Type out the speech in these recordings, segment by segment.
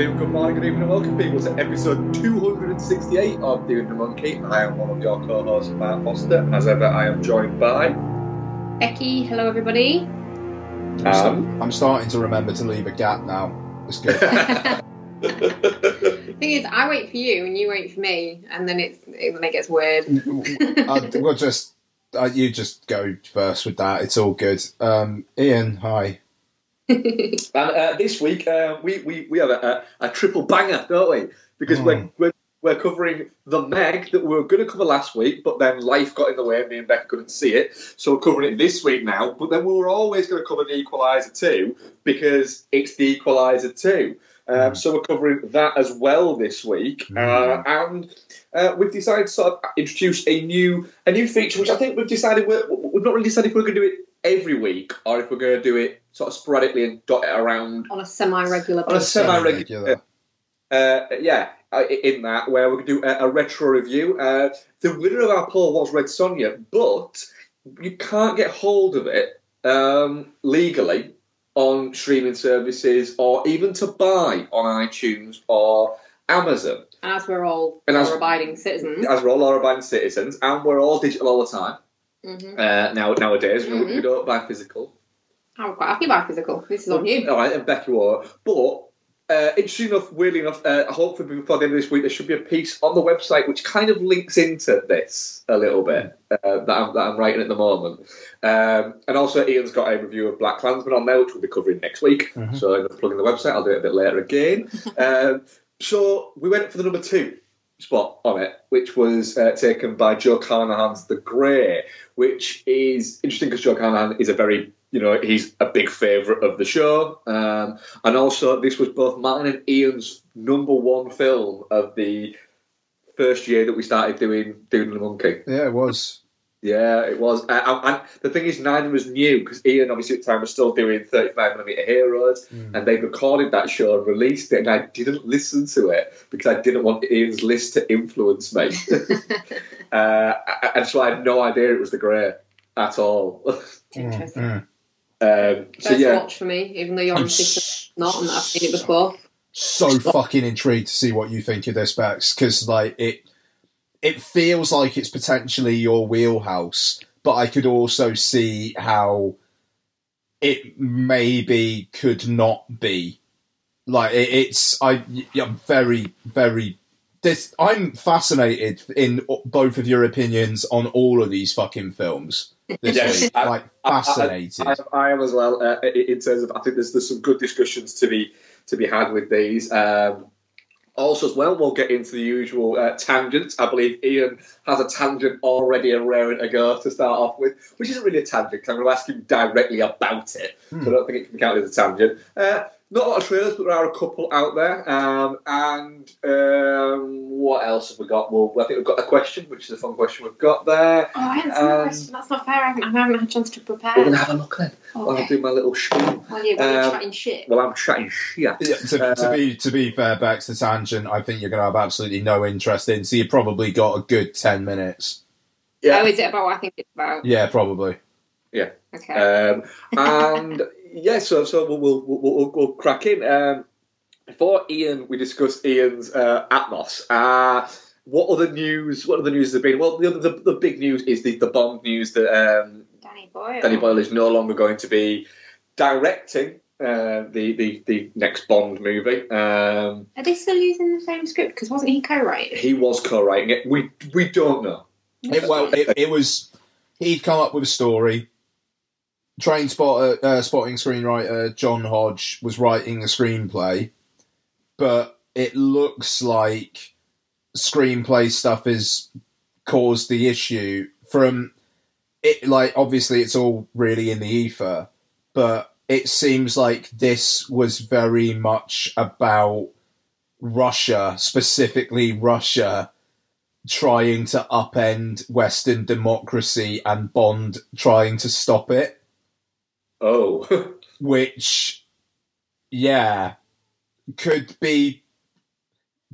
afternoon, good morning, good evening, and welcome people to episode 268 of Doing the Monkey. I am one of your co-hosts, Matt Foster. As ever, I am joined by... Becky. Hello, everybody. I'm starting to remember to leave a gap now. It's good. The thing is, I wait for you and you wait for me, and then it gets weird. You just go first with that. It's all good. Ian, hi. And this week we have a triple banger, don't we? Because we're covering The Meg that we were going to cover last week, but then life got in the way and me and Becca couldn't see it, so we're covering it this week now. But then we were always going to cover The Equalizer 2 because it's The Equalizer 2. So we're covering that as well this week, and we've decided to sort of introduce a new feature, which I think we've not really decided if we're going to do it every week or if we're going to do it sort of sporadically and dot it around on a semi-regular basis. In that, where we're going to do a retro review. The winner of our poll was Red Sonja, but you can't get hold of it legally on streaming services or even to buy on iTunes or Amazon. As we're all law-abiding citizens. As we're all law-abiding citizens, and we're all digital all the time. Nowadays, we don't buy physical. I'm quite happy about physical. This is on you. All right, and Becky Waugh. But, interesting enough, weirdly enough, hopefully before the end of this week, there should be a piece on the website which kind of links into this a little bit that I'm writing at the moment. And also, Ian's got a review of BlacKkKlansman on there, which we'll be covering next week. Mm-hmm. So I'm plugging the website. I'll do it a bit later again. So we went for the number 2 spot on it, which was taken by Joe Carnahan's The Grey, which is interesting because Joe Carnahan is a very... he's a big favourite of the show. And also, this was both Martin and Ian's number 1 film of the first year that we started doing The Monkey. Yeah, it was. Yeah, it was. And the thing is, neither was new, because Ian, obviously, at the time was still doing 35 millimeter heroes, and they recorded that show and released it, and I didn't listen to it, because I didn't want Ian's list to influence me. And so I had no idea it was The Grey at all. Interesting. So yeah, watch for me, even though you're not, and I've seen it before. So fucking intrigued to see what you think of this, Bex, because like it feels like it's potentially your wheelhouse, but I could also see how it maybe could not be. Like I'm very, very. I'm fascinated in both of your opinions on all of these fucking films. Yes, fascinated. I am as well. In terms of, I think there's some good discussions to be had with these. Also, as well, we'll get into the usual tangents. I believe Ian has a tangent already and raring to go to start off with, which isn't really a tangent because I'm going to ask him directly about it. So I don't think it can be counted as a tangent. Not a lot of trailers, but there are a couple out there. What else have we got? Well, I think we've got a question, which is a fun question we've got there. Oh, I haven't seen the question. That's not fair. I haven't had a chance to prepare. We're going to have a look then. Okay. I'll do my little spiel. Well, you're chatting shit. Well, I'm chatting shit. Yeah, to be fair, back to the tangent, I think you're going to have absolutely no interest in, so you've probably got a good 10 minutes. Yeah. Oh, is it about what I think it's about? Yeah, probably. Yeah. Okay. And... Yeah, so we'll crack in. Before Ian, we discussed Ian's Atmos. What other news has there been? Well, the big news is the Bond news that Danny Boyle is no longer going to be directing the next Bond movie. Are they still using the same script? Because wasn't he co-writing? He was co-writing it. We don't know. It was he'd come up with a story. Trainspotting screenwriter John Hodge was writing the screenplay, but it looks like screenplay stuff has caused the issue. From it, like, obviously it's all really in the ether, but it seems like this was very much about Russia, specifically Russia, trying to upend Western democracy and Bond trying to stop it. Oh. Which, yeah, could be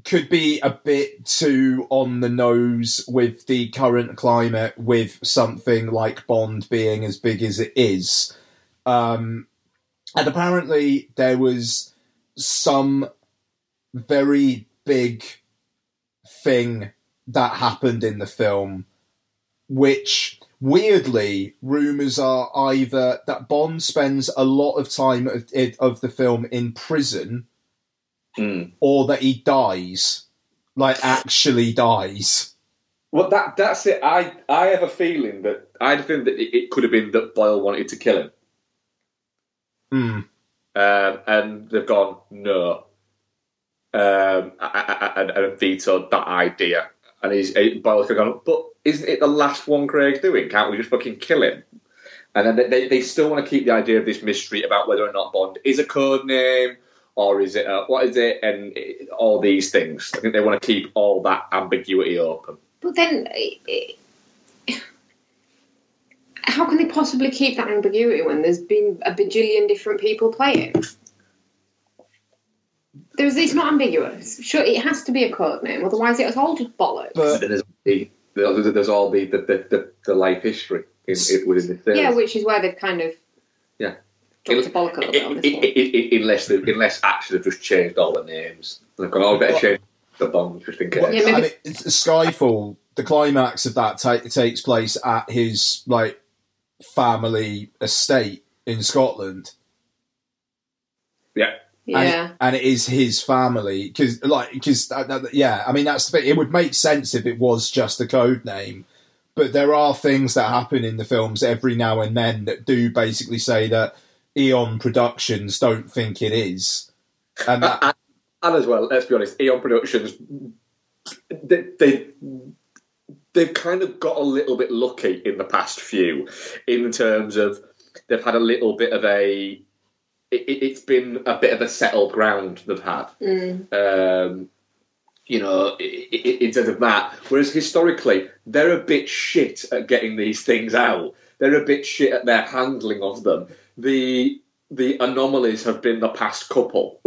a bit too on the nose with the current climate, with something like Bond being as big as it is. And apparently there was some very big thing that happened in the film, which weirdly rumors are either that Bond spends a lot of time of the film in prison, or that he dies, like actually dies. Well, that's it. I have a feeling that it could have been that Boyle wanted to kill him. And they've gone, no. And vetoed that idea. And Boyle could have gone, but isn't it the last one Craig's doing? Can't we just fucking kill him? And then they still want to keep the idea of this mystery about whether or not Bond is a code name, or is it what is it, and all these things. I think they want to keep all that ambiguity open. But then, how can they possibly keep that ambiguity when there's been a bajillion different people playing? It's not ambiguous. Sure, it has to be a code name, otherwise it's all just bollocks. But there's all the life history within the series. Yeah, which is where they've kind of dropped the bollock a little bit on this one. Unless actually they've just changed all the names. They've gone, oh, better change the Bond just in case. Yeah, maybe. I mean, Skyfall, the climax of that takes place at his like family estate in Scotland. Yeah. Yeah. And it is his family. Because I mean, that's the thing. It would make sense if it was just a code name. But there are things that happen in the films every now and then that do basically say that Eon Productions don't think it is. And that... and as well, let's be honest, Eon Productions, they've kind of got a little bit lucky in the past few, in terms of they've had a little bit of a... It's been a bit of a settled ground they've had. You know, in terms of that. Whereas historically, they're a bit shit at getting these things out. They're a bit shit at their handling of them. The anomalies have been the past couple.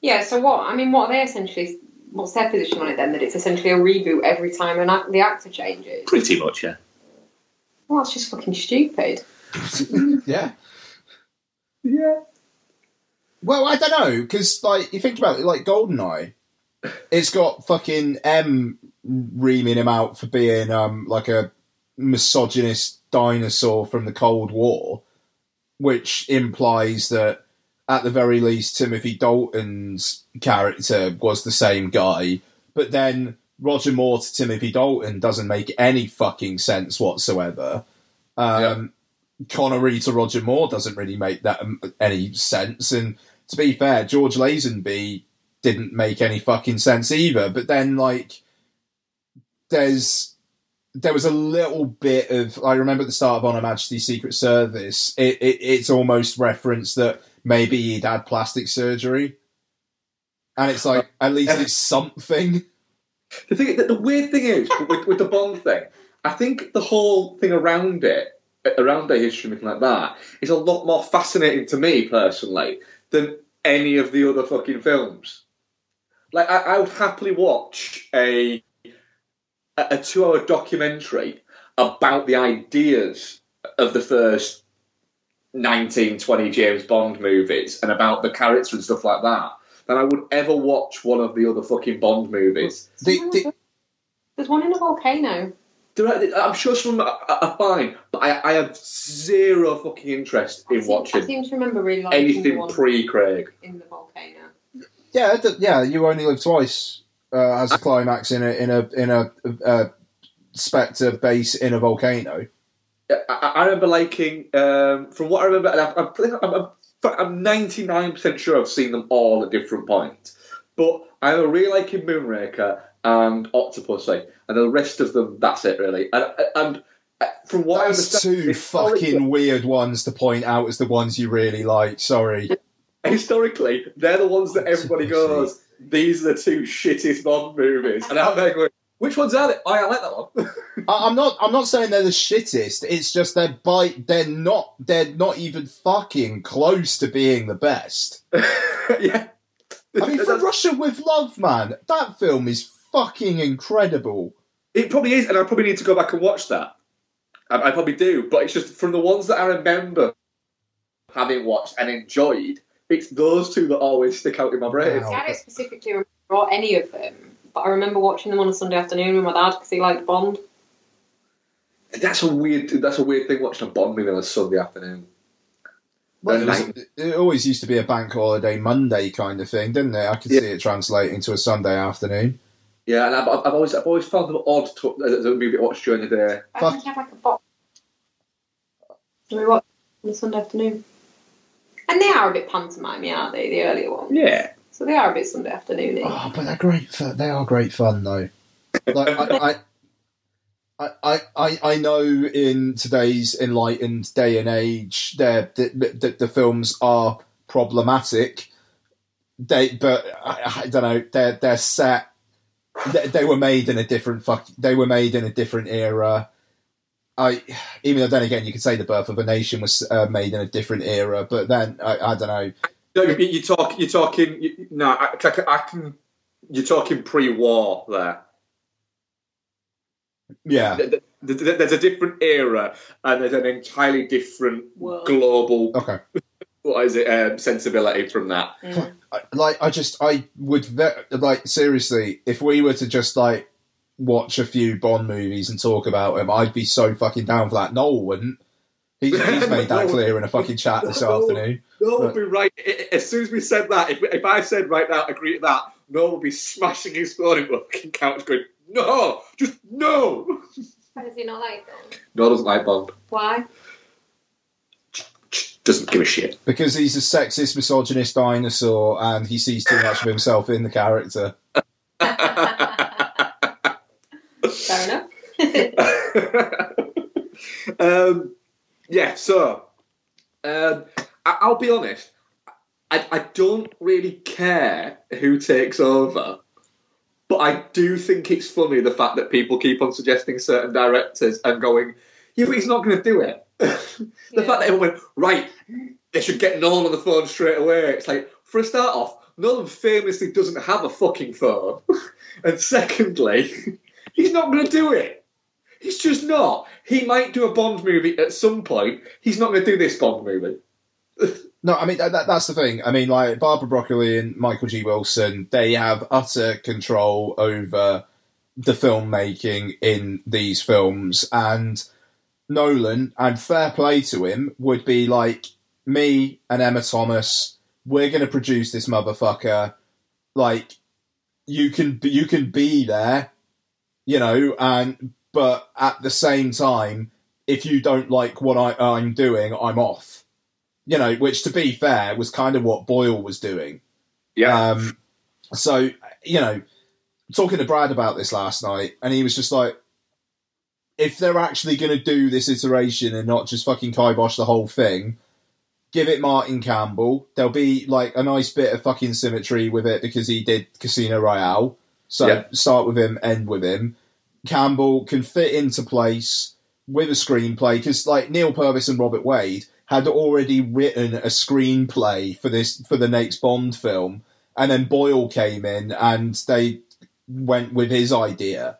Yeah, so what? I mean, what are they essentially... What's their position on it then? That it's essentially a reboot every time the actor changes? Pretty much, yeah. Well, that's just fucking stupid. Yeah. Yeah. Well, I don't know, because like you think about it, like GoldenEye, it's got fucking M reaming him out for being like a misogynist dinosaur from the Cold War, which implies that at the very least Timothy Dalton's character was the same guy, but then Roger Moore to Timothy Dalton doesn't make any fucking sense whatsoever. Yeah. Connery to Roger Moore doesn't really make that any sense, and to be fair, George Lazenby didn't make any fucking sense either. But then, like, there was a little bit of, I remember at the start of Honor Majesty's Secret Service, it's almost referenced that maybe he'd had plastic surgery, and it's like at least it's something. The weird thing is with the Bond thing, I think the whole thing around it. Around their history and like that is a lot more fascinating to me personally than any of the other fucking films. Like, I would happily watch a 2-hour documentary about the ideas of the first 19, 20 James Bond movies and about the characters and stuff like that than I would ever watch one of the other fucking Bond movies. There's one in a volcano. I'm sure some are fine, but I have zero fucking interest in watching. I seem to remember really liking anything pre-Craig in the volcano. Yeah, You Only Live Twice has a climax in a Spectre base in a volcano. I remember liking from what I remember. I'm 99% sure I've seen them all at different points, but I really liking Moonraker and Octopussy, and the rest of them, that's it really. And from what I understand, two fucking weird ones to point out as the ones you really like. Sorry. Historically, they're the ones that everybody goes, these are the two shittiest Bond movies, and I'm going, which ones are they? Oh, I like that one. I'm not saying they're the shittiest. It's just they're not even fucking close to being the best. Yeah. I mean, for Russia with Love, man, that film is fucking incredible. It probably is, and I probably need to go back and watch that. I probably do, but it's just from the ones that I remember having watched and enjoyed, It's those two that always stick out in my brain. I don't specifically remember any of them, but I remember watching them on a Sunday afternoon with my dad because he liked Bond. That's a weird thing, watching a Bond movie on a Sunday afternoon. Well, it always used to be a bank holiday Monday kind of thing, didn't it? I could see it translating to a Sunday afternoon. Yeah, and I've always found them odd as a movie to watch during the day. I think I have like a box. Do we watch on a Sunday afternoon? And they are a bit pantomimey, aren't they? The earlier ones. Yeah. So they are a bit Sunday afternoon-y. Oh, but they're great. They are great fun, though. Like I know in today's enlightened day and age, the films are problematic. But I don't know. They're set. They were made in a different era. Even though then again you could say The Birth of a Nation was made in a different era, but then I don't know. You're talking pre-war there. Yeah, there's a different era and there's an entirely different global. Okay. What is it? Sensibility from that. Mm. Seriously, if we were to just like watch a few Bond movies and talk about them, I'd be so fucking down for that. Noel wouldn't. He's made that clear in a fucking chat this afternoon. Noel would be right. As soon as we said that, if I said right now, agree to that, Noel would be smashing his phone into a fucking couch going, no, just no. Why does he not like Bond? Noel doesn't like Bond. Why? Doesn't give a shit. Because he's a sexist, misogynist dinosaur and he sees too much of himself in the character. Fair enough. I'll be honest. I don't really care who takes over, but I do think it's funny the fact that people keep on suggesting certain directors and going, yeah, but he's not going to do it. The fact that everyone went, right, they should get Nolan on the phone straight away. It's like, for a start off, Nolan famously doesn't have a fucking phone. And secondly, he's not going to do it. He's just not. He might do a Bond movie at some point. He's not going to do this Bond movie. No, I mean, that's the thing. I mean, like, Barbara Broccoli and Michael G. Wilson, they have utter control over the filmmaking in these films. And Nolan, and fair play to him, would be like, me and Emma Thomas, we're going to produce this motherfucker. Like, you can be there, you know, but at the same time, if you don't like what I'm doing, I'm off. You know, which to be fair was kind of what Boyle was doing. Yeah. So, you know, talking to Brad about this last night, and he was just like, if they're actually going to do this iteration and not just fucking kibosh the whole thing, give it Martin Campbell. There'll be like a nice bit of fucking symmetry with it because he did Casino Royale. So start with him, end with him. Campbell can fit into place with a screenplay because like Neil Purvis and Robert Wade had already written a screenplay for the next Bond film. And then Boyle came in and they went with his idea.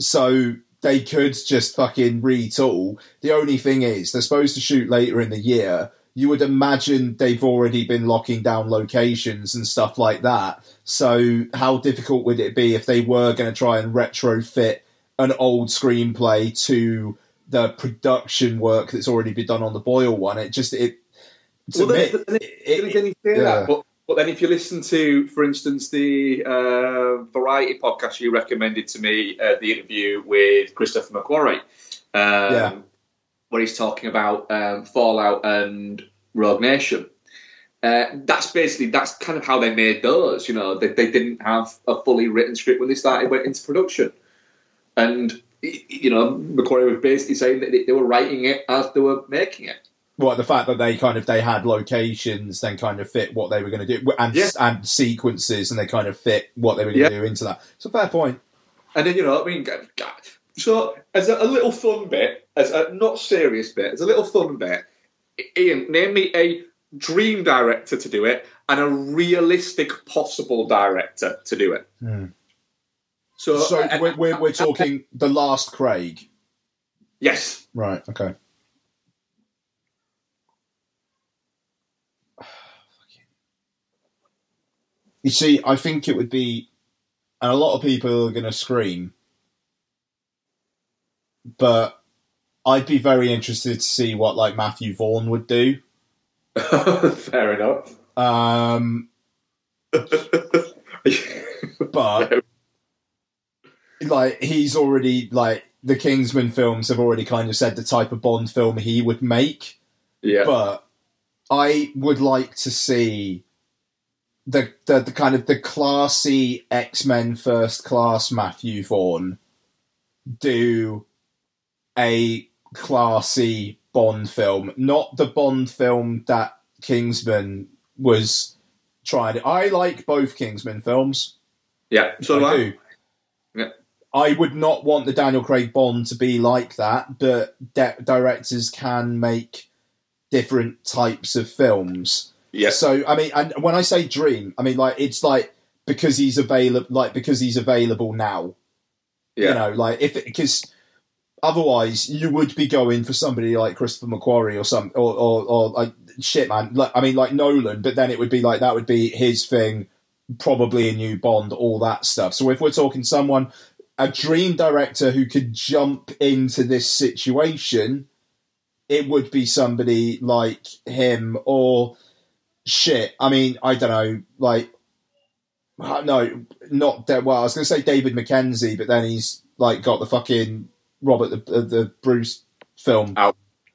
So they could just fucking retool. The only thing is, they're supposed to shoot later in the year. You would imagine they've already been locking down locations and stuff like that. So how difficult would it be if they were going to try and retrofit an old screenplay to the production work that's already been done on the Boyle one? But then if you listen to, for instance, the Variety podcast you recommended to me, the interview with Christopher McQuarrie, where he's talking about Fallout and Rogue Nation. That's kind of how they made those. You know, they didn't have a fully written script when they went into production. And, you know, McQuarrie was basically saying that they were writing it as they were making it. Well, the fact that they had locations then kind of fit what they were going to do and sequences and they kind of fit what they were going to do into that. It's a fair point. And then, you know, I mean, so as a little fun bit, as a not serious bit, as a little fun bit, Ian, name me a dream director to do it and a realistic possible director to do it. Mm. So we're talking the last Craig. Yes. Right. Okay. You see, I think it would be, and a lot of people are going to scream, but I'd be very interested to see what, like, Matthew Vaughn would do. Fair enough. But, like, he's already, like, the Kingsman films have already kind of said the type of Bond film he would make. Yeah. But I would like to see the kind of the classy X-Men First Class Matthew Vaughn do a classy Bond film, not the Bond film that Kingsman was trying. I like both Kingsman films. Yeah, so do I. Do. Yeah. I would not want the Daniel Craig Bond to be like that, but directors can make different types of films. Yeah. So, I mean, and when I say dream, I mean, like, it's like because he's available, like because he's available now. Yeah. You know, like because otherwise you would be going for somebody like Christopher McQuarrie or some or like shit, man. Like, I mean, like Nolan, but then it would be like that would be his thing, probably a new Bond, all that stuff. So if we're talking someone, a dream director who could jump into this situation, it would be somebody like him or shit. I mean, I don't know, like, no, not that. Well, I was going to say David McKenzie, but then he's like got the fucking Robert the Bruce film out.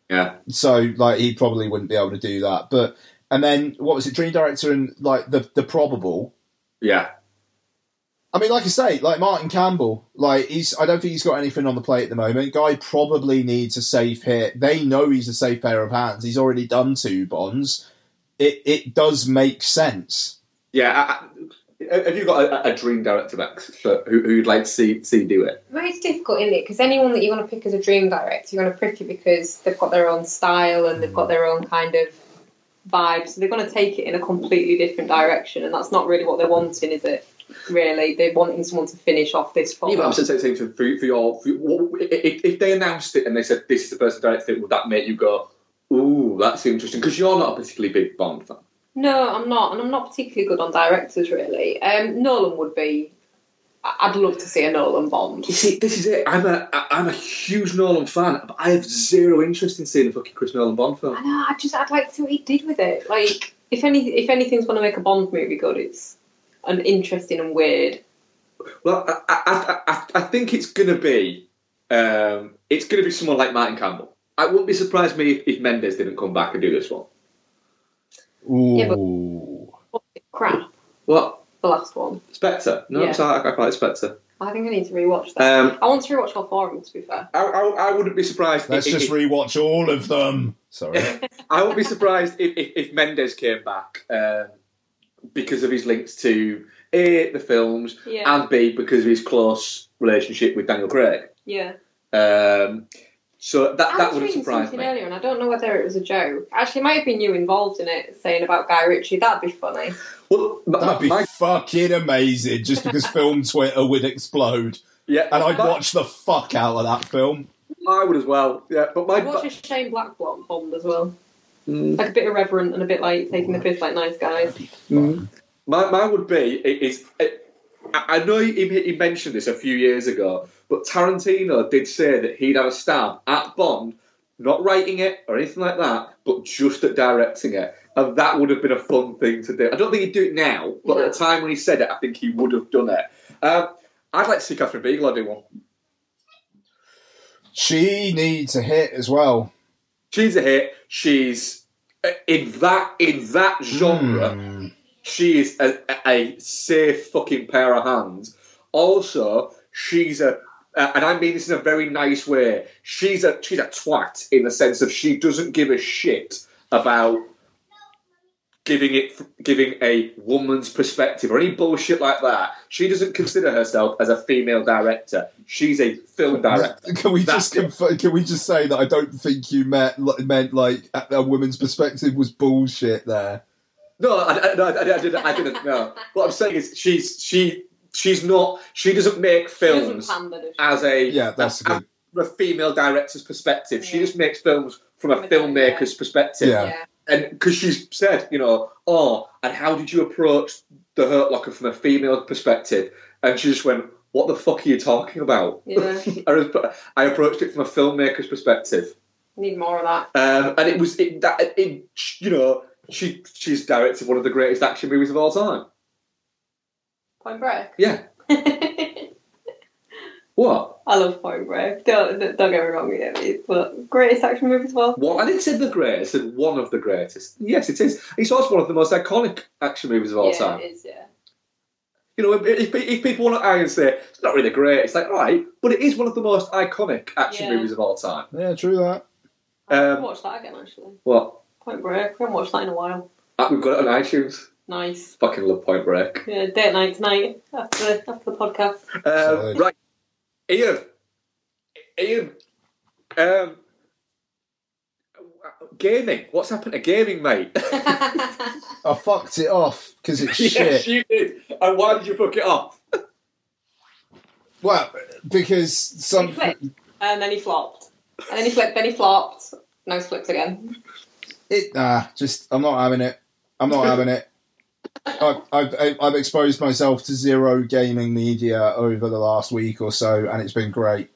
Yeah. So like he probably wouldn't be able to do that. But and then what was it? Dream director and like the probable. Yeah. I mean, like I say, like Martin Campbell, like I don't think he's got anything on the plate at the moment. Guy probably needs a safe hit. They know he's a safe pair of hands. He's already done 2 Bonds. It does make sense. Yeah. Have you got a dream director, Max, who you'd like to see do it? Well, it's difficult, isn't it? Because anyone that you want to pick as a dream director, you want to pick it because they've got their own style and they've got their own kind of vibe. So they're going to take it in a completely different direction, and that's not really what they're wanting, is it? Really, they're wanting someone to finish off this problem. Yeah, but I'm saying the same thing for your if they announced it and they said this is the person directing it, would that make you go, "Ooh, that's interesting"? Because you're not a particularly big Bond fan. No, I'm not, and I'm not particularly good on directors, really. Nolan would be. I'd love to see a Nolan Bond. You see, this is it. I'm a huge Nolan fan, but I have zero interest in seeing a fucking Chris Nolan Bond film. I know. I'd like to see what he did with it. Like, if anything's going to make a Bond movie good, it's an interesting and weird. Well, I think it's going to be someone like Martin Campbell. I wouldn't be surprised me if Mendes didn't come back and do this one. Ooh. Yeah, but crap. What? The last one. Spectre. No, yeah. Sorry, I quite like Spectre. I think I need to rewatch that. I want to rewatch all 4 of them, to be fair. I wouldn't be surprised. Let's just rewatch all of them. Sorry. I wouldn't be surprised if Mendes came back because of his links to A, the films, yeah, and B, because of his close relationship with Daniel Craig. Yeah. So that would have surprised me. I was reading something earlier, and I don't know whether it was a joke. Actually, it might have been you involved in it, saying about Guy Ritchie. That'd be funny. Well, that'd be fucking amazing, just because film Twitter would explode. Yeah, and I'd watch the fuck out of that film. I would as well. Yeah, but I'd watch a Shane Black Bond as well. Mm. Like a bit irreverent and a bit like taking the piss like nice guys. Mm. Mine would be... I know he mentioned this a few years ago, but Tarantino did say that he'd have a stab at Bond, not writing it or anything like that, but just at directing it. And that would have been a fun thing to do. I don't think he'd do it now, but at the time when he said it, I think he would have done it. I'd like to see Catherine Bigelow do one. She needs a hit as well. She's a hit. She's... In that genre... Mm. She is a safe fucking pair of hands. Also, she's and I mean this in a very nice way, she's a twat in the sense of she doesn't give a shit about giving a woman's perspective or any bullshit like that. She doesn't consider herself as a female director. She's a film director. Can we just say that I don't think you meant like a woman's perspective was bullshit there? No, I didn't. No, what I'm saying is she's not. She doesn't make films as a female director's perspective. Yeah. She just makes films from a filmmaker's perspective. Yeah. And because she's said, you know, oh, and how did you approach The Hurt Locker from a female perspective? And she just went, what the fuck are you talking about? Yeah. I approached it from a filmmaker's perspective. Need more of that. And it was, you know, she's directed one of the greatest action movies of all time. Point Break? Yeah. What? I love Point Break. Don't get me wrong, but greatest action movie as well. What? I didn't say the greatest, I said one of the greatest. Yes, it is. It's also one of the most iconic action movies of all time. Yeah, it is, yeah. You know, if people want to and say, it's not really great, it's like, all right, but it is one of the most iconic action movies of all time. Yeah, true that. I can watch that again, actually. What? Point Break. We haven't watched that in a while. We've got it on iTunes. Nice. Fucking love Point Break. Yeah, date night tonight after the podcast. Right. Ian. Gaming. What's happened to gaming, mate? I fucked it off because it's shit. Yes, you did. And why did you fuck it off? Well, because some. He flipped, and then he flopped. And then he flipped, then he flopped. Now he's flipped again. I'm not having it. I'm not having it. I've exposed myself to zero gaming media over the last week or so, and it's been great.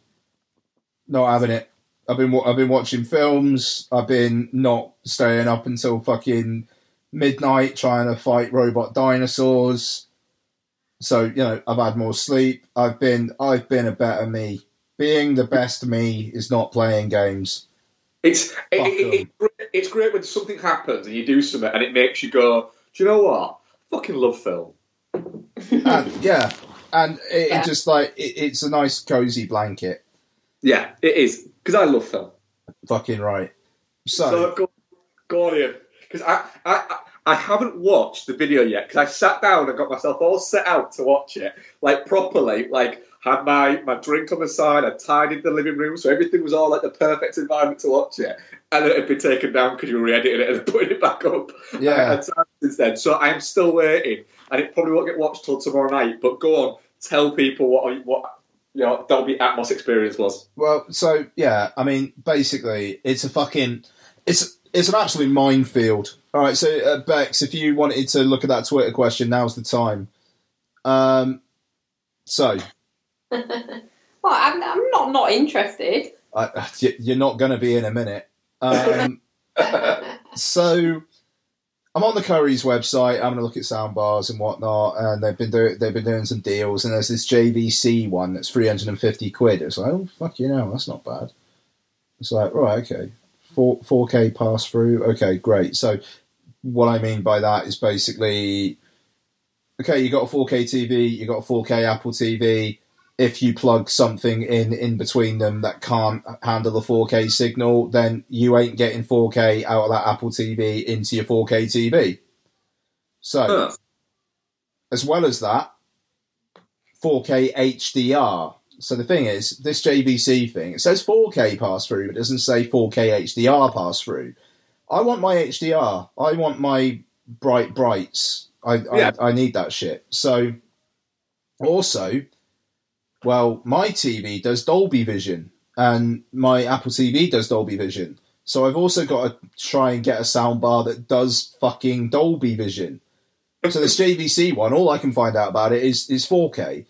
Not having it. I've been watching films. I've been not staying up until fucking midnight trying to fight robot dinosaurs. So, you know, I've had more sleep. I've been a better me. Being the best me is not playing games. It's great when something happens and you do something and it makes you go, do you know what? I fucking love film. It just like it's a nice cozy blanket. Yeah, it is, because I love film. Fucking right. So go on, Ian, because I haven't watched the video yet because I sat down and got myself all set out to watch it, like properly, like. Had my drink on the side, I tidied the living room, so everything was all like the perfect environment to watch it. And it had been taken down because you were re-editing it and putting it back up. Yeah. Since then. So I'm still waiting, and it probably won't get watched till tomorrow night. But go on, tell people what you know, Dolby Atmos experience was. Well, so yeah, I mean, basically, it's a fucking it's an absolute minefield. All right, so Bex, if you wanted to look at that Twitter question, now's the time. So. Well, I'm not interested. You're not going to be in a minute. So I'm on the Curry's website. I'm going to look at soundbars and whatnot, and they've been doing some deals. And there's this JVC one that's £350. It's like, oh fuck, you know, that's not bad. It's like, right, okay, 4K pass through. Okay, great. So what I mean by that is basically, okay, you got a 4K TV, you got a 4K Apple TV. If you plug something in between them that can't handle a 4K signal, then you ain't getting 4K out of that Apple TV into your 4K TV. So, as well as that, 4K HDR. So the thing is, this JVC thing, it says 4K pass-through, but it doesn't say 4K HDR pass-through. I want my HDR. I want my bright brights. I need that shit. So, also... Well, my TV does Dolby Vision, and my Apple TV does Dolby Vision. So I've also got to try and get a soundbar that does fucking Dolby Vision. So this JVC one, all I can find out about it is 4K.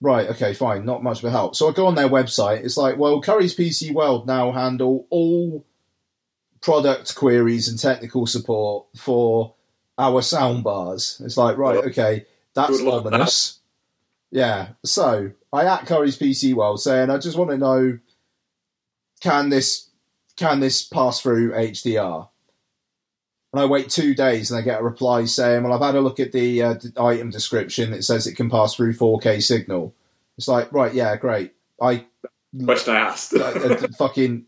Right, okay, fine, not much of a help. So I go on their website, it's like, well, Curry's PC World now handle all product queries and technical support for our soundbars. It's like, right, okay, that's ominous. Yeah, so I at Curry's PC World saying I just want to know, can this pass through HDR? And I wait 2 days and I get a reply saying, well, I've had a look at the item description. It says it can pass through 4K signal. It's like, right, yeah, great. Question I asked. Fucking,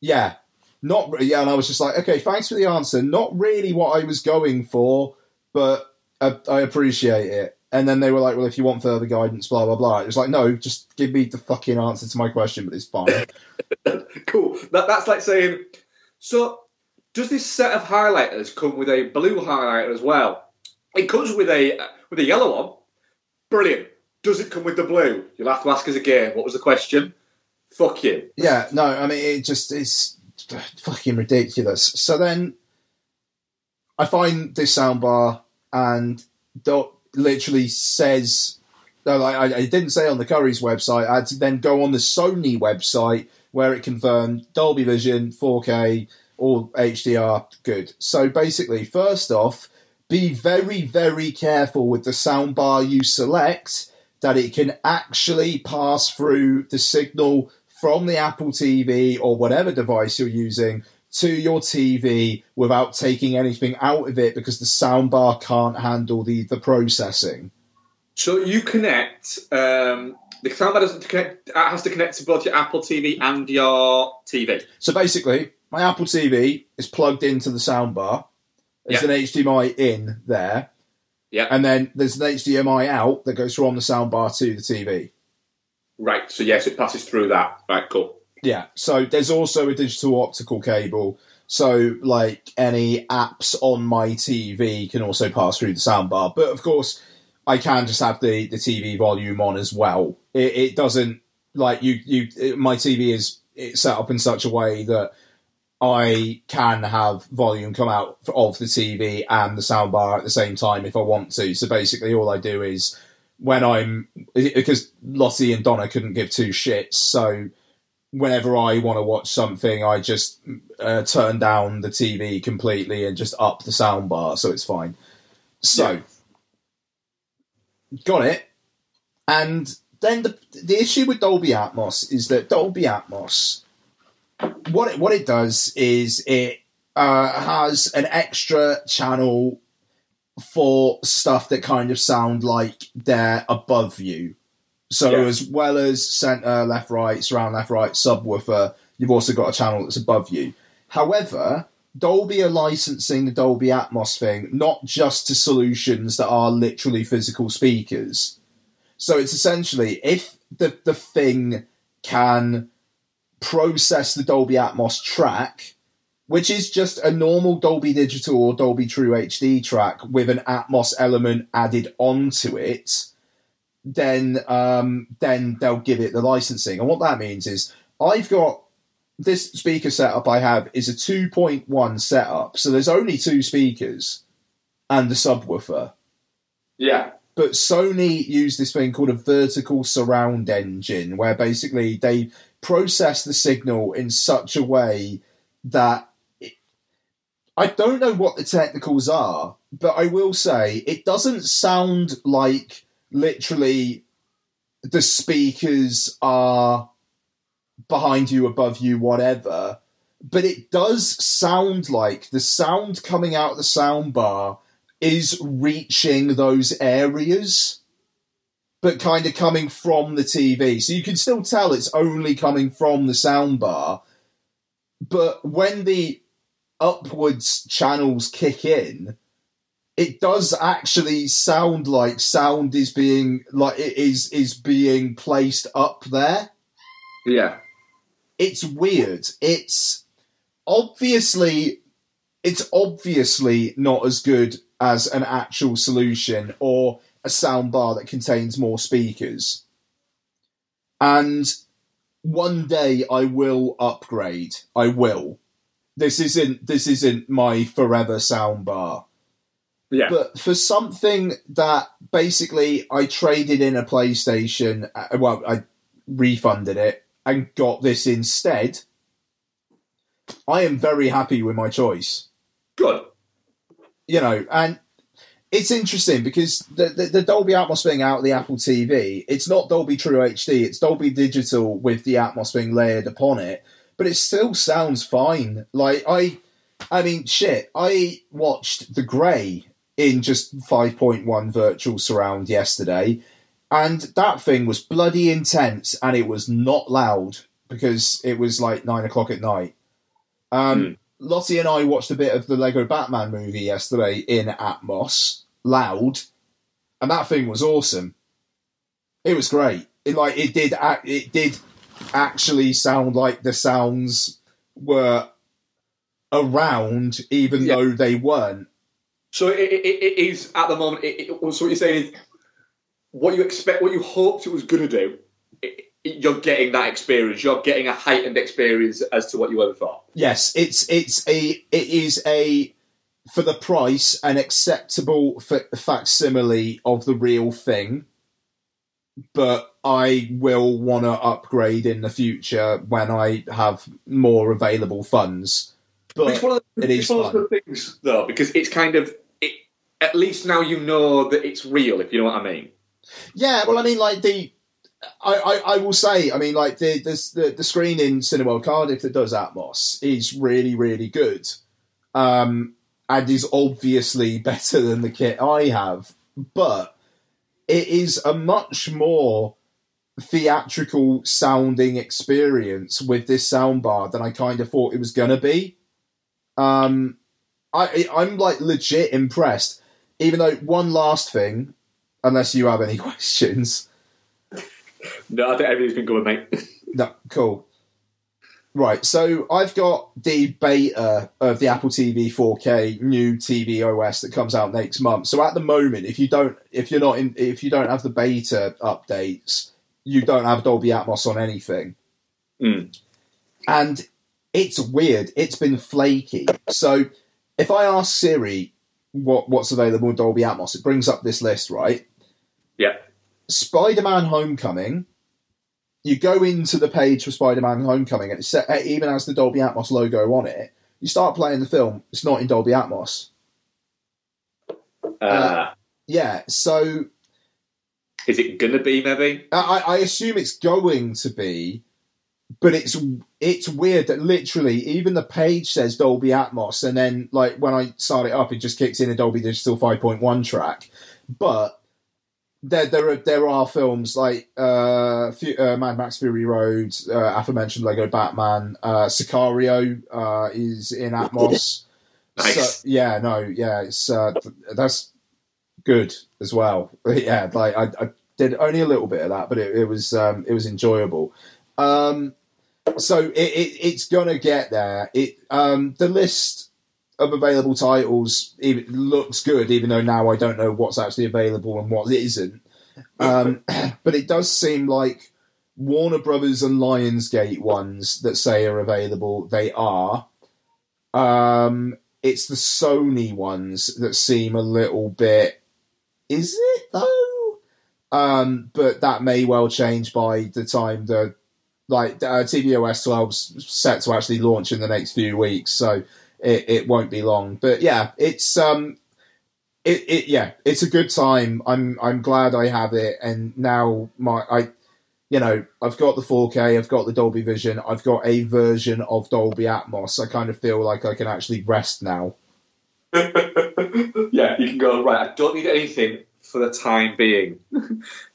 yeah. And I was just like, okay, thanks for the answer. Not really what I was going for, but I appreciate it. And then they were like, well, if you want further guidance, blah, blah, blah. It was like, no, just give me the fucking answer to my question, but it's fine. Cool. That's like saying, so does this set of highlighters come with a blue highlighter as well? It comes with a yellow one. Brilliant. Does it come with the blue? You'll have to ask us again. What was the question? Fuck you. Yeah, no, I mean, it's fucking ridiculous. So then I find this soundbar and literally says, like I didn't say on the Curry's website, I had to then go on the Sony website where it confirmed Dolby Vision, 4K, all HDR, good. So basically, first off, be very, very careful with the soundbar you select, that it can actually pass through the signal from the Apple TV or whatever device you're using to your TV without taking anything out of it, because the soundbar can't handle the processing. So you connect, the soundbar doesn't connect, it has to connect to both your Apple TV and your TV. So basically, my Apple TV is plugged into the soundbar. There's an HDMI in there. Yeah. And then there's an HDMI out that goes from the soundbar to the TV. Right. So, yes, it passes through that. Right, cool. Yeah. So there's also a digital optical cable. So, like, any apps on my TV can also pass through the soundbar. But, of course, I can just have the TV volume on as well. It doesn't, like, my TV is set up in such a way that I can have volume come out of the TV and the soundbar at the same time if I want to. So basically all I do is when I'm... Because Lottie and Donna couldn't give two shits, so whenever I want to watch something, I just turn down the TV completely and just up the soundbar, so it's fine. So, got it. And then the issue with Dolby Atmos is that Dolby Atmos... What it does is it has an extra channel for stuff that kind of sound like they're above you. So as well as center, left, right, surround, left, right, subwoofer, you've also got a channel that's above you. However, Dolby are licensing the Dolby Atmos thing not just to solutions that are literally physical speakers. So it's essentially if the thing can... process the Dolby Atmos track, which is just a normal Dolby Digital or Dolby True HD track with an Atmos element added onto it, then they'll give it the licensing. And what that means is I've got this speaker setup I have is a 2.1 setup, so there's only two speakers and a subwoofer. Yeah. But Sony used this thing called a vertical surround engine, where basically they process the signal in such a way that I don't know what the technicals are, but I will say it doesn't sound like literally the speakers are behind you, above you, whatever. But it does sound like the sound coming out of the soundbar is reaching those areas, but kind of coming from the TV. So you can still tell it's only coming from the soundbar, but when the upwards channels kick in, it does actually sound like sound is being being placed up there. Yeah. It's weird. It's obviously not as good as an actual solution or a soundbar that contains more speakers. And one day I will upgrade. I will. This isn't my forever soundbar. Yeah. But for something that basically I traded in a PlayStation, well, I refunded it and got this instead, I am very happy with my choice. Good. You know, and it's interesting because the Dolby Atmos thing out of the Apple TV, it's not Dolby True HD, it's Dolby Digital with the Atmos thing layered upon it, but it still sounds fine. Like, I watched The Grey in just 5.1 virtual surround yesterday, and that thing was bloody intense, and it was not loud because it was like 9:00 at night. Lottie and I watched a bit of the Lego Batman movie yesterday in Atmos, loud, and that thing was awesome. It was great. It did actually sound like the sounds were around, even though they weren't. So it is at the moment. So what you're saying is, what you expect, what you hoped it was going to do. You're getting that experience. You're getting a heightened experience as to what you were before. Yes, it is a for the price, an acceptable facsimile of the real thing, but I will want to upgrade in the future when I have more available funds. But it's one of the things, though, because it's kind of... at least now you know that it's real, if you know what I mean. Yeah, well, I mean, like, I will say, I mean, like, the screen in Cineworld Cardiff that does Atmos is really, really good. And is obviously better than the kit I have. But it is a much more theatrical sounding experience with this soundbar than I kind of thought it was going to be. I'm, like, legit impressed. Even though, one last thing, unless you have any questions. No, I think everything's been good, mate. No, cool. Right, so I've got the beta of the Apple TV 4K new TV OS that comes out next month. So at the moment, if you don't have the beta updates, you don't have Dolby Atmos on anything. Mm. And it's weird. It's been flaky. So if I ask Siri what's available in Dolby Atmos, it brings up this list, right? Yeah. Spider-Man Homecoming. You go into the page for Spider-Man Homecoming, and it even has the Dolby Atmos logo on it. You start playing the film, it's not in Dolby Atmos. Yeah, so... Is it going to be, maybe? I assume it's going to be, but it's weird that literally even the page says Dolby Atmos, and then like when I start it up, it just kicks in a Dolby Digital 5.1 track. But... There are films like Mad Max Fury Road, aforementioned Lego Batman, Sicario is in Atmos. Nice. So, that's good as well. Yeah, like I did only a little bit of that, but it was enjoyable. So it's gonna get there. The list of available titles, it looks good, even though now I don't know what's actually available and what isn't. But it does seem like Warner Brothers and Lionsgate ones that say are available, they are. It's the Sony ones that seem a little bit... Is it, though? But that may well change by the time the... Like, tvOS 12's set to actually launch in the next few weeks, so... It won't be long, but yeah, it's a good time. I'm glad I have it, and now I've got the 4K, I've got the Dolby Vision, I've got a version of Dolby Atmos. I kind of feel like I can actually rest now. Yeah, you can go right. I don't need anything for the time being.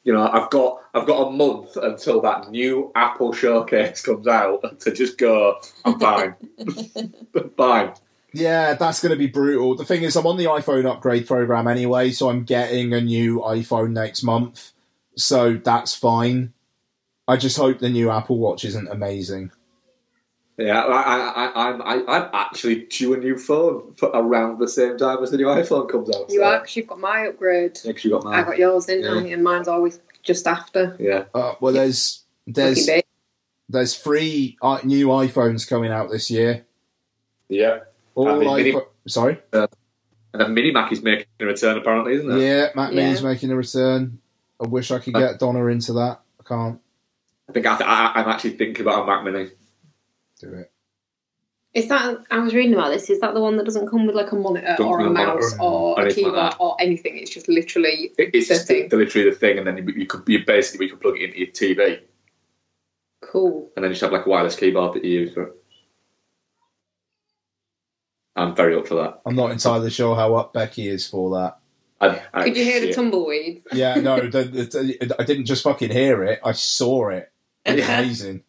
I've got a month until that new Apple showcase comes out to just go, I'm fine. Bye. Yeah, that's going to be brutal. The thing is, I'm on the iPhone upgrade program anyway, so I'm getting a new iPhone next month. So that's fine. I just hope the new Apple Watch isn't amazing. Yeah, I'm actually due a new phone for around the same time as the new iPhone comes out. So. You are, because you've got my upgrade. Yeah, because you got mine. I got yours, didn't I? And mine's always just after. Yeah. Well, there's three new iPhones coming out this year. Yeah. Sorry? And the Mini Mac is making a return, apparently, isn't it? Yeah, Mac Mini's making a return. I wish I could get Donna into that. I can't. I think I'm actually thinking about a Mac Mini. Do it. Is that, I was reading about this, is that the one that doesn't come with like a monitor or a mouse or a keyboard like or anything? It's just literally the thing, and then you could plug it into your TV. Cool. And then you just have like a wireless keyboard that you use for it. I'm very up for that. I'm not entirely sure how up Becky is for that. Could you hear the tumbleweeds? Yeah, no, I didn't just fucking hear it, I saw it. It's amazing.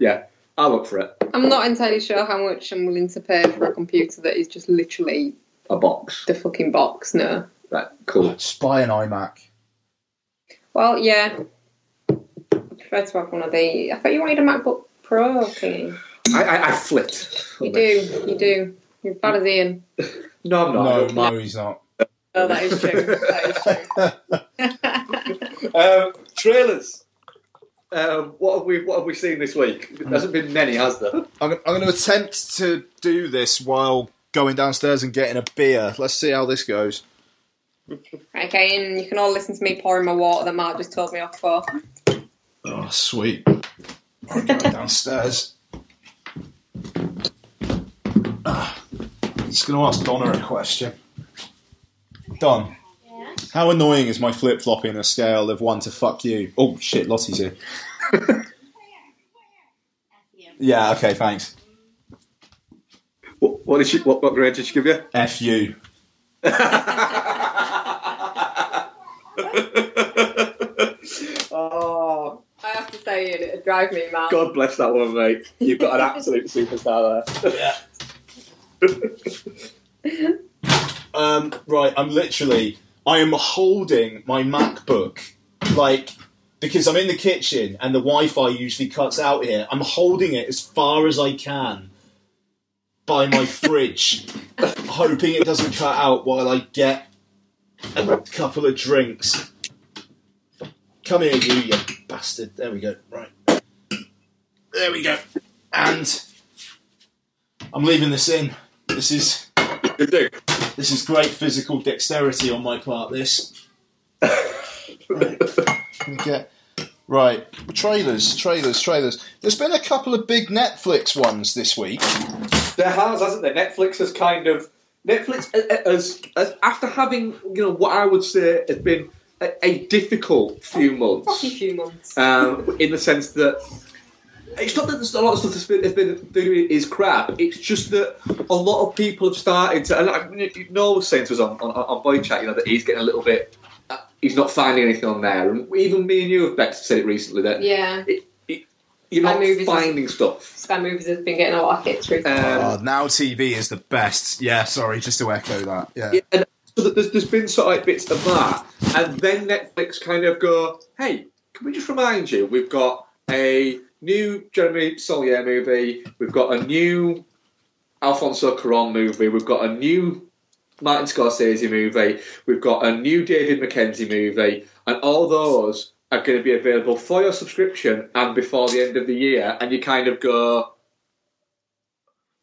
Yeah, I'll look for it. I'm not entirely sure how much I'm willing to pay for a computer that is just literally... A box. The fucking box, no. Right, cool. Just buy an iMac. Well, yeah. I prefer to have one of the... I thought you wanted a MacBook Pro thing. I flipped. You do. You're as bad as Ian. No, I'm not. No, he's not. Oh, that is true. Trailers. What have we seen this week? There hasn't been many, has there? I'm going to attempt to do this while going downstairs and getting a beer. Let's see how this goes. Okay, and you can all listen to me pouring my water that Mark just told me off for. Oh, sweet. I'm going downstairs. I'm just going to ask Donna a question. Don, yeah? How annoying is my flip-flopping on a scale of 1 to fuck you? Oh, shit, Lottie's here. Yeah, okay, thanks. What did she? What grade did she give you? F you. Oh, I have to say, it drives me mad. God bless that woman, mate. You've got an absolute superstar there. Yeah. Right, I am holding my MacBook, like, because I'm in the kitchen and the Wi-Fi usually cuts out here. I'm holding it as far as I can by my fridge, hoping it doesn't cut out while I get a couple of drinks. Come here, you bastard. There we go. Right. There we go. And I'm leaving this in. This is great physical dexterity on my part, this. Right. Okay. Right. Trailers. There's been a couple of big Netflix ones this week. There has, hasn't there? Netflix has, after having, you know, what I would say has been a difficult few months. Fucking few months. In the sense that it's not that there's a lot of stuff that's been doing is crap. It's just that a lot of people have started to. And you know, Saints was on Boy Chat, you know, that he's getting a little bit. He's not finding anything on there, and even me and you have said it recently. That yeah. You're not finding stuff. Sky Movies has been getting a lot of hits recently. Now TV is the best. Yeah, sorry, just to echo that. Yeah. And so there's been sort of bits of that. And then Netflix kind of go, hey, can we just remind you, we've got a new Jeremy Saulnier movie, we've got a new Alfonso Cuarón movie, we've got a new Martin Scorsese movie, we've got a new David McKenzie movie, and all those are going to be available for your subscription and before the end of the year, and you kind of go,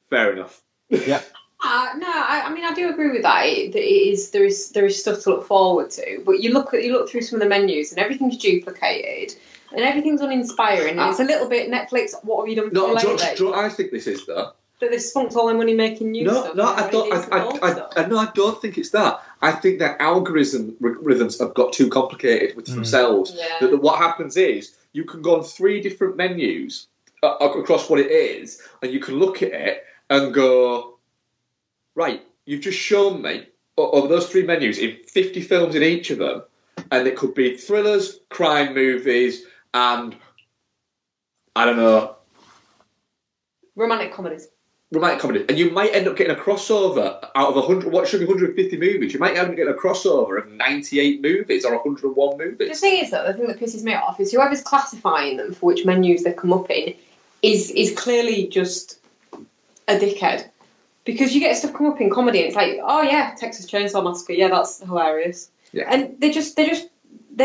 fair enough. Yeah. No, I mean I do agree with that. There is stuff to look forward to, but you look through some of the menus and everything's duplicated and everything's uninspiring. And it's a little bit Netflix. What have you done? I think this is though. That they spunked all their money making new stuff. I don't think it's that. I think their algorithm rhythms have got too complicated with themselves. Yeah. That what happens is you can go on three different menus across what it is, and you can look at it and go, right, you've just shown me over those three menus in 50 films in each of them, and it could be thrillers, crime movies, and I don't know, romantic comedies, and you might end up getting a crossover out of 100. What should be 150 movies, you might end up getting a crossover of 98 movies or 101 movies. The thing is, though, the thing that pisses me off is whoever's classifying them for which menus they come up in is clearly just a dickhead. Because you get stuff come up in comedy, and it's like, oh yeah, Texas Chainsaw Massacre, yeah, that's hilarious. Yeah. And they're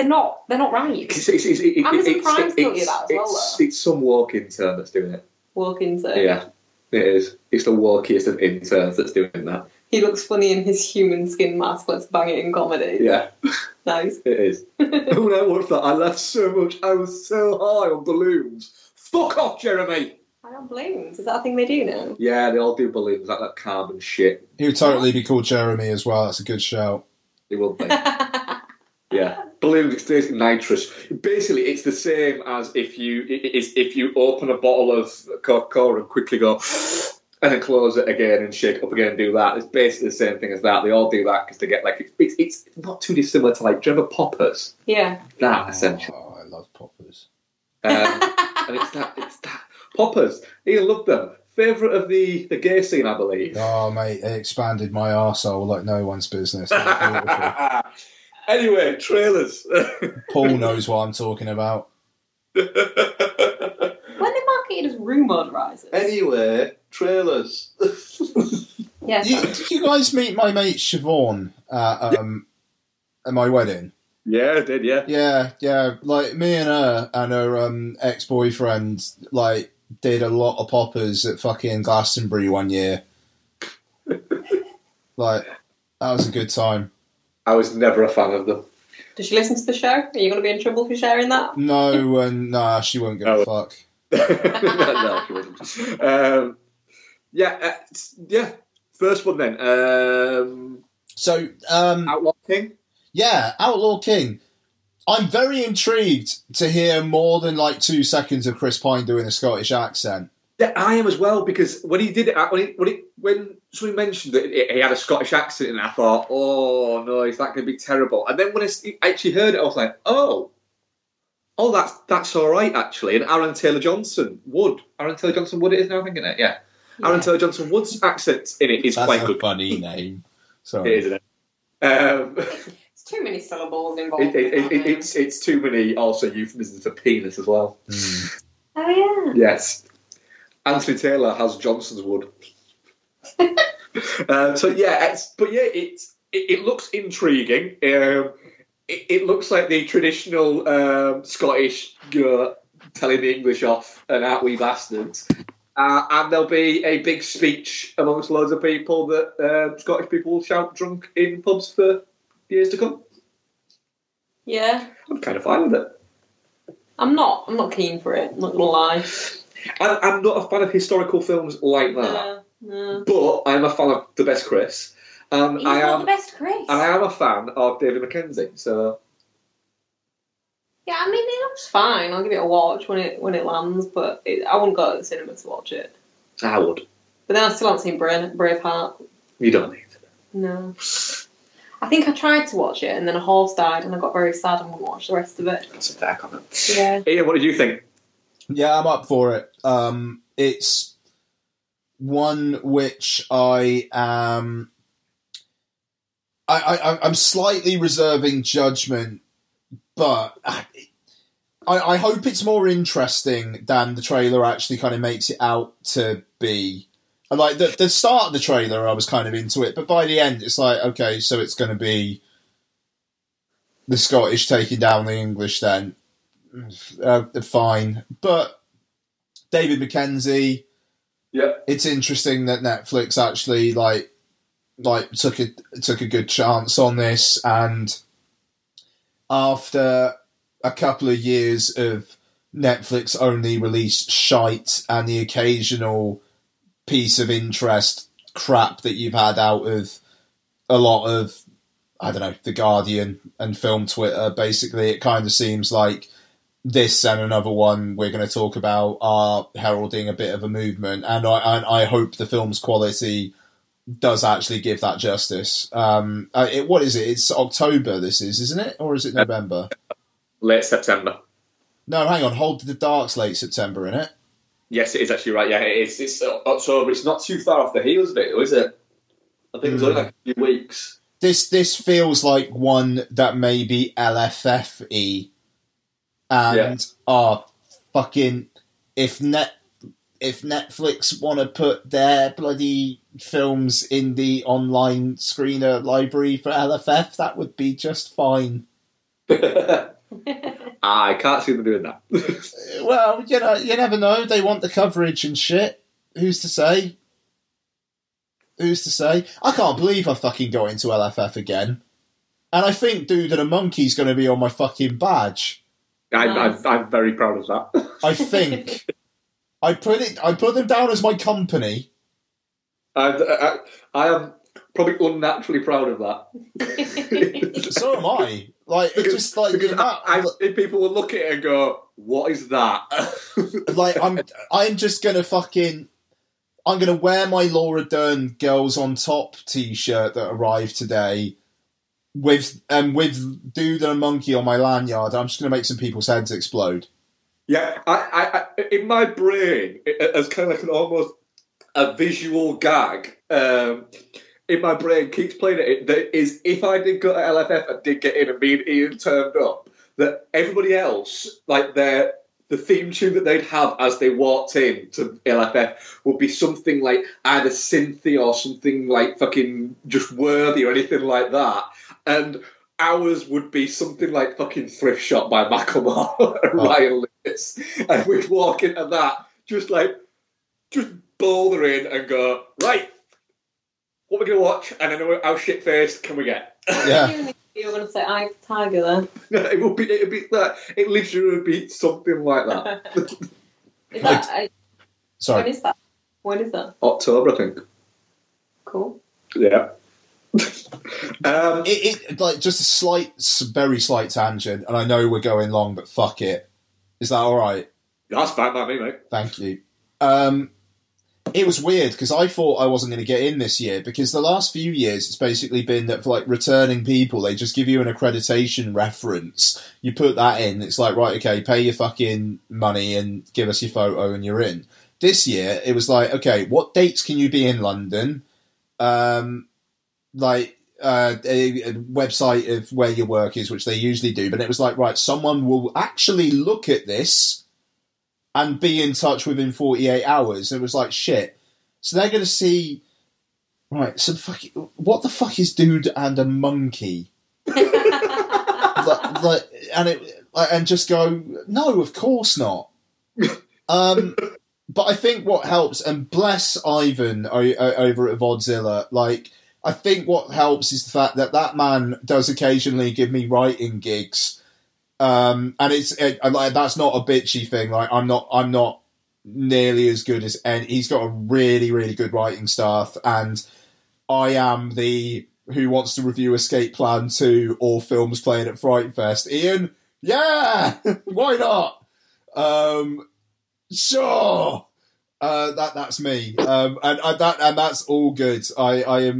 not right. Amazon Prime's still do that as well. It's some walk intern that's doing it. Walk intern. Yeah. It is. It's the walkiest of interns that's doing that. He looks funny in his human skin mask. Let's bang it in comedy. Yeah. Nice. It is. When I watched that, I laughed so much. I was so high on balloons. Fuck off, Jeremy. I don't balloons. Is that a thing they do now? Yeah, they all do balloons, like that carbon shit. He would totally be called Jeremy as well. That's a good shout. He will be. Yeah, balloons. It's basically nitrous. Basically, it's the same as if you open a bottle of Coca-Cola and quickly go and then close it again and shake it up again and do that. It's basically the same thing as that. They all do that because they get like it's not too dissimilar to, like, do you remember Poppers? Yeah, that essentially. Oh, I love Poppers. And it's that. Poppers, Ian loved them. Favourite of the gay scene, I believe. Oh, mate, it expanded my arsehole like no one's business. Anyway, trailers. Paul knows what I'm talking about. When they marketed as Rumour Rises. Anyway, trailers. Yeah. Did you guys meet my mate Siobhan at my wedding? Yeah, I did, yeah. Yeah, like, me and her and her ex-boyfriend, like, did a lot of poppers at fucking Glastonbury one year. Like, that was a good time. I was never a fan of them. Did she listen to the show? Are you going to be in trouble for sharing that? No, nah, she wouldn't give a fuck. No, she wouldn't. Yeah. First one then. Outlaw King? Yeah, Outlaw King. I'm very intrigued to hear more than like 2 seconds of Chris Pine doing a Scottish accent. Yeah, I am as well, because when he did it, when somebody mentioned that he had a Scottish accent, and I thought, oh no, is that going to be terrible? And then when I actually heard it, I was like, oh, that's all right actually. And Aaron Taylor Johnson Wood it is now, I'm thinking it, yeah. Aaron Taylor Johnson Wood's accent in it is quite good. That's a funny name. Sorry. It is, isn't it? It's too many syllables involved. It's too many also euphemisms for penis as well. Mm. Oh yeah. Yes. Anthony Taylor has Johnson's wood. It looks intriguing. It looks like the traditional Scottish telling the English off and out we bastards. And there'll be a big speech amongst loads of people that Scottish people will shout drunk in pubs for years to come. Yeah. I'm kind of fine with it. I'm not keen for it, I'm not going to lie. I'm not a fan of historical films like that, no. But I'm a fan of The Best Chris. He's not the Best Chris. And I am a fan of David McKenzie, so... Yeah, I mean, it looks fine. I'll give it a watch when it lands, but I wouldn't go to the cinema to watch it. I would. But then I still haven't seen Braveheart. You don't need to. No. I think I tried to watch it, and then a horse died, and I got very sad and wouldn't watch the rest of it. That's a fair comment. Yeah. Ian, what did you think? Yeah, I'm up for it. It's one which I am... I'm slightly reserving judgment, but I hope it's more interesting than the trailer actually kind of makes it out to be. And like the start of the trailer, I was kind of into it, but by the end, it's like, okay, so it's going to be the Scottish taking down the English then. Fine. But David McKenzie, yeah, it's interesting that Netflix actually like took a good chance on this, and after a couple of years of Netflix only release shite and the occasional piece of interest crap that you've had out of a lot of, I don't know, The Guardian and film Twitter, basically it kind of seems like this and another one we're going to talk about are heralding a bit of a movement, and I hope the film's quality does actually give that justice. What is it? It's October this is, isn't it? Or is it November? Late September. No, hang on. Hold the Dark's late September, isn't it? Yes, it is actually right. Yeah, it is. It's October. It's not too far off the heels of it, is it? I think it's only like a few weeks. This feels like one that may be LFFE. And fucking if Netflix want to put their bloody films in the online screener library for LFF, that would be just fine. I can't see them doing that. Well, you know, you never know. They want the coverage and shit. Who's to say? Who's to say? I can't believe I fucking got into LFF again. And I think Dune The Monkey's going to be on my fucking badge. I'm very proud of that. I think I put them down as my company. I am probably unnaturally proud of that. So am I. Like because, just like because people will look at it and go, "What is that?" Like I'm just gonna I'm gonna wear my Laura Dern Girls on Top T-shirt that arrived today. With Dude and a Monkey on my lanyard, I'm just going to make some people's heads explode. Yeah, I in my brain, as kind of like a visual gag, in my brain keeps playing it. That is, if I did go to LFF and did get in and me and Ian turned up, that everybody else, like the theme tune that they'd have as they walked in to LFF would be something like either synthy or something like fucking just worthy or anything like that. And ours would be something like fucking Thrift Shop by Macklemore and Ryan Lewis. And we'd walk into that, just bouldering and go, right, what are we going to watch? And then how shit-faced can we get? Yeah. You're going to say Eye of the Tiger there. It will be, it'll be that. It literally would be something like that. Is that sorry. When is that? When is that? October, I think. Cool. Yeah. It like just a very slight tangent, and I know we're going long, but fuck it. Is that all right? That's fine by me, mate. Thank you. It was weird because I thought I wasn't going to get in this year because the last few years it's basically been that for like returning people they just give you an accreditation reference. You put that in, it's like right, okay, pay your fucking money and give us your photo and you're in. This year it was like okay, what dates can you be in London? A website of where your work is, which they usually do. But it was like right, someone will actually look at this and be in touch within 48 hours. It was like, shit. So they're going to see... Right, some fucking... What the fuck is Dude and a Monkey? And just go, no, of course not. But I think what helps, and bless Ivan over at Vodzilla, like, I think what helps is the fact that that man does occasionally give me writing gigs. And it's that's not a bitchy thing. Like I'm not nearly as good as any. He's got a really, really good writing staff, and I am the who wants to review Escape Plan 2 or films playing at Fright Fest. Ian, yeah, why not? Sure, that's me, and that's all good. I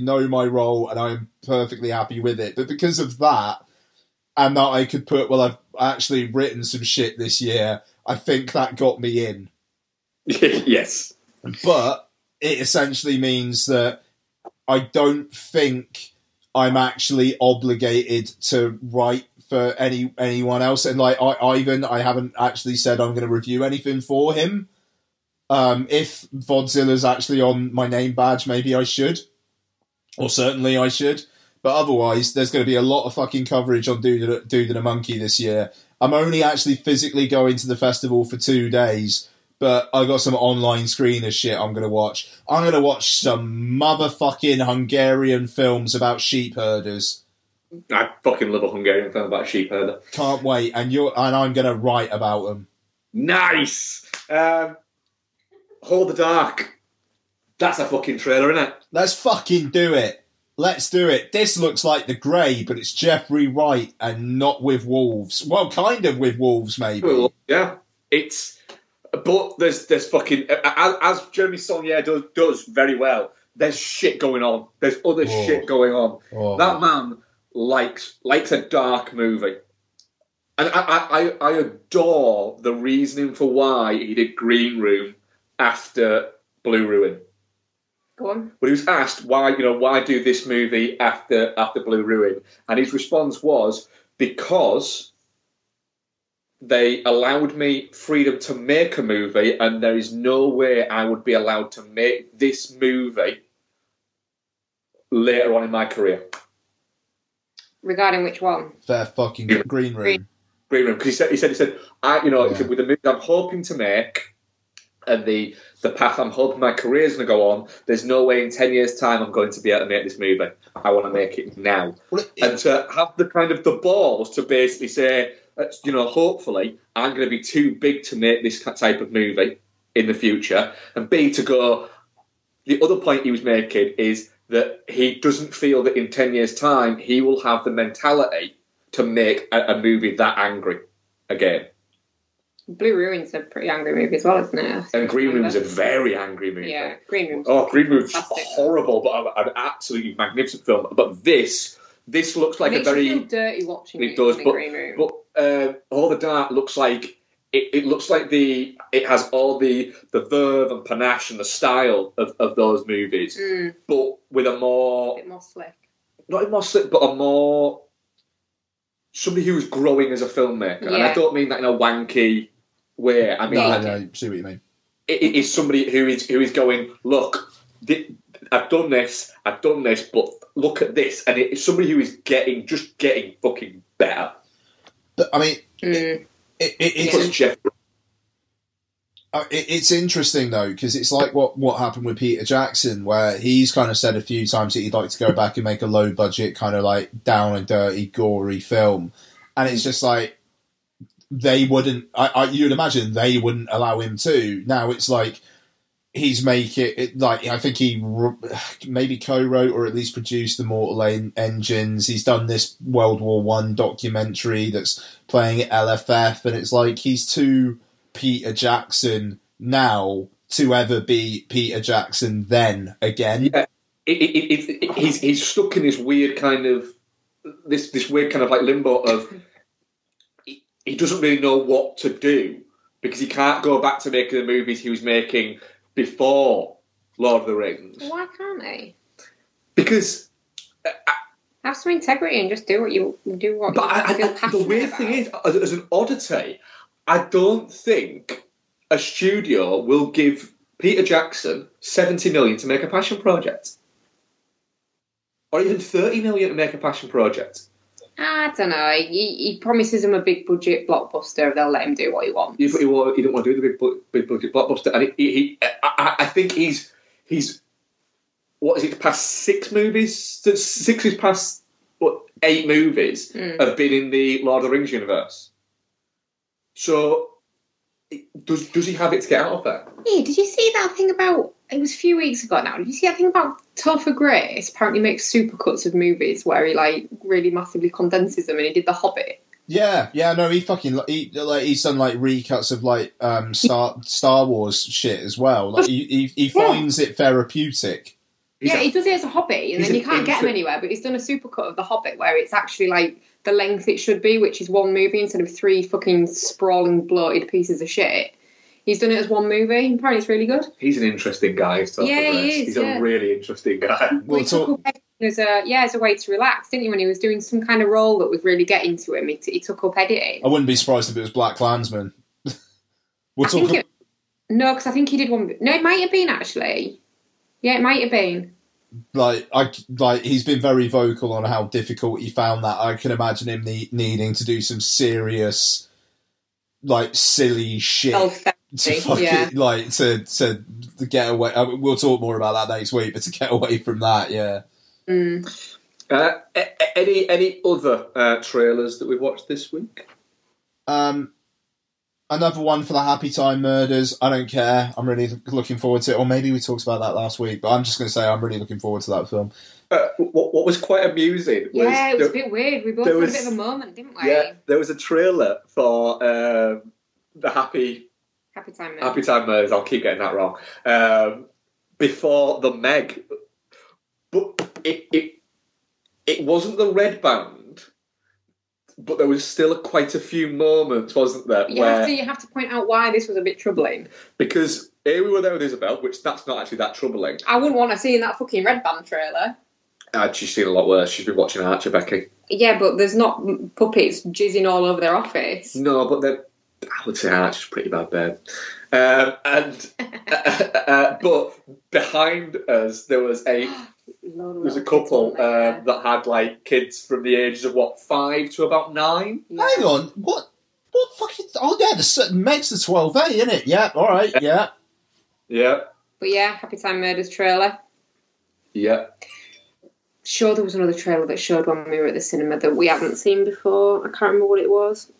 know my role, and I am perfectly happy with it. But because of that. And that I could put, well, I've actually written some shit this year. I think that got me in. Yes. But it essentially means that I don't think I'm actually obligated to write for anyone else. And like Ivan, I haven't actually said I'm going to review anything for him. If Vodzilla's actually on my name badge, maybe I should. Or certainly I should. But otherwise, there's going to be a lot of fucking coverage on Dude and a Monkey this year. I'm only actually physically going to the festival for 2 days, but I got some online screener shit I'm going to watch. I'm going to watch some motherfucking Hungarian films about sheep herders. I fucking love a Hungarian film about a sheep herder. Can't wait. And I'm going to write about them. Nice. Hold the Dark. That's a fucking trailer, isn't it? Let's fucking do it. Let's do it. This looks like The Grey, but it's Jeffrey Wright and not with wolves. Well, kind of with wolves, maybe. Well, yeah. But there's fucking... As Jeremy Saulnier does very well, there's shit going on. There's other shit going on. Oh. That man likes a dark movie. And I adore the reasoning for why he did Green Room after Blue Ruin. Well, he was asked why do this movie after Blue Ruin, and his response was because they allowed me freedom to make a movie, and there is no way I would be allowed to make this movie later on in my career. Regarding which one? Fair fucking Green Room. Green Room, because he said with the movie I'm hoping to make. And the path I'm hoping my career is going to go on, there's no way in 10 years' time I'm going to be able to make this movie. I want to make it now. And to have the kind of the balls to basically say, hopefully I'm going to be too big to make this type of movie in the future. And B, to go, the other point he was making is that he doesn't feel that in 10 years' time he will have the mentality to make a movie that angry again. Blue Ruin's a pretty angry movie as well, isn't it? And Green Room's a very angry movie. Yeah, Green Room's horrible, but an absolutely magnificent film. But this looks like you feel dirty watching it. It does, but Green Room. But All the Dark looks like it looks like it has all the verve and panache and the style of those movies, but with a more somebody who was growing as a filmmaker, and I don't mean that in a wanky. Where I mean, I see what you mean. It is somebody who is going, look, I've done this, but look at this, and it's somebody who is getting fucking better. But I mean, it's Jeff. It's interesting, though, because it's like what happened with Peter Jackson, where he's kind of said a few times that he'd like to go back and make a low-budget, kind of like down and dirty, gory film. And it's just like, they wouldn't... you'd imagine they wouldn't allow him to. Now it's like, he's I think he maybe co-wrote or at least produced the Mortal Engines. He's done this World War One documentary that's playing at LFF, and it's like, he's too... Peter Jackson now to ever be Peter Jackson then again. Yeah, he's stuck in this weird kind of like limbo of he doesn't really know what to do, because he can't go back to making the movies he was making before Lord of the Rings. Why can't he? Because have some integrity and just do what you do. The weird thing is, as an oddity, I don't think a studio will give Peter Jackson 70 million to make a passion project. Or even 30 million to make a passion project. I don't know. He promises him a big budget blockbuster, they'll let him do what he wants. He don't want to do the big budget blockbuster. And I think he's what is it, past six movies? Six is past, what, eight movies have been in the Lord of the Rings universe. So, does he have it to get out of there? Yeah, did you see that thing about... It was a few weeks ago now. Did you see that thing about Topher Grace apparently makes supercuts of movies where he, like, really massively condenses them, and he did The Hobbit? Yeah, no, he's done, like, recuts of, like, Star Wars shit as well. Like, he finds it therapeutic. He does it as a hobby, and then you can't get him anywhere, but he's done a supercut of The Hobbit where it's actually, like... the length it should be, which is one movie instead of three fucking sprawling, bloated pieces of shit. He's done it as one movie, and apparently it's really good. He's an interesting guy. He is. He's a really interesting guy. Well, as a way to relax, didn't he? When he was doing some kind of role that was really getting to him, he took up editing. I wouldn't be surprised if it was BlacKkKlansman. No, because I think he did one... No, it might have been, actually. Yeah, it might have been. He's been very vocal on how difficult he found that. I can imagine him needing to do some serious, like, silly shit to get away. I mean, we'll talk more about that next week, but to get away from that, yeah. Mm. Any other trailers that we've watched this week? Another one for the Happy Time Murders. I don't care. I'm really looking forward to it. Or maybe we talked about that last week, but I'm just going to say I'm really looking forward to that film. What was quite amusing... it was a bit weird. We both had a bit of a moment, didn't we? Yeah, there was a trailer for the Happy Time Murders. I'll keep getting that wrong. Before The Meg. But it wasn't the red band. But there was still quite a few moments, wasn't there? You have to point out why this was a bit troubling. Because here we were there with Isabel, which that's not actually that troubling. I wouldn't want to see in that fucking Red Band trailer. She's seen a lot worse. She's been watching Archer, Becky. Yeah, but there's not puppets jizzing all over their office. No, but I would say Archer's pretty bad, babe. But behind us, there was a couple that had, like, kids from the ages of, 5 to about 9? Hang on, what fucking... Oh, yeah, the Meg's the 12A, isn't it? Yeah, all right, yeah. Yeah. But, yeah, Happy Time Murders trailer. Yeah. Sure, there was another trailer that showed when we were at the cinema that we haven't seen before. I can't remember what it was.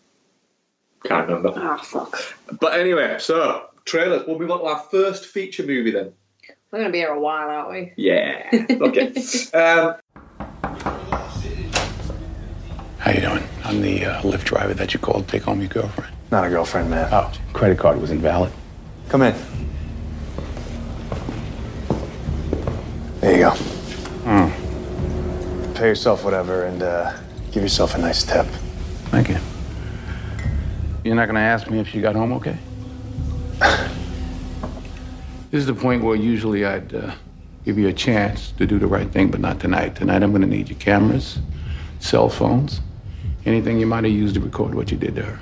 Can't remember. Ah, oh, fuck. But anyway, so, trailers. We'll move on to our first feature movie, then. We're going to be here a while, aren't we? Yeah. Okay. How you doing? I'm the Lyft driver that you called to take home your girlfriend. Not a girlfriend, man. Oh, credit card was invalid. Come in. There you go. Pay yourself whatever and give yourself a nice tip. Thank you. You're not going to ask me if she got home okay? This is the point where usually I'd give you a chance to do the right thing, but not tonight. Tonight I'm going to need your cameras, cell phones, anything you might have used to record what you did to her.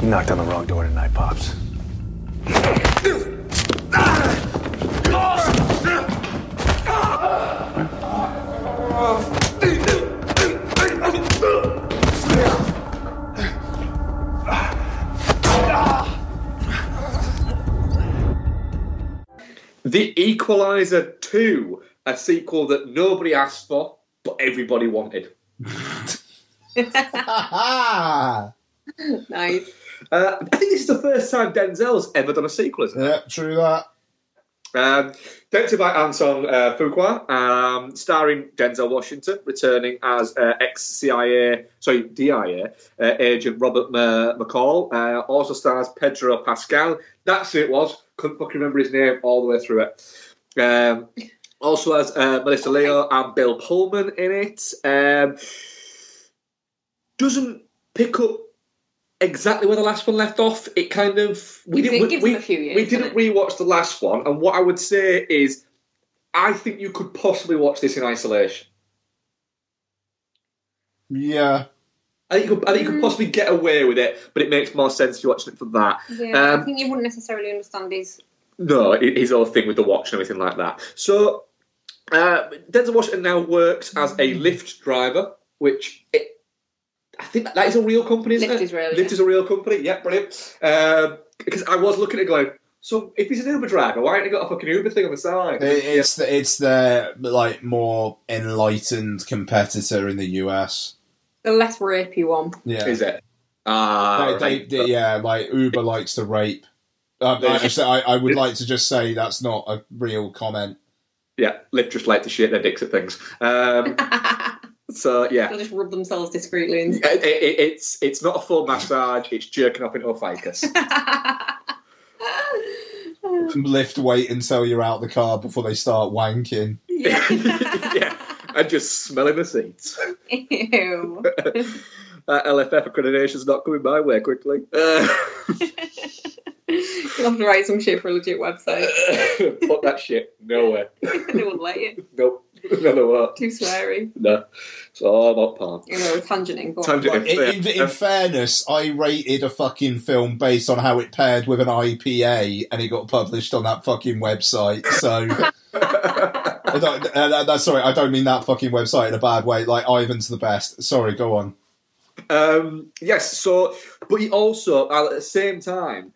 You knocked on the wrong door tonight, Pops. The Equalizer 2, a sequel that nobody asked for, but everybody wanted. Nice. I think this is the first time Denzel's ever done a sequel, isn't it? Yeah, true that. Directed by Anton Fuqua, starring Denzel Washington, returning as DIA agent Robert McCall. Also stars Pedro Pascal. That's who it was. Couldn't fucking remember his name all the way through it. Also has Melissa Leo and Bill Pullman in it. Doesn't pick up exactly where the last one left off. It kind of... We didn't rewatch the last one, and what I would say is I think you could possibly watch this in isolation. Yeah. I think you could possibly get away with it, but it makes more sense if you're watching it for that. Yeah, I think you wouldn't necessarily understand his... No, his whole thing with the watch and everything like that. So, Denzel Washington now works as a Lyft driver, which... I think that is a real company, isn't it? Lyft is a real company. Yeah, brilliant. Because I was looking at it going, so if he's an Uber driver, why ain't he got a fucking Uber thing on the side? It's the more enlightened competitor in the US. The less rapey one. Yeah. Is it? Uber likes to rape. I would like to just say that's not a real comment. Yeah, Lyft just like to shit their dicks at things. So yeah, they'll just rub themselves discreetly. It's not a full massage; it's jerking off into a ficus. Lift, wait until you're out the car before they start wanking. Yeah, yeah. And just smelling the seats. Ew. LFF accreditation's not coming my way quickly. You'll have to write some shit for a legit website. Fuck that shit. No way. They won't let you. Nope. No, what? Too sweary. No. It's all about palm. You know, tangenting. In fairness, I rated a fucking film based on how it paired with an IPA, and it got published on that fucking website, so... I don't mean that fucking website in a bad way. Like, Ivan's the best. Sorry, go on. Yes, so... But he also, at the same time...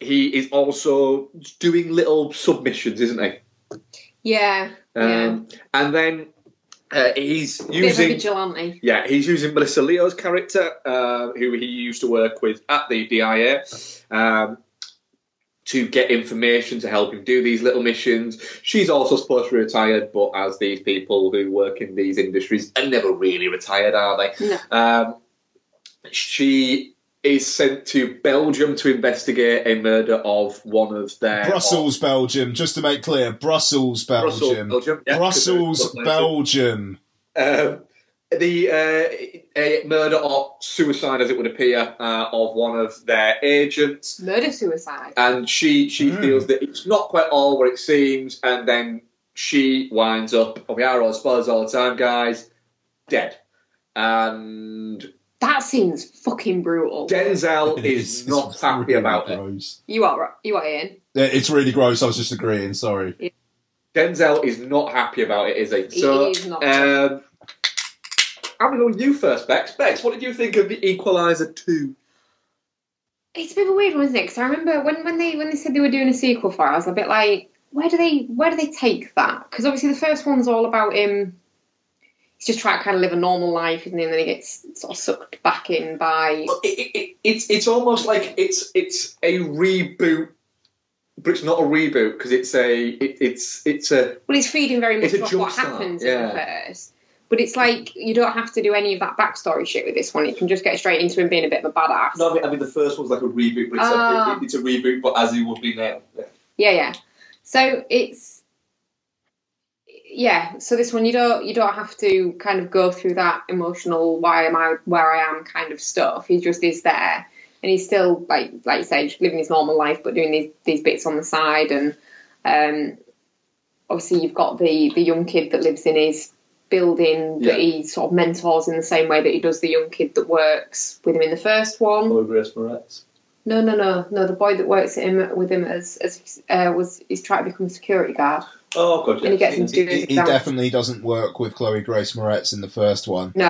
he is also doing little submissions, isn't he? Yeah. And then he's using... Bit of a vigilante. Yeah, he's using Melissa Leo's character, who he used to work with at the DIA, to get information to help him do these little missions. She's also supposed to be retired, but as these people who work in these industries are never really retired, are they? No. She... is sent to Belgium to investigate a murder of one of their... Belgium, just to make clear. Brussels, Belgium. A murder or suicide, as it would appear, of one of their agents. Murder-suicide. And she feels that it's not quite all what it seems, and then she winds up, we are all spoilers all the time, guys, dead. And... That seems fucking brutal. Denzel is not happy about it. You are Ian. It's really gross. I was just agreeing. Sorry. Yeah. Denzel is not happy about it, is he? He is not. I'm going with you first, Bex. Bex, what did you think of The Equalizer 2? It's a bit of a weird one, isn't it? Because I remember when they said they were doing a sequel for it, I was a bit like, where do they take that? Because obviously the first one's all about him. He's just trying to kind of live a normal life, isn't he? And then he gets sort of sucked back in by... It's almost like it's a reboot, but it's not a reboot because it's a... Well, it's feeding very much off what happens in the first. But it's like you don't have to do any of that backstory shit with this one. You can just get straight into him being a bit of a badass. No, I mean the first one's like a reboot, but it's a reboot, but as he would be now. Yeah. So it's... Yeah, so this one you don't have to kind of go through that emotional why am I where I am kind of stuff. He just is there, and he's still like you say, just living his normal life, but doing these bits on the side. And obviously you've got the young kid that lives in his building that he sort of mentors in the same way that he does the young kid that works with him in the first one. Boy Grace Moretz. No. The boy that works with him as he's trying to become a security guard. Oh, God, yes. And he gets him to do his exams. He definitely doesn't work with Chloe Grace Moretz in the first one. No.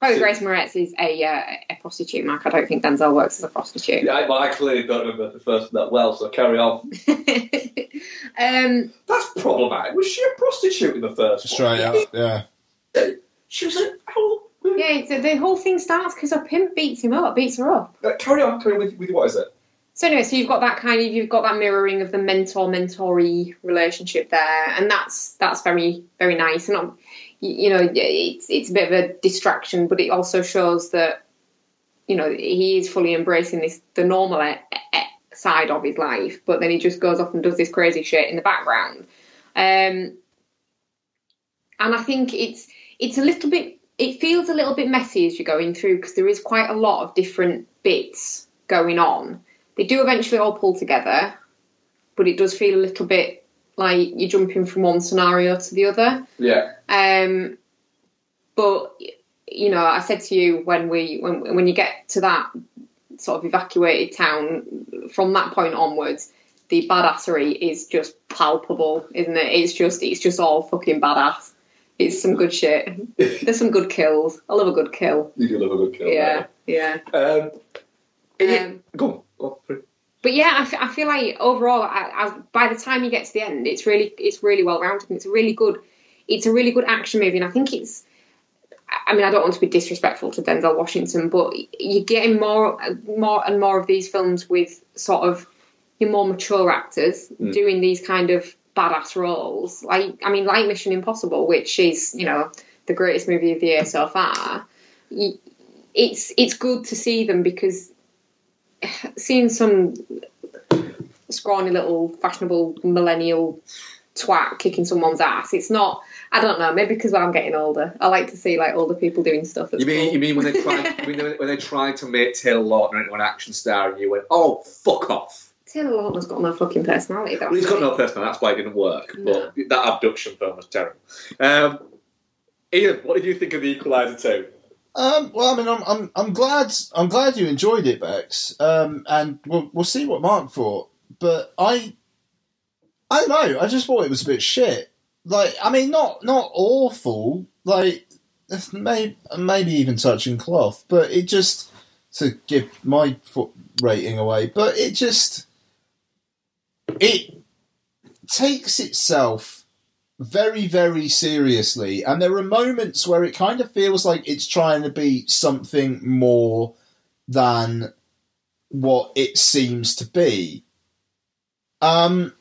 Chloe Grace Moretz is a prostitute, Mark. I don't think Denzel works as a prostitute. Yeah, well, I clearly don't remember the first one that well, so carry on. That's problematic. Was she a prostitute in the first one? Straight up, yeah. She was like, oh. Yeah, the whole thing starts because a pimp beats her up. Carry on with what is it? So anyway, so you've got that mirroring of the mentor-mentoree relationship there, and that's very, very nice. And you know, it's a bit of a distraction, but it also shows that, you know, he is fully embracing the normal side of his life, but then he just goes off and does this crazy shit in the background. And I think it's a little bit, it feels a little bit messy as you're going through, because there is quite a lot of different bits going on. They do eventually all pull together, but it does feel a little bit like you're jumping from one scenario to the other. Yeah. But you know, I said to you when you get to that sort of evacuated town, from that point onwards, the badassery is just palpable, isn't it? It's just all fucking badass. It's some good shit. There's some good kills. I love a good kill. You do love a good kill. Yeah, yeah. Go on. But yeah, I feel like overall, by the time you get to the end, it's really well rounded, and it's a really good action movie. And I think I don't want to be disrespectful to Denzel Washington, but you're getting more and more of these films with sort of your more mature actors doing these kind of badass roles. Like Mission Impossible, which is, you know, the greatest movie of the year so far. It's good to see them, because seeing some scrawny little fashionable millennial twat kicking someone's ass, it's not, I don't know, maybe because I'm getting older, I like to see like older people doing stuff. You mean when they tried to make Taylor Lautner into an action star, and you went, oh, fuck off. Taylor Lautner's got no fucking personality, though. Well, he's got no personality, that's why it didn't work. No. But that abduction film was terrible. Ian, what did you think of The Equalizer 2? Well, I mean, I'm glad you enjoyed it, Bex. And we'll see what Mark thought. But I don't know. I just thought it was a bit shit. Like, I mean, not awful. Like, maybe even touching cloth. But it just, to give my rating away, but it takes itself very, very seriously, and there are moments where it kind of feels like it's trying to be something more than what it seems to be. But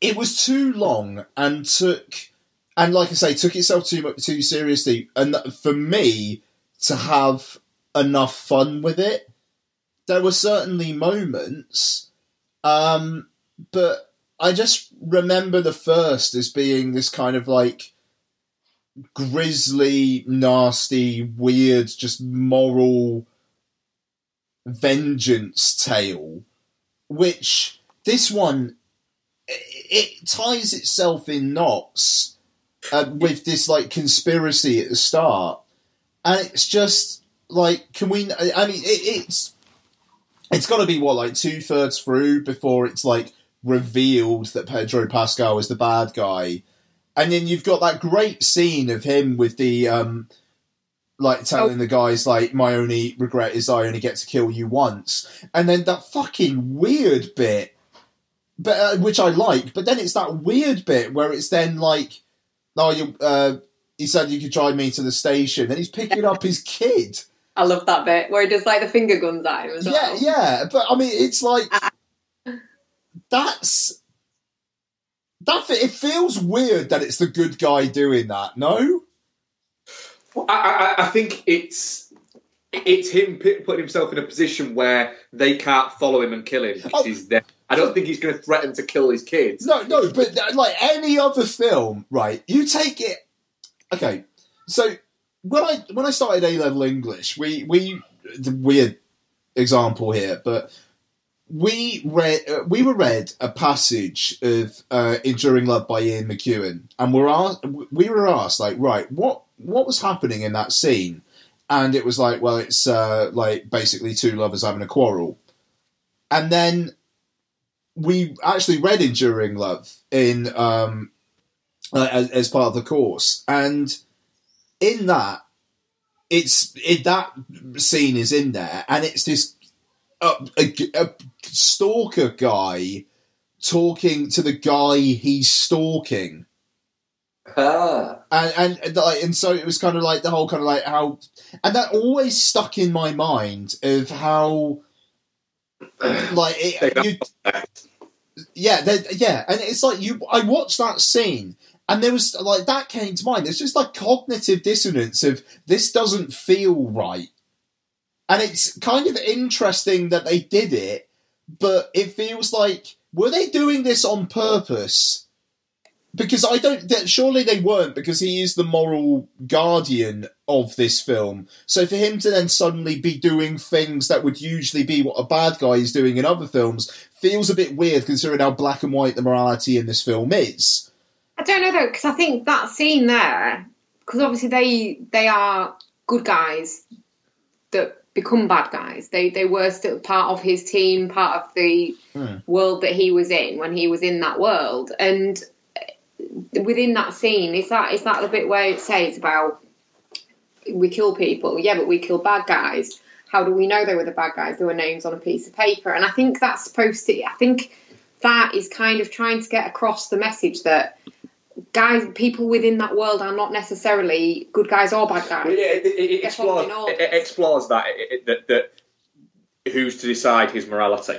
it was too long and took itself too seriously, and for me to have enough fun with it. There were certainly moments, but I just remember the first as being this kind of like grisly, nasty, weird, just moral vengeance tale, which this one, it ties itself in knots with this like conspiracy at the start. And it's just like, it's got to be like 2/3 through before it's like revealed that Pedro Pascal is the bad guy, and then you've got that great scene of him with the telling the guys like, my only regret is I only get to kill you once, and then that fucking weird bit, but which I like, but then it's that weird bit where it's then like, oh, he said you could drive me to the station, and he's picking up his kid. I love that bit where he does like the finger guns at him as well. Yeah, but I mean, it's like it feels weird that it's the good guy doing that. No, I think it's him putting himself in a position where they can't follow him and kill him because he's there. I don't think he's going to threaten to kill his kids. No, but like any other film, right? You take it. Okay, so when I started A-level English, we the weird example here, but we were read a passage of Enduring Love by Ian McEwan, and we were asked like, right, what was happening in that scene? And it was like, well, it's like basically two lovers having a quarrel. And then we actually read Enduring Love in as part of the course, and in that that scene is in there, and it's this a stalker guy talking to the guy he's stalking. And so it was kind of like the whole kind of like how, and that always stuck in my mind of how like it, yeah and it's like I watched that scene and there was like that came to mind. It's just like cognitive dissonance of this doesn't feel right, and it's kind of interesting that they did it, but it feels like, were they doing this on purpose? Because I don't... Surely they weren't, because he is the moral guardian of this film. So for him to then suddenly be doing things that would usually be what a bad guy is doing in other films feels a bit weird, considering how black and white the morality in this film is. I don't know, though, because I think that scene there... Because obviously they are good guys that become bad guys. They were still part of his team, part of the world that he was in when he was in that world. And... within that scene, is that the bit where it says about we kill people, yeah, but we kill bad guys. How do we know they were the bad guys? There were names on a piece of paper, and I think that's supposed to. I think that is kind of trying to get across the message that guys, people within that world are not necessarily good guys or bad guys. Yeah, it explores that that who's to decide his morality.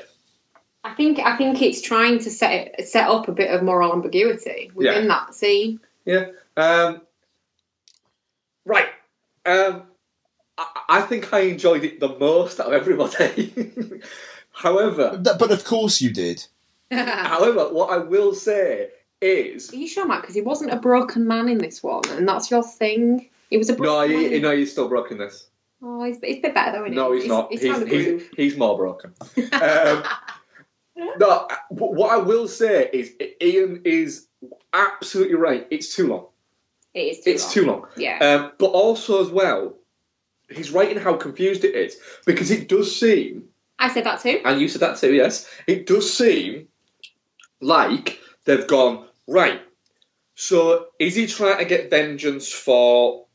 I think it's trying to set up a bit of moral ambiguity within that scene. Yeah. Right. I think I enjoyed it the most out of everybody. But of course you did. However, what I will say is... Are you sure, Matt? Because he wasn't a broken man in this one, and that's your thing. He was a broken man. No, he's still broken this. Oh, he's a bit better, though, isn't he? No, he's not. He's more broken. No, what I will say is Ian is absolutely right. It's too long. It's too long. Yeah. But also as well, he's right in how confused it is, because it does seem... I said that too. And you said that too, yes. It does seem like they've gone, right, so is he trying to get vengeance for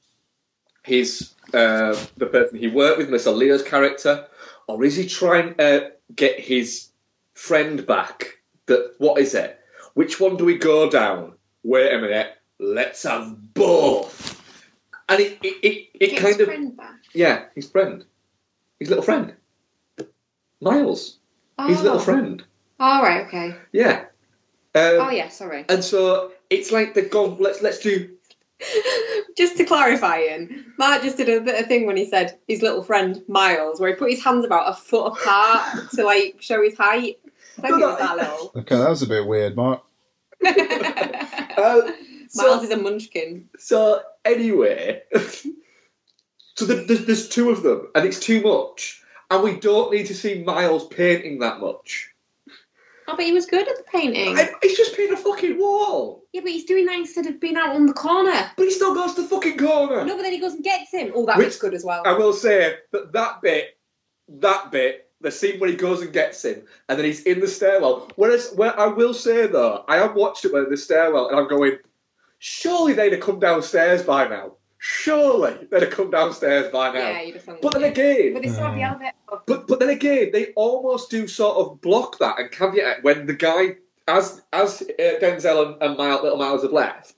his the person he worked with, Mr. Leo's character, or is he trying to get his... friend back? That what is it? Which one do we go down? Wait a minute. Let's have both. And it kind of friend back. Yeah, his friend, his little friend, Miles. Oh. His little friend. All right. Okay. Yeah. Sorry. And so it's like they've gone. Let's do. Just to clarify, Ian, Mark just did a bit of thing when he said his little friend Miles, where he put his hands about a foot apart to like show his height. Okay, that was a bit weird, Mark. Miles is a munchkin. So anyway, so there's two of them, and it's too much, and we don't need to see Miles painting that much. Oh, but he was good at the painting. He's just painting a fucking wall. Yeah, but he's doing that instead of being out on the corner. But he still goes to the fucking corner. No, but then he goes and gets him. Oh, that looks good as well. I will say that that bit, the scene where he goes and gets him, and then he's in the stairwell. Whereas, where I will say, though, I have watched it when in the stairwell, and I'm going, surely they'd have come downstairs by now. Yeah, you just But then again, they almost do sort of block that and caveat when the guy, as Denzel and little Miles have left,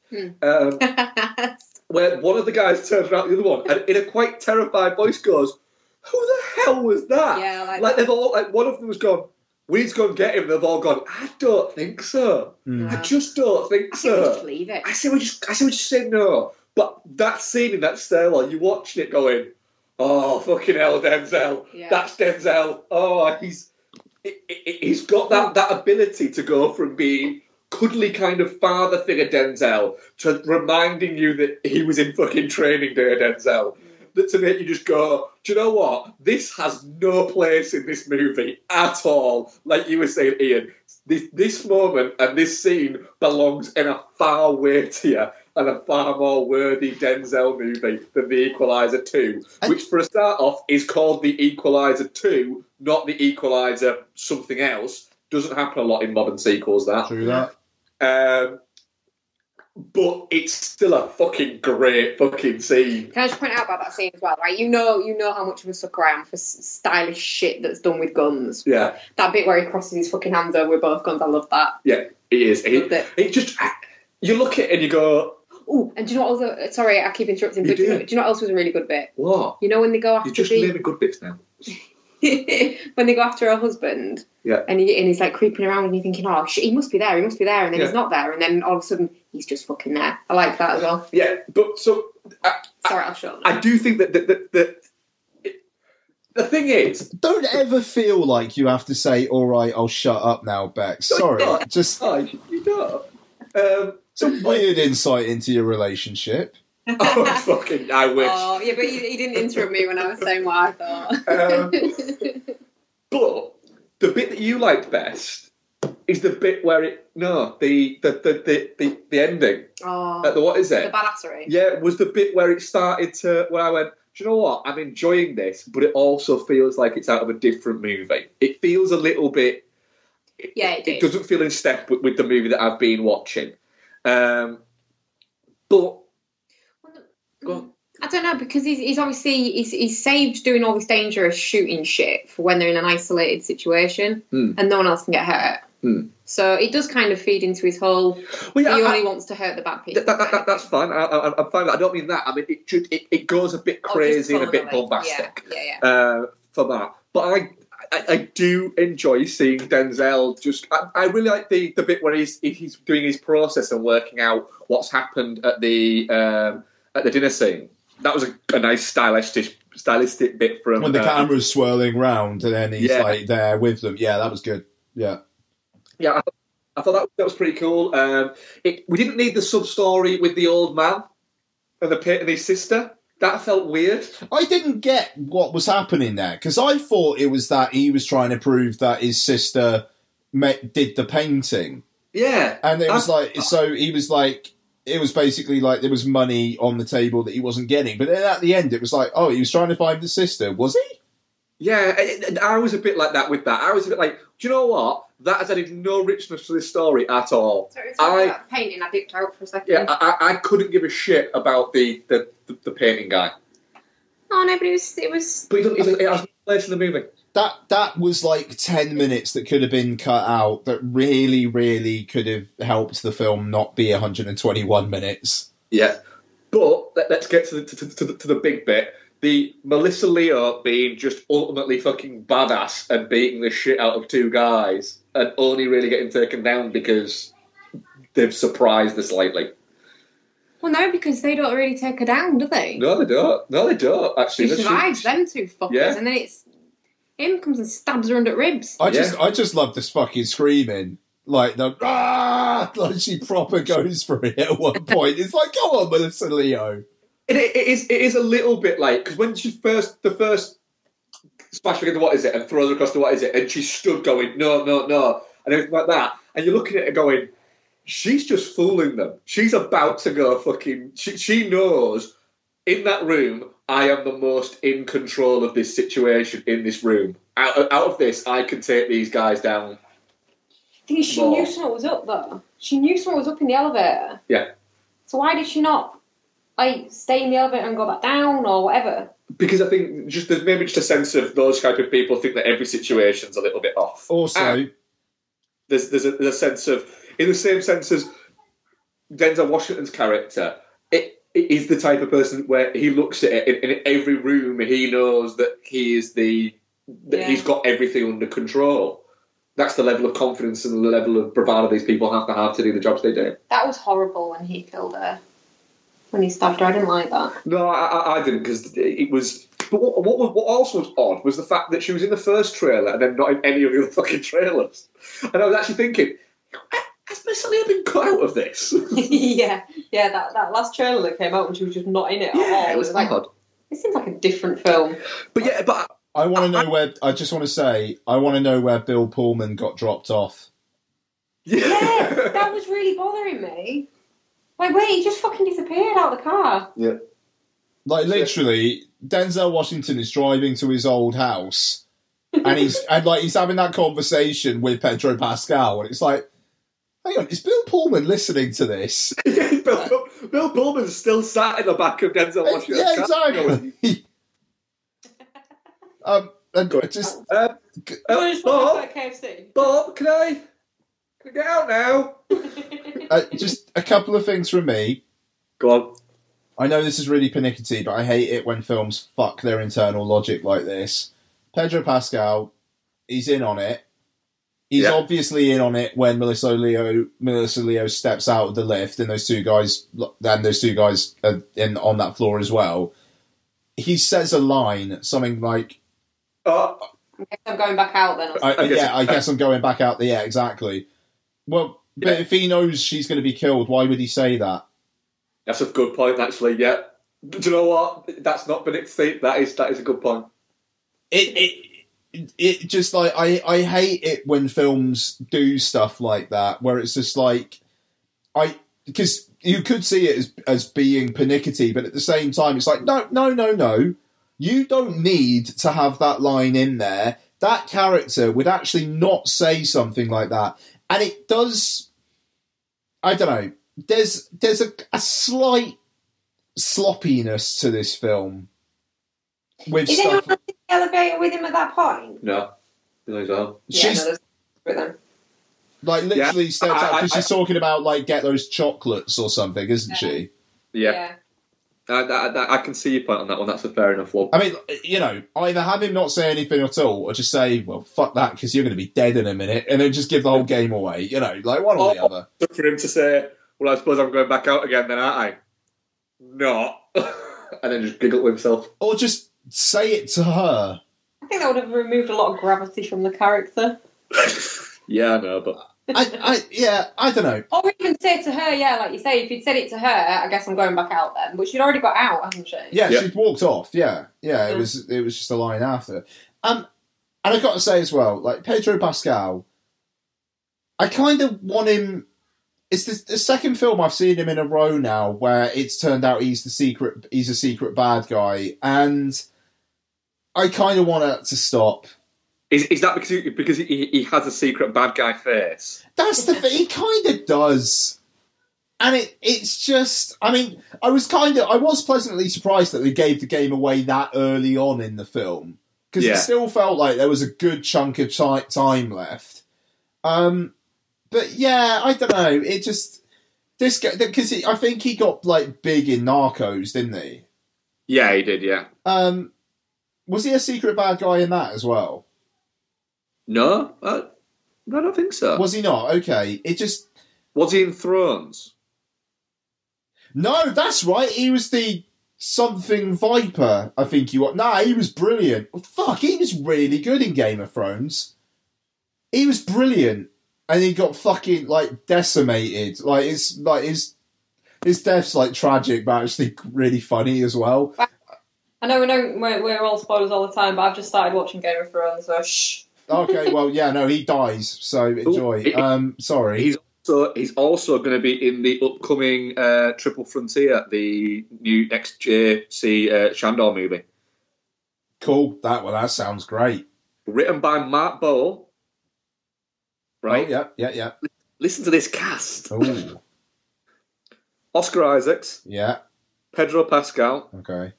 where one of the guys turns around to the other one and in a quite terrified voice goes, "Who the hell was that?" Yeah, like that. They've all one of them was gone, "We need to go and get him." And they've all gone, "I don't think so. I just don't think so." We just leave it. I say we just say no. But that scene in that stairwell, you're watching it going, "Oh, fucking hell, Denzel. Yeah. That's Denzel." Oh, he's got that ability to go from being cuddly kind of father figure Denzel to reminding you that he was in fucking Training Day Denzel. That to make you just go, "Do you know what? This has no place in this movie at all." Like you were saying, Ian, this moment and this scene belongs in a far weightier and a far more worthy Denzel movie than The Equalizer 2, which for a start off is called The Equalizer 2, not The Equalizer something else. Doesn't happen a lot in modern sequels, that. True that. But it's still a fucking great fucking scene. Can I just point out about that scene as well? Right, you know how much of a sucker I am for stylish shit that's done with guns. Yeah. That bit where he crosses his fucking hands over with both guns, I love that. Yeah, it is. It just, you look at it and you go... Oh, and do you know what else? Sorry, I keep interrupting. But do you know what else was a really good bit? What? You know when they go after... You just really good bits now. When they go after her husband, yeah, and he's like creeping around and you're thinking, oh shit, he must be there, and then he's not there, and then all of a sudden he's just fucking there. I like that as well. Yeah, but so I'll shut up. I do think that the thing is, don't ever feel like you have to say, all right, I'll shut up now, Beck. Sorry, just you don't. It's a weird insight into your relationship. Oh, fucking, I wish. Oh, yeah, but he didn't interrupt me when I was saying what I thought. But the bit that you liked best is the bit where the ending. Oh. Like what is it? The badassery. Yeah, it was the bit where it started to, where I went, do you know what? I'm enjoying this, but it also feels like it's out of a different movie. It feels a little bit... Yeah, it did. It doesn't feel in step with the movie that I've been watching. But... I don't know, because he's obviously he's saved doing all this dangerous shooting shit for when they're in an isolated situation and no one else can get hurt. So it does kind of feed into his whole he only wants to hurt the bad people. That's fine. I'm fine with that. I don't mean that. I mean it goes a bit crazy and a bit bombastic for that. But I do enjoy seeing Denzel just... I really like the bit where he's doing his process and working out what's happened at the dinner scene. That was a nice stylistic bit from... When the camera's swirling round and then he's like there with them. Yeah, that was good. Yeah. Yeah, I thought that was pretty cool. We didn't need the sub-story with the old man and his sister. That felt weird. I didn't get what was happening there because I thought it was that he was trying to prove that his sister did the painting. Yeah. And it was so he was like... It was basically like there was money on the table that he wasn't getting. But then at the end, it was like, oh, he was trying to find the sister, was he? Yeah, and I was a bit like that with that. I was a bit like, do you know what? That has added no richness to this story at all. So it's about painting. I dipped out for a second. Yeah, I couldn't give a shit about the painting guy. Oh, no, but it was... But it has no place in the movie. That was like 10 minutes that could have been cut out that really, really could have helped the film not be 121 minutes. Yeah. But let's get to the big bit. The Melissa Leo being just ultimately fucking badass and beating the shit out of two guys and only really getting taken down because they've surprised her slightly. Well, no, because they don't really take her down, do they? No, they don't, actually. She survives them two fuckers and then it's... Him comes and stabs her under the ribs. I just love this fucking screaming. Like the like she proper goes for it at one point. It's like, go on, Melissa Leo. It is a little bit like, because when she first smash her into what is it and throws her across the what is it, and she stood going no and everything like that, and you're looking at her going, she's just fooling them. She's about to go fucking. She knows in that room. I am the most in control of this situation in this room. Out of this, I can take these guys down. The thing is, she knew someone was up, though. She knew someone was up in the elevator. Yeah. So why did she not, stay in the elevator and go back down or whatever? Because I think there's maybe just a sense of those type of people think that every situation's a little bit off. Also, and there's a sense of, in the same sense as Denzel Washington's character, he's the type of person where he looks at it in every room. He knows that he's got everything under control. That's the level of confidence and the level of bravado these people have to do the jobs they do. That was horrible when he killed her. When he stabbed her, I didn't like that. No, I didn't, because it was... But what also was odd was the fact that she was in the first trailer and then not in any of the other fucking trailers. And I was actually thinking... Has Miss Leo been cut out of this? yeah, that last trailer that came out when she was just not in it at all. It was like, odd. It seems like a different film. But yeah, but... I want to know where Bill Pullman got dropped off. Yeah, that was really bothering me. Like, wait, he just fucking disappeared out of the car. Yeah. Like, literally, Denzel Washington is driving to his old house and he's having that conversation with Pedro Pascal and it's like, hang on, is Bill Pullman listening to this? Bill Pullman's still sat in the back of Denzel Washington's car. Exactly. Bob, can I get out now? Just a couple of things from me. Go on. I know this is really pernickety, but I hate it when films fuck their internal logic like this. Pedro Pascal, he's in on it. He's obviously in on it when Melissa Leo steps out of the lift, and those two guys are in on that floor as well. He says a line, something like, I guess I'm going back out then. I guess I'm going back out. Yeah, exactly. Well, but if he knows she's going to be killed, why would he say that? That's a good point, actually, yeah. Do you know what? That's not pernickety. That is a good point. It just, like, I hate it when films do stuff like that, where it's just like, because you could see it as being pernickety, but at the same time, it's like, no. You don't need to have that line in there. That character would actually not say something like that. And it does, I don't know, there's a slight sloppiness to this film. With Is anyone in the elevator with him at that point? No, he's not. She's with him. Like, literally steps out, because she's talking about, like, get those chocolates or something, isn't she? Yeah. I can see your point on that one. That's a fair enough one. I mean, you know, either have him not say anything at all, or just say, well, fuck that, because you're going to be dead in a minute, and then just give the whole game away. You know, like, one or the other. For him to say, well, I suppose I'm going back out again then, aren't I? Not. And then just giggle to himself. Or just say it to her. I think that would have removed a lot of gravity from the character. Yeah, I know, but... I don't know. Or even say to her, like you say, if you'd said it to her, I guess I'm going back out then. But she'd already got out, hadn't she? Yeah, she'd walked off, yeah. It was just a line after. And I've got to say as well, like, Pedro Pascal, I kind of want him... It's the second film I've seen him in a row now where it's turned out he's a secret bad guy, and I kind of want that to stop. Is that because he has a secret bad guy face? That's the thing. He kind of does, and it's just. I mean, I was pleasantly surprised that they gave the game away that early on in the film, because it still felt like there was a good chunk of time left. But yeah, I don't know. It just this guy, because I think he got like big in Narcos, didn't he? Yeah, he did. Yeah. Was he a secret bad guy in that as well? No, I don't think so. Was he not? Okay, it just was he in Thrones? No, that's right. He was the something Viper. I think he was. Nah, he was brilliant. Fuck, he was really good in Game of Thrones. He was brilliant. And he got fucking, like, decimated. Like, it's like his death's, like, tragic, but actually really funny as well. I know we're all spoilers all the time, but I've just started watching Game of Thrones, so shh. Okay, well, yeah, no, he dies, so enjoy. Sorry. He's also going to be in the upcoming Triple Frontier, the new next JC Shandor movie. Cool. That sounds great. Written by Mark Bowl. Right? Oh, yeah. Listen to this cast. Ooh. Oscar Isaacs. Yeah. Pedro Pascal. Okay.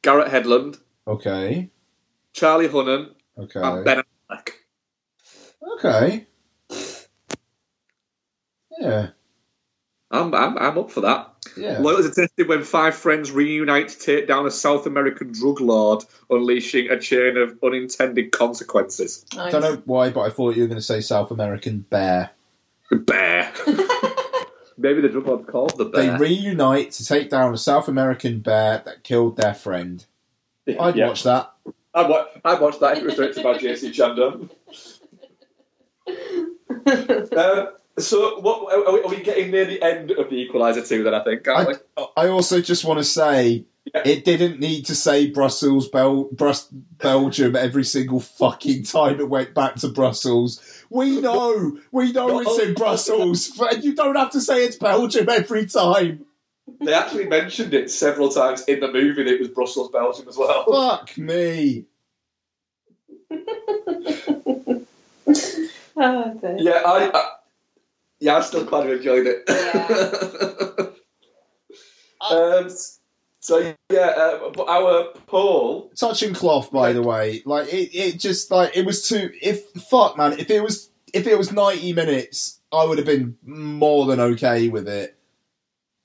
Garrett Hedlund. Okay. Charlie Hunnam. Okay. And Ben Affleck. Okay. Yeah. I'm up for that. Yeah. Loyalty tested when five friends reunite to take down a South American drug lord, unleashing a chain of unintended consequences. Nice. I don't know why, but I thought you were going to say South American bear. Bear. Maybe the drug lord called the bear. They reunite to take down a South American bear that killed their friend. I'd watch that. I'd watch that if it was directed by JC Chandler. So, what are we getting near the end of The Equalizer 2 then, I think, aren't we? I also just want to say, it didn't need to say Belgium every single fucking time it went back to Brussels. We know it's in Brussels. You don't have to say it's Belgium every time. They actually mentioned it several times in the movie that it was Brussels, Belgium as well. Fuck me. Oh, yeah, I Yeah, I still kind of enjoyed it. Yeah. So yeah, our Paul, touch and cloth. By the way, like it just like it was too. If fuck, man, if it was 90 minutes, I would have been more than okay with it.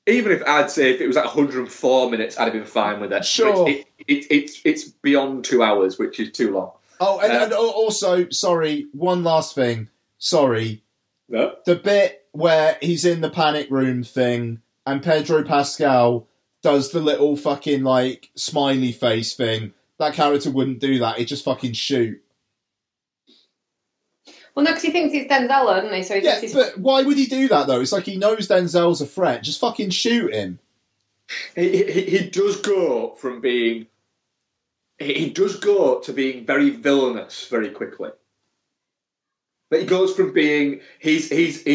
Even if I'd say if it was at 104 minutes, I'd have been fine with it. Sure, it's beyond 2 hours, which is too long. Oh, and also, sorry, one last thing. Sorry, no? The bit where he's in the panic room thing and Pedro Pascal does the little fucking, like, smiley face thing. That character wouldn't do that. He'd just fucking shoot. Well, no, because he thinks it's Denzel, doesn't he? So he thinks but why would he do that, though? It's like he knows Denzel's a threat. Just fucking shoot him. He does go from being... He does go to being very villainous very quickly. But he goes from being... He's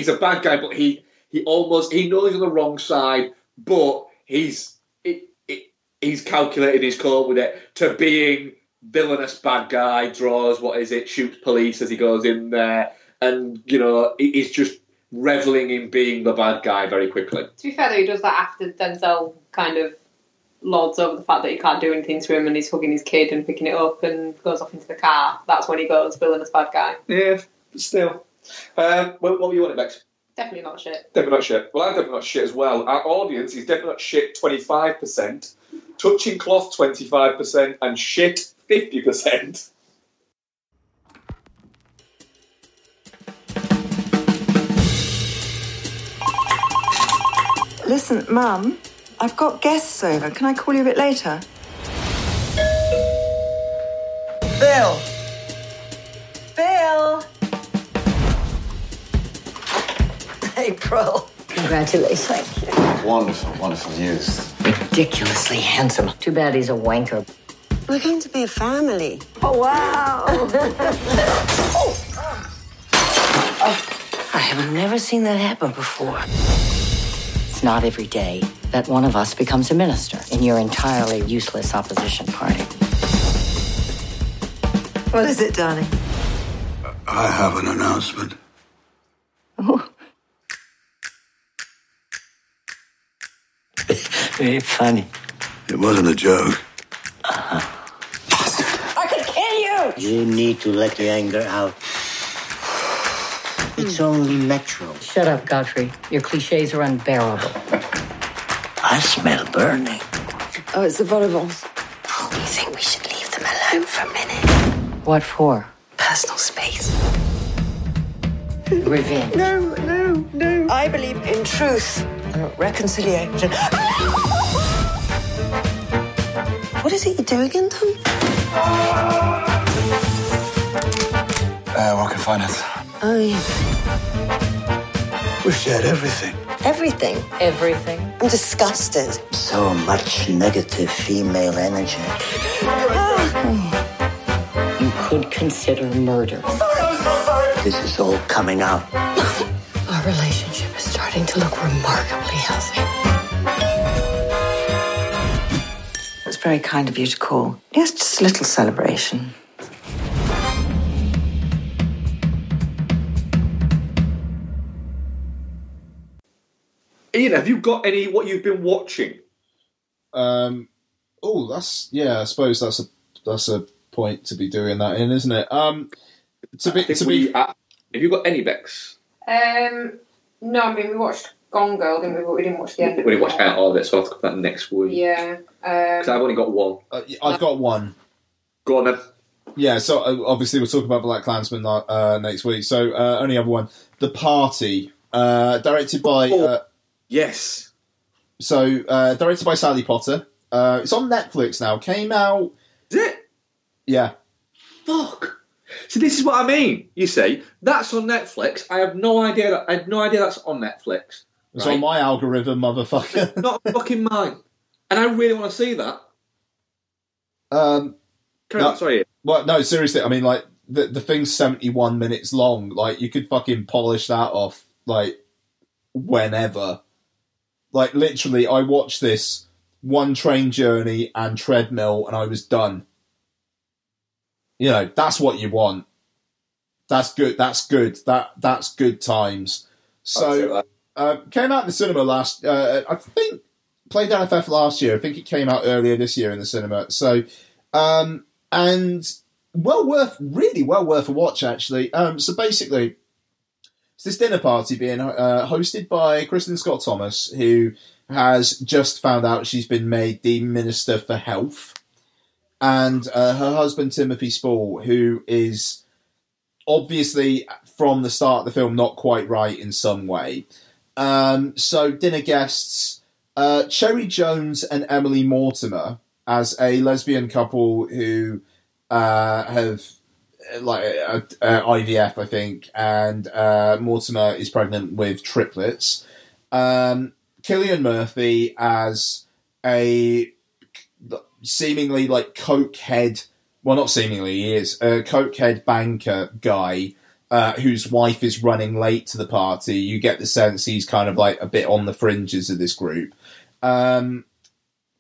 a bad guy, but he almost... He knows he's on the wrong side, but... He's calculated his call with it to being villainous bad guy, draws, what is it, shoots police as he goes in there, and, you know, he's just revelling in being the bad guy very quickly. To be fair, though, he does that after Denzel kind of lords over the fact that he can't do anything to him and he's hugging his kid and picking it up and goes off into the car. That's when he goes villainous bad guy. Yeah, but still. What were you wanting next? Definitely not shit. Definitely not shit. Well, I'm definitely not shit as well. Our audience is definitely not shit 25%, touching cloth 25%, and shit 50%. Listen, Mum, I've got guests over. Can I call you a bit later? Bill! Bill! April. Congratulations. Thank you. Wonderful, wonderful news. Ridiculously handsome. Too bad he's a wanker. We're going to be a family. Oh, wow. I have never seen that happen before. It's not every day that one of us becomes a minister in your entirely useless opposition party. What is it, darling? I have an announcement. Oh. Very funny. It wasn't a joke. Uh-huh. I could kill you! You need to let the anger out. It's only natural. Shut up, Godfrey. Your cliches are unbearable. I smell burning. Oh, it's the vol-au-vents. Oh, you think we should leave them alone for a minute? What for? Personal space. Revenge. No, no, no. I believe in truth. Reconciliation. What is it you're doing in them? Working finance. Oh, yeah. We've shared everything. Everything? Everything. I'm disgusted. So much negative female energy. Oh. You could consider murder. I'm sorry, I'm so sorry. This is all coming out. Our relationship is starting to look remarkably healthy. It's very kind of you to call. Yes, just a little celebration. Ian, have you got any what you've been watching? I suppose that's a point to be doing that in, isn't it? Have you got any Bex? No, I mean, we watched Gone Girl, didn't we? But we didn't watch the end of it. We didn't watch out all of it, so I'll have to come back next week. Yeah. Because I've only got one. I've got one. Go on, then. Yeah, so obviously we'll talk about BlacKkKlansman next week. So only have one. The Party, directed by... yes. So, directed by Sally Potter. It's on Netflix now. Came out... Is it? Yeah. Fuck. So this is what I mean. You see, that's on Netflix. I had no idea that's on Netflix. It's right? On my algorithm, motherfucker. Not fucking mine. And I really want to see that. Sorry. Well, no, seriously. I mean, like the thing's 71 minutes long. Like you could fucking polish that off, like whenever. Like literally, I watched this one train journey and treadmill, and I was done. You know, that's what you want. That's good. That's good. That's good times. So came out in the cinema last, I think, played at FF last year. I think it came out earlier this year in the cinema. So, and really well worth a watch, actually. So basically, it's this dinner party being hosted by Kristen Scott Thomas, who has just found out she's been made the Minister for Health. And her husband, Timothy Spall, who is obviously from the start of the film not quite right in some way. So dinner guests, Cherry Jones and Emily Mortimer as a lesbian couple who have like IVF, I think, and Mortimer is pregnant with triplets. Cillian Murphy as a seemingly like cokehead, well, not seemingly, he is a cokehead banker guy whose wife is running late to the party. You get the sense he's kind of like a bit on the fringes of this group. And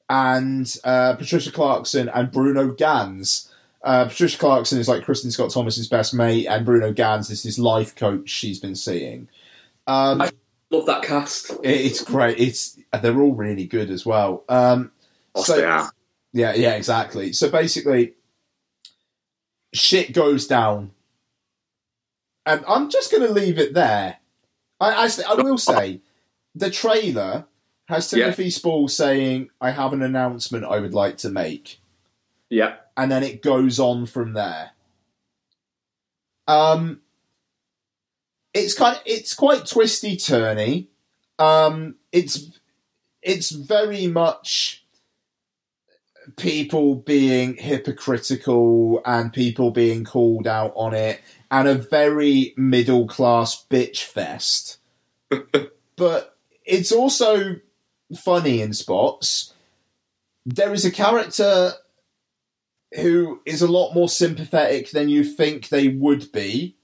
Patricia Clarkson and Bruno Ganz. Patricia Clarkson is like Kristen Scott Thomas's best mate, and Bruno Ganz is his life coach she's been seeing. I love that cast. It's great. They're all really good as well. Yeah, exactly. So basically, shit goes down. And I'm just going to leave it there. I will say, the trailer has Timothy Spall saying, "I have an announcement I would like to make." Yeah. And then it goes on from there. It's quite twisty turny. It's very much people being hypocritical and people being called out on it, and a very middle class bitch fest. But it's also funny in spots. There is a character who is a lot more sympathetic than you think they would be.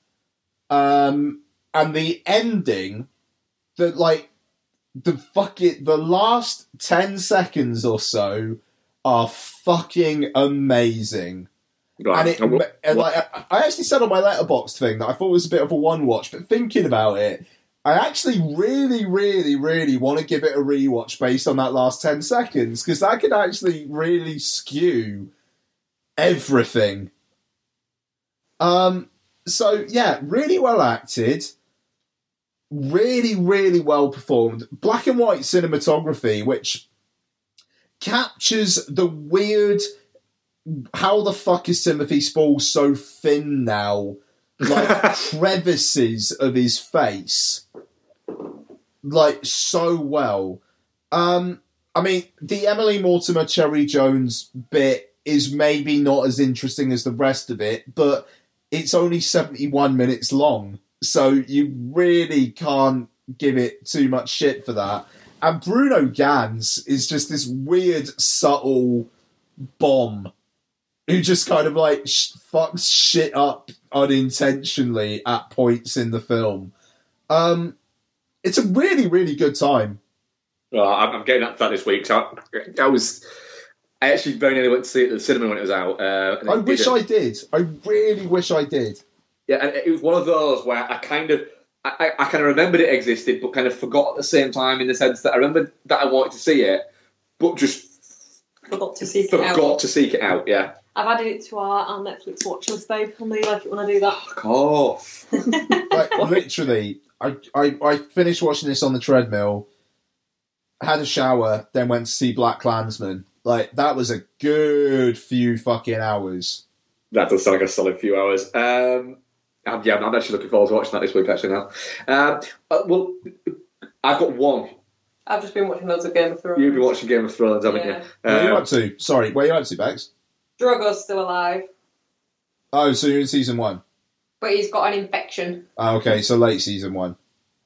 And the ending, the last 10 seconds or so are fucking amazing. Right. And I actually said on my Letterboxd thing that I thought it was a bit of a one watch, but thinking about it, I actually really, really, really want to give it a rewatch based on that last 10 seconds, because that could actually really skew everything. So, yeah, really well acted. Really, really well performed. Black and white cinematography, which captures the weird, how the fuck is Timothy Spall so thin now? Like, crevices of his face. Like, so well. The Emily Mortimer, Cherry Jones bit is maybe not as interesting as the rest of it, but it's only 71 minutes long, so you really can't give it too much shit for that. And Bruno Ganz is just this weird, subtle bomb who just kind of like fucks shit up unintentionally at points in the film. It's a really, really good time. Well, I'm getting up for that this week. So I actually very nearly went to see it at the cinema when it was out. I wish I did. I really wish I did. Yeah, and it was one of those where I kind of remembered it existed, but kind of forgot at the same time, in the sense that I remembered that I wanted to see it, but just forgot to seek it out. Yeah, I've added it to our Netflix watch list, babe. I really like it when I do that. Fuck off. Like, literally, I finished watching this on the treadmill, had a shower, then went to see BlacKkKlansman. Like, that was a good few fucking hours. That does sound like a solid few hours. I'm actually looking forward to watching that this week, actually, now. Well, I've got one. I've just been watching loads of Game of Thrones. You've been watching Game of Thrones, haven't you? Where are you up to? Sorry, where are you up to, Bex? Drogo's still alive. Oh, so you're in season one? But he's got an infection. Oh, okay, so late season one.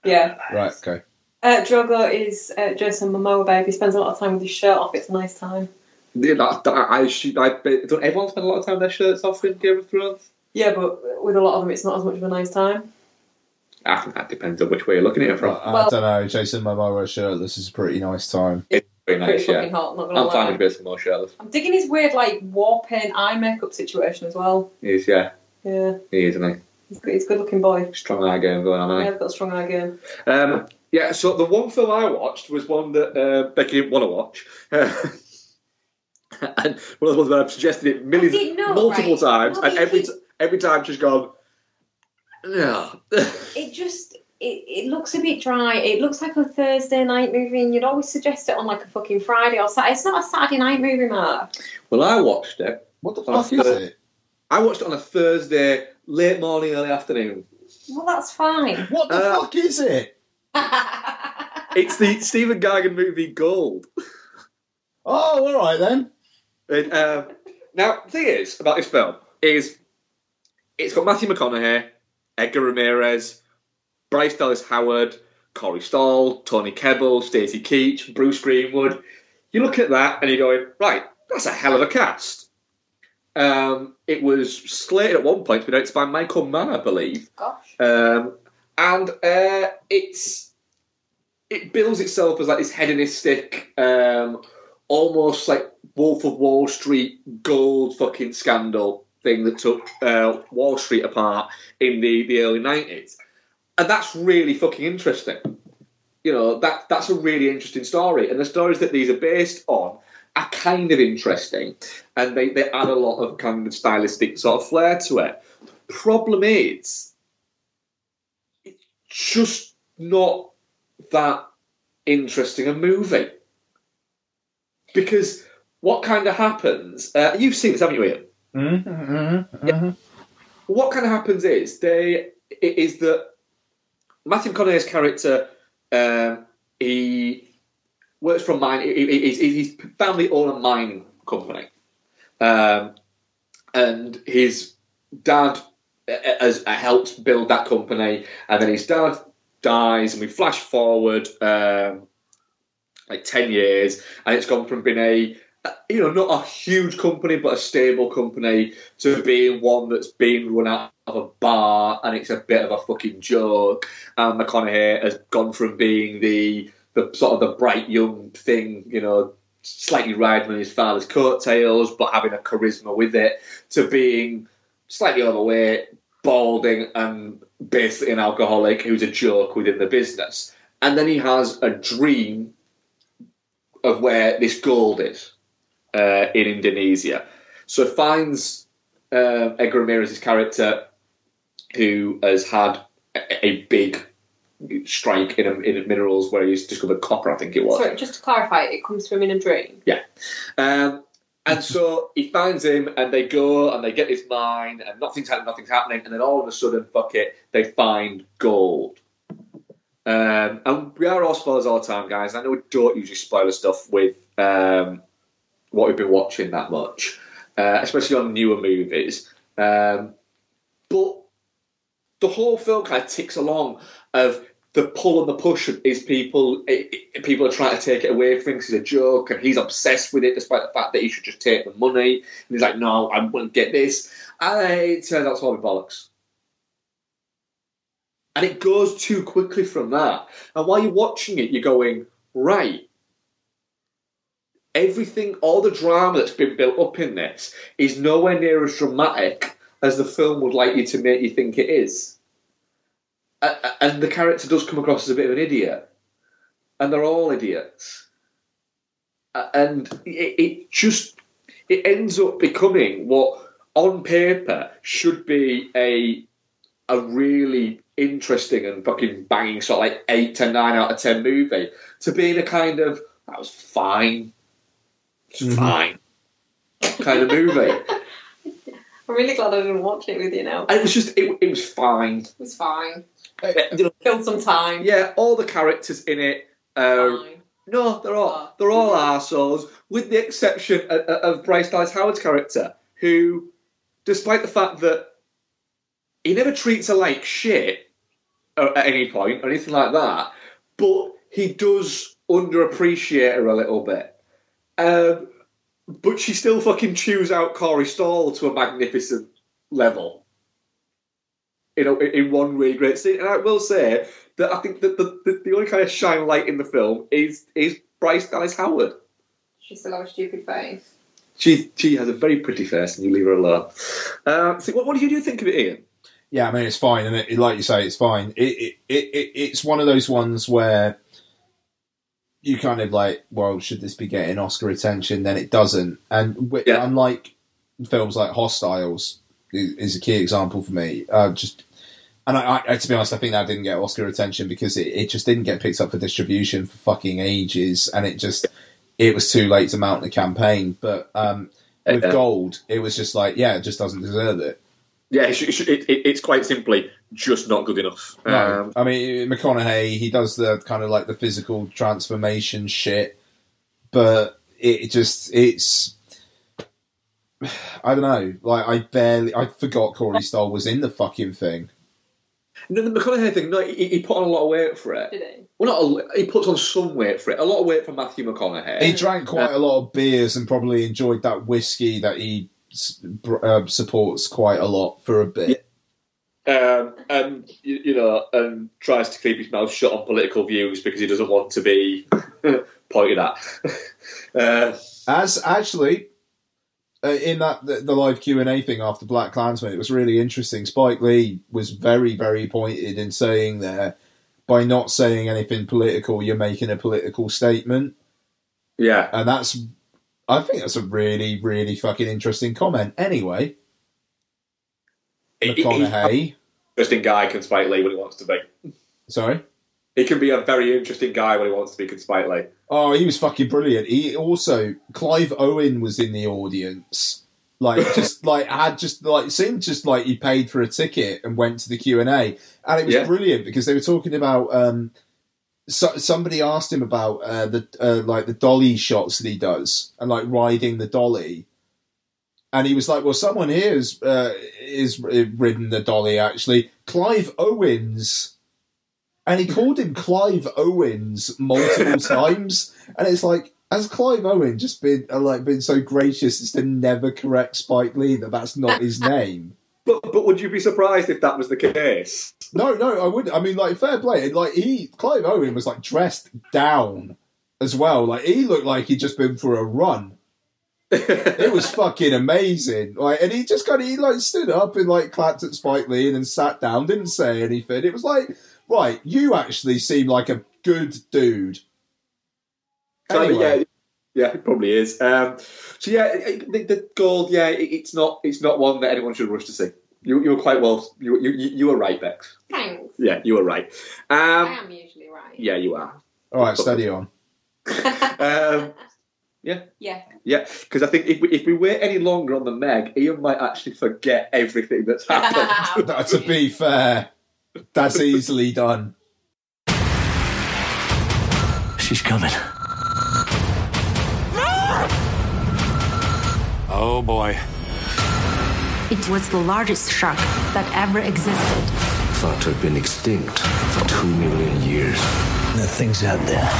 Yeah. Right, okay. Drogo is Jason Momoa, babe. He spends a lot of time with his shirt off. It's a nice time. Yeah, don't everyone spend a lot of time with their shirts off in Game of Thrones? Yeah, but with a lot of them, it's not as much of a nice time. I think that depends on which way you're looking at it from. Well, I don't know. Jason Momoa shirtless is a pretty nice time. It's pretty nice, yeah. Hot, not gonna I'm fine with Jason Momoa shirtless. I'm digging his weird, warping eye makeup situation as well. He is, yeah. Yeah. He is, isn't he? He's a good-looking boy. Strong eye game going on, hasn't he? Yeah, I've got a strong eye game. Yeah, so the one film I watched was one that Becky didn't want to watch. And one of the ones that I've suggested it multiple times. No, and every time she's gone, no. It just... It looks a bit dry. It looks like a Thursday night movie, and you'd always suggest it on like a fucking Friday or Saturday. It's not a Saturday night movie, Mark. Well, I watched it. What the fuck is it? I watched it on a Thursday, late morning, early afternoon. Well, that's fine. What the fuck is it? It's the Stephen Gargan movie Gold. Oh, all right then. And, now, the thing is about this film is it's got Matthew McConaughey, Edgar Ramirez, Bryce Dallas Howard, Corey Stoll, Tony Kebbell, Stacey Keach, Bruce Greenwood. You look at that and you're going, right, that's a hell of a cast. It was slated at one point to be directed by Michael Mann, I believe. Gosh. It builds itself as like this hedonistic, almost like Wolf of Wall Street gold fucking scandal thing that took Wall Street apart in the early 90s. And that's really fucking interesting. You know, that's a really interesting story. And the stories that these are based on are kind of interesting. And they add a lot of kind of stylistic sort of flair to it. The problem is, it's just not that interesting a movie. Because what kind of happens... you've seen this, haven't you, Ian? Mm-hmm, mm-hmm. Yeah. What kind of happens is, that Matthew McConaughey's character, he works for a mine. He's family owned a mine company, and his dad has helped build that company. And then his dad dies, and we flash forward like 10 years, and it's gone from being not a huge company, but a stable company, to being one that's being run out of a bar, and it's a bit of a fucking joke. And McConaughey has gone from being the sort of the bright young thing, you know, slightly riding on his father's coattails, but having a charisma with it, to being slightly overweight, balding, and basically an alcoholic who's a joke within the business. And then he has a dream of where this gold is. In Indonesia. So finds Edgar Ramirez's character, who has had a big strike in minerals where he's discovered copper, I think it was. Sorry, just to clarify, it comes from in a dream. Yeah. And so he finds him, and they go, and they get this mine, and nothing's happening, and then all of a sudden, fuck it, they find gold. And we are all spoilers all the time, guys. I know we don't usually spoil stuff with... what we've been watching that much, especially on newer movies. But the whole film kind of ticks along of the pull and the push is people are trying to take it away from him because it's a joke, and he's obsessed with it despite the fact that he should just take the money. And he's like, no, I won't get this. And it turns out it's all bollocks. And it goes too quickly from that. And while you're watching it, you're going, right, everything, all the drama that's been built up in this is nowhere near as dramatic as the film would like you to make you think it is. And the character does come across as a bit of an idiot. And they're all idiots. And it ends up becoming what, on paper, should be a really interesting and fucking banging sort of like 8 to 9 out of 10 movie, to being a kind of, that was fine. It's fine. Kind of movie. I'm really glad I didn't watch it with you now. And it was just, it was fine. It was fine. Killed some time. Yeah, all the characters in it. Fine. No, they're all arseholes, with the exception of Bryce Dallas Howard's character, who, despite the fact that he never treats her like shit at any point or anything like that, but he does underappreciate her a little bit. But she still fucking chews out Corey Stoll to a magnificent level. You know, in one really great scene. And I will say that I think that the only kind of shine light in the film is Bryce Dallas Howard. She's still got a stupid face. She has a very pretty face, and you leave her alone. So what do you think of it, Ian? Yeah, I mean, it's fine, and it, like you say, it's fine. It's one of those ones where you kind of like, well, should this be getting Oscar attention? Then it doesn't. And unlike films like Hostiles is a key example for me. And to be honest, I think that didn't get Oscar attention because it just didn't get picked up for distribution for fucking ages, and it was too late to mount the campaign. But with Gold, it was just like, yeah, it just doesn't deserve it. Yeah, it's quite simply just not good enough. No, I mean, McConaughey, he does the kind of like the physical transformation shit, but it's I don't know. Like, I forgot Corey Stoll was in the fucking thing. No, the McConaughey thing, no, he put on a lot of weight for it. Did he? Well, he puts on some weight for it. A lot of weight for Matthew McConaughey. He drank quite a lot of beers and probably enjoyed that whiskey that he supports quite a lot for a bit. And, and tries to keep his mouth shut on political views because he doesn't want to be pointed at. In the live Q&A thing after BlacKkKlansman, it was really interesting. Spike Lee was very, very pointed in saying there, by not saying anything political, you're making a political statement. Yeah. And I think that's a really, really fucking interesting comment. Anyway, McConaughey. Interesting guy can Spike Lee when he wants to be. Sorry? He can be a very interesting guy when he wants to be, despite like. Oh, he was fucking brilliant. He also, Clive Owen was in the audience. Like, just like, had just like, seemed just like he paid for a ticket and went to the Q&A. And it was brilliant because they were talking about, somebody asked him about, the dolly shots that he does and like riding the dolly. And he was like, well, someone here is ridden the dolly actually. Clive Owens. And he called him Clive Owens multiple times, and it's like, has Clive Owen just been so gracious as to never correct Spike Lee that's not his name? But would you be surprised if that was the case? No, I wouldn't. I mean, like, fair play. Like, Clive Owen was like dressed down as well. Like, he looked like he'd just been for a run. It was fucking amazing. Like, and he just kind of stood up and like clapped at Spike Lee and then sat down, didn't say anything. It was like, right, you actually seem like a good dude. Anyway. Yeah, it probably is. The Gold, it's not one that anyone should rush to see. You were quite well. You were right, Bex. Thanks. Yeah, you were right. I am usually right. Yeah, you are. All right, steady on. Yeah. Because I think if we wait any longer on the Meg, Ian might actually forget everything that's happened. To be fair. That's easily done. She's coming. Oh boy. It was the largest shark that ever existed. Thought to have been extinct for 2 million years. There are things out there.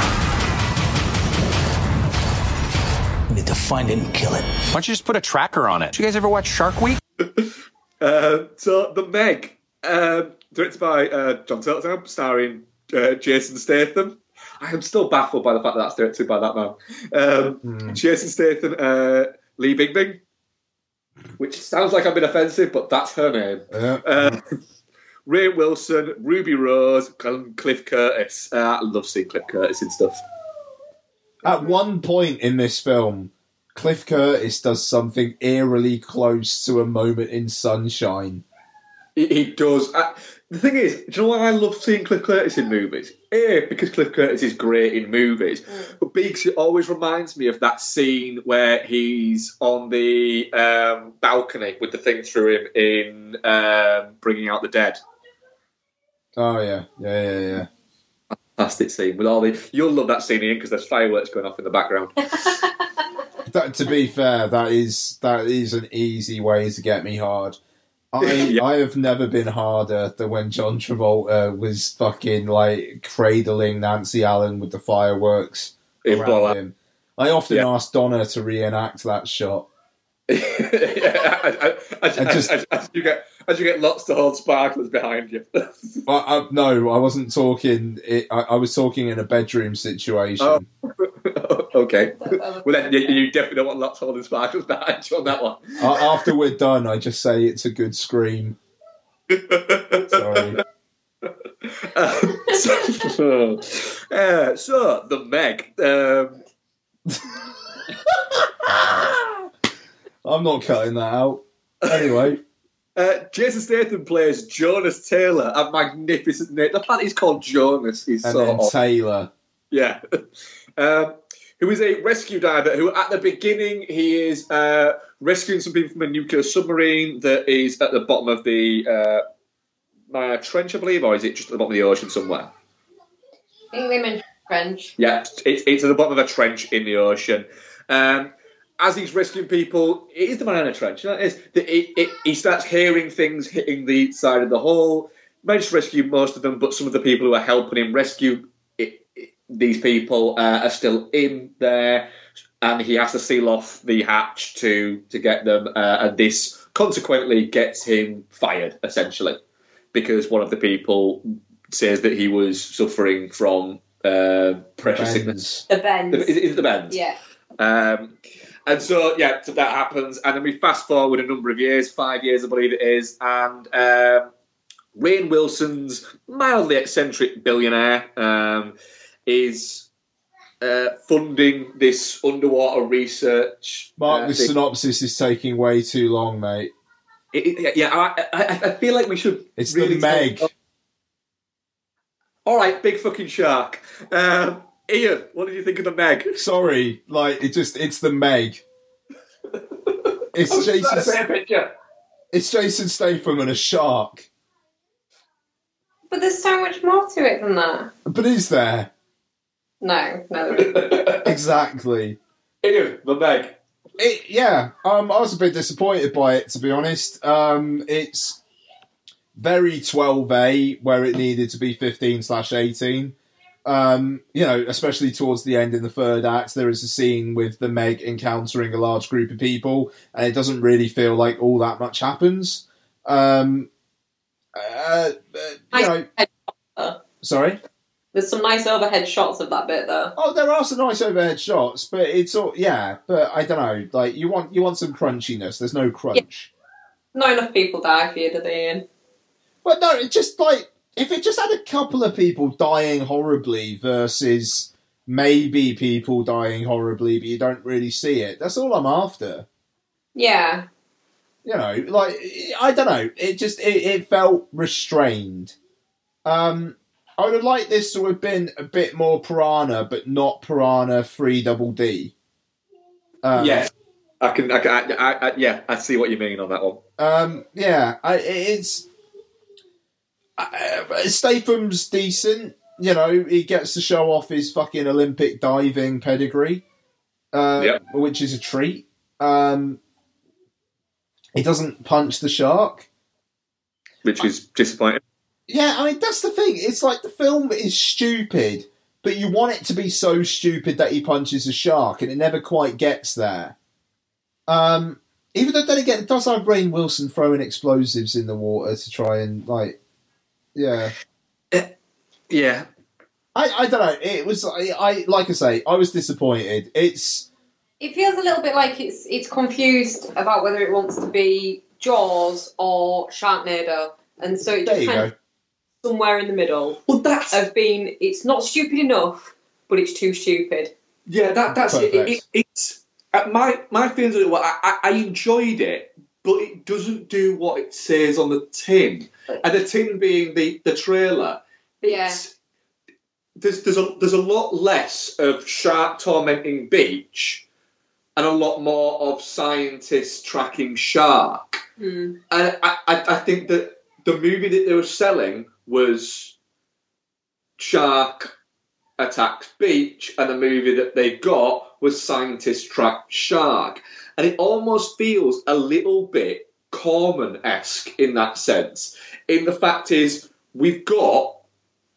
We need to find it and kill it. Why don't you just put a tracker on it? Did you guys ever watch Shark Week? So the Meg. Directed by John Turtletaub, starring Jason Statham. I am still baffled by the fact that that's directed by that man. Jason Statham, Lee Bingbing, which sounds like I've been offensive, but that's her name. Yeah. Ray Wilson, Ruby Rose, and Cliff Curtis. I love seeing Cliff Curtis in stuff. At one point in this film, Cliff Curtis does something eerily close to a moment in Sunshine. He does. The thing is, do you know why I love seeing Cliff Curtis in movies? A, because Cliff Curtis is great in movies. But B, because it always reminds me of that scene where he's on the balcony with the thing through him in Bringing Out the Dead. Oh, yeah. Fantastic scene. You'll love that scene, Ian, because there's fireworks going off in the background. To be fair, that is an easy way to get me hard. I have never been harder than when John Travolta was fucking like cradling Nancy Allen with the fireworks around him. I often asked Donna to reenact that shot. As you get lots to hold sparklers behind you. No, I wasn't talking. I was talking in a bedroom situation. Oh. Okay. Well, then you definitely don't want lots holding sparklers behind you on that one. After we're done, I just say it's a good scream. Sorry. So, The Meg. I'm not cutting that out. Anyway. Jason Statham plays Jonas Taylor, a magnificent name. The fact he's called Jonas is Taylor. Yeah. Who is a rescue diver who, at the beginning, he is rescuing some people from a nuclear submarine that is at the bottom of the trench, I believe, or is it just at the bottom of the ocean somewhere? I think they meant trench. Yeah, it's at the bottom of a trench in the ocean. As he's rescuing people, it is the man in a trench. You know, he starts hearing things hitting the side of the hull, manages to rescue most of them, but some of the people who are helping him rescue these people are still in there, and he has to seal off the hatch to get them, and this consequently gets him fired, essentially, because one of the people says that he was suffering from pressure sickness. The bends. Is it the bends? Yeah. And so, yeah, so that happens, and then we fast forward a number of years, 5 years, I believe it is, and Rainn Wilson's mildly eccentric billionaire is funding this underwater research. Mark, this synopsis is taking way too long, mate. I feel like we should... It's really The Meg. All right, big fucking shark. Ian, what did you think of The Meg? Sorry, it's The Meg. It's Jason Statham and a shark. But there's so much more to it than that. But is there? No. Exactly. Ian, The Meg. I was a bit disappointed by it, to be honest. It's very 12A where it needed to be 15/18. Especially towards the end in the third act, there is a scene with the Meg encountering a large group of people, and it doesn't really feel like all that much happens. Sorry? There's some nice overhead shots of that bit, though. Oh, there are some nice overhead shots, but it's all... Yeah, but I don't know. Like, you want some crunchiness. There's no crunch. Yeah. Not enough people die for you, do they, Ian? Well, no, it's just, like... If it just had a couple of people dying horribly versus maybe people dying horribly, but you don't really see it, that's all I'm after. Yeah. You know, like, I don't know. It just... It felt restrained. I would have liked this to have been a bit more Piranha, but not Piranha 3DD. Yes, I see what you mean on that one. Statham's decent. You know, he gets to show off his fucking Olympic diving pedigree, which is a treat. He doesn't punch the shark, which is disappointing. Yeah, I mean, that's the thing. It's like the film is stupid, but you want it to be so stupid that he punches a shark, and it never quite gets there. Even though, then again, it does have Rainn Wilson throwing explosives in the water to try and, like... Yeah. Yeah. I don't know. It was... I was disappointed. It feels a little bit like it's confused about whether it wants to be Jaws or Sharknado, and so it just kind of... somewhere in the middle. Well, it's not stupid enough, but it's too stupid. Yeah, that's it. It's my feelings are, well, I enjoyed it, but it doesn't do what it says on the tin, and the tin being the trailer. Yeah. There's a lot less of shark tormenting beach, and a lot more of scientists tracking shark. Mm. And I think that the movie that they were selling was Shark Attacks Beach, and the movie that they got was Scientist Trapped Shark. And it almost feels a little bit Corman-esque in that sense. In the fact is, we've got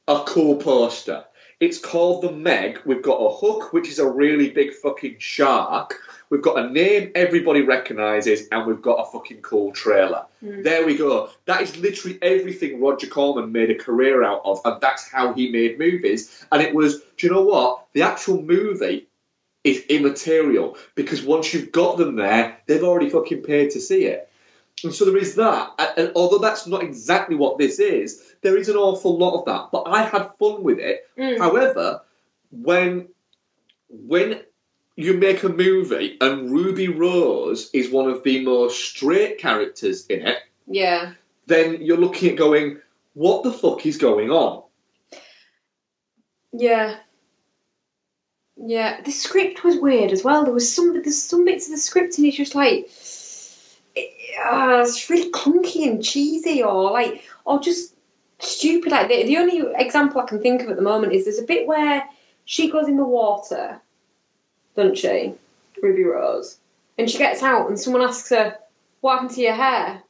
a cool poster. It's called The Meg. We've got a hook, which is a really big fucking shark. We've got a name everybody recognises, and we've got a fucking cool trailer. Mm. There we go. That is literally everything Roger Corman made a career out of, and that's how he made movies. And it was, do you know what? The actual movie is immaterial, because once you've got them there, they've already fucking paid to see it. And so there is that. And although that's not exactly what this is, there is an awful lot of that. But I had fun with it. Mm. However, when you make a movie and Ruby Rose is one of the most straight characters in it, yeah, then you're looking at going, what the fuck is going on? Yeah. Yeah. The script was weird as well. There's some bits of the script and it's just like... it's really clunky and cheesy, or just stupid. Like the only example I can think of at the moment is there's a bit where she goes in the water, doesn't she, Ruby Rose, and she gets out, and someone asks her, "What happened to your hair?"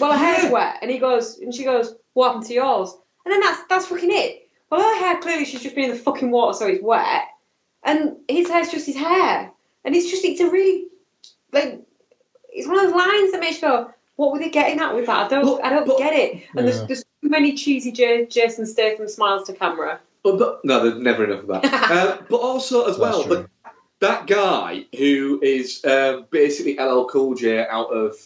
Well, her hair's wet, and he goes, and she goes, "What happened to yours?" And then that's fucking it. Well, her hair, clearly she's just been in the fucking water, so it's wet, and his hair's just his hair, and it's a really like. It's one of those lines that makes you go, what were they getting at with that? I don't get it. And there's too many cheesy Jason Statham smiles to camera. No, there's never enough of that. But also, as well, that guy who is basically LL Cool J out of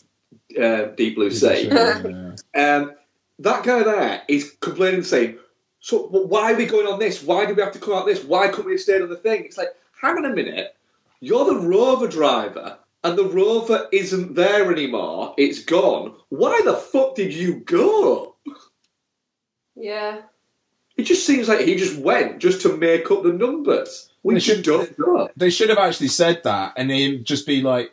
Deep Blue Sea, that guy there is complaining, saying, so why are we going on this? Why do we have to come out this? Why couldn't we have stayed on the thing? It's like, hang on a minute. You're the rover driver. And the rover isn't there anymore. It's gone. Why the fuck did you go? Yeah. It just seems like he just went just to make up the numbers. They should have actually said that and then just be like,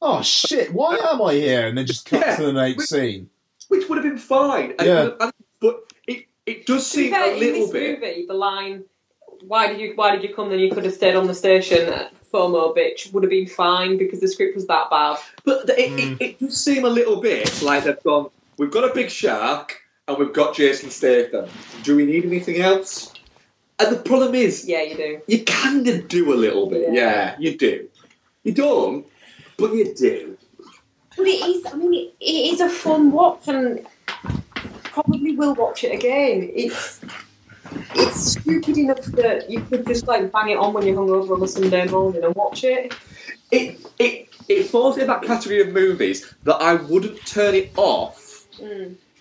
oh shit, why am I here? And then just cut to the next scene. Which would have been fine. Yeah. But it does seem a little bit... In this movie, the line, why did you come then you could have stayed on the station... FOMO bitch would have been fine because the script was that bad. But it does seem a little bit like they've gone, we've got a big shark and we've got Jason Statham. Do we need anything else? And the problem is... Yeah, you do. You kind of do a little bit. Yeah, you do. You don't, but you do. But it is a fun watch and probably will watch it again. It's stupid enough that you could just like bang it on when you're hungover on a Sunday morning and watch it. It falls in that category of movies that I wouldn't turn it off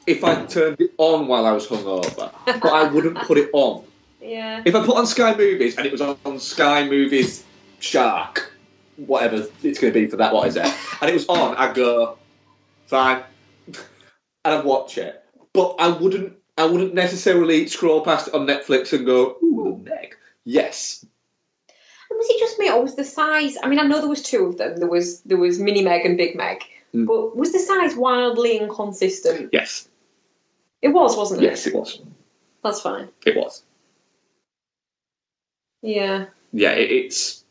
if I turned it on while I was hungover, but I wouldn't put it on. Yeah. If I put on Sky Movies and it was on Sky Movies Shark, whatever it's going to be for that, what is it? And it was on, I'd go fine, and I'd watch it, but I wouldn't necessarily scroll past it on Netflix and go, ooh, The Meg. Yes. And was it just me, or was the size... I mean, I know there was two of them. There was Mini Meg and Big Meg. Mm. But was the size wildly inconsistent? Yes. It was, wasn't it? Yes, it was. That's fine. It was. Yeah. Yeah, it's...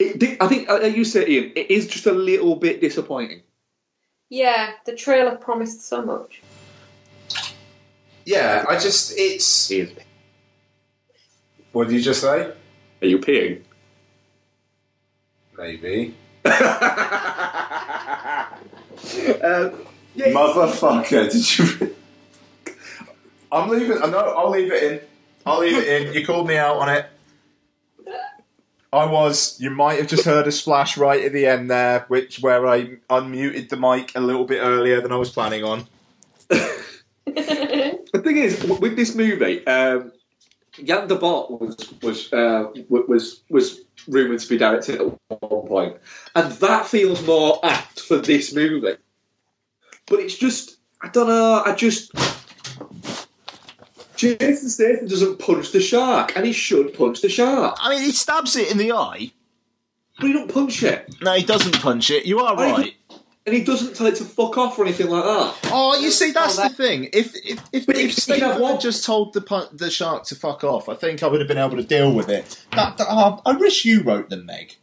I think, like you said, Ian, it is just a little bit disappointing. Yeah, the trailer promised so much. Yeah, it's... Excuse me. What did you just say? Are you peeing? Maybe. Motherfucker, did you... I'm leaving... No, I'll leave it in. I'll leave it in. You called me out on it. You might have just heard a splash right at the end there, where I unmuted the mic a little bit earlier than I was planning on. The thing is, with this movie, Jan de Bont was rumoured to be directing at one point, and that feels more apt for this movie. But it's just, I don't know, Jason Statham doesn't punch the shark, and he should punch the shark. I mean, he stabs it in the eye. But he don't punch it. No, he doesn't punch it, you are right. And he doesn't tell it to fuck off or anything like that. Oh, you see, that's the thing. If Statham had just told the shark to fuck off, I think I would have been able to deal with it. I wish you wrote them, Meg.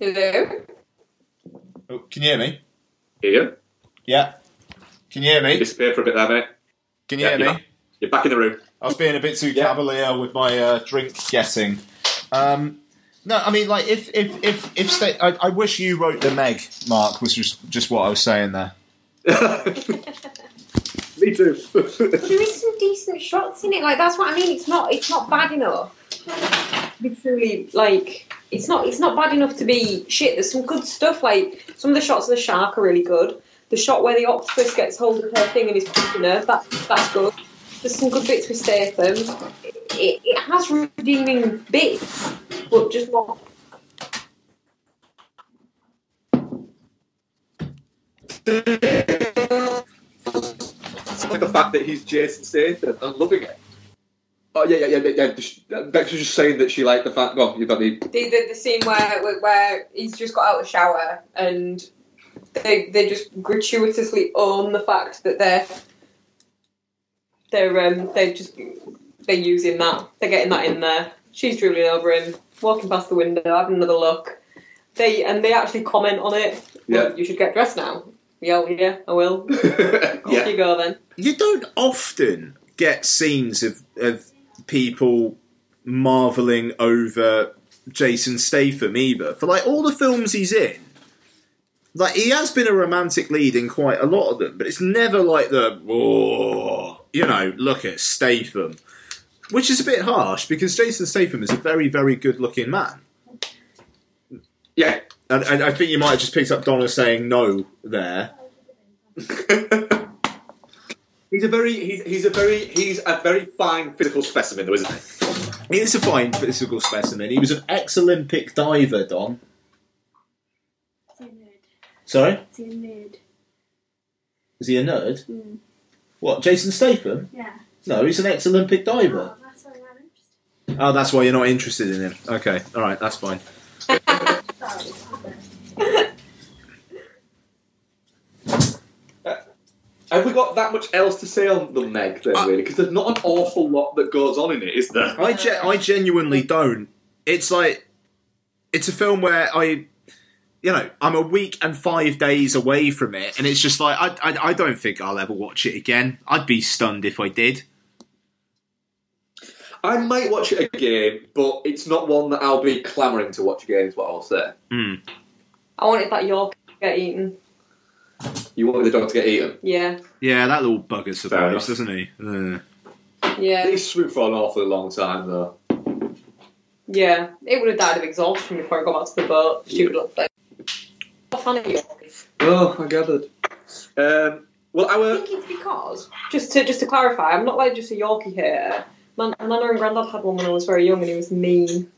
Hello? Oh, can you hear me? Ian? Yeah. Can you hear me? You disappeared for a bit there, mate. Can you hear me? You're back in the room. I was being a bit too cavalier with my drink guessing. No, I mean, like, I wish you wrote The Meg, Mark, was just what I was saying there. Me too. But there is some decent shots in it, like, that's what I mean, it's not bad enough. It's really, like, it's not bad enough to be shit. There's some good stuff, like some of the shots of the shark are really good. The shot where the octopus gets hold of her thing and is pushing her, that's good. There's some good bits with Statham. It has redeeming bits, but just not. It's like the fact that he's Jason Statham. I'm loving it. Oh yeah. Bex was just saying that she liked the fact. Well, you've got the scene where he's just got out of the shower and they just gratuitously own the fact that they're using that. They're getting that in there. She's drooling over him, walking past the window, having another look. They actually comment on it. Yeah. Well, you should get dressed now. Yeah, I will. Off you go then. You don't often get scenes of people marvelling over Jason Statham either. For like all the films he's in, like he has been a romantic lead in quite a lot of them, but it's never like look at Statham, which is a bit harsh because Jason Statham is a very, very good looking man. Yeah. And I think you might have just picked up Donna saying no there. He's a very fine physical specimen, though, isn't he? He is a fine physical specimen. He was an ex-Olympic diver, Don. Is he a nerd? Sorry? Is he a nerd? Is he a nerd? Mm. What, Jason Statham? Yeah. No, he's an ex-Olympic diver. Oh, that's why I'm not interested. Oh, that's why you're not interested in him. Okay, all right, that's fine. Have we got that much else to say on The Meg, then, really? Because there's not an awful lot that goes on in it, is there? I genuinely don't. It's like... It's a film where I'm a week and 5 days away from it, and it's just like, I don't think I'll ever watch it again. I'd be stunned if I did. I might watch it again, but it's not one that I'll be clamouring to watch again, is what I'll say. Mm. I wanted that York to get eaten. You wanted the dog to get eaten? Yeah. Yeah, that little bugger's surprised, doesn't he? Yeah. He swam for an awfully long time, though. Yeah, it would have died of exhaustion before it got back to the boat. Stupid little thing. What fan are you? Oh, I gathered. I think it's because, just to clarify, I'm not like just a Yorkie hater. Nana and Grandad had one when I was very young, and he was mean.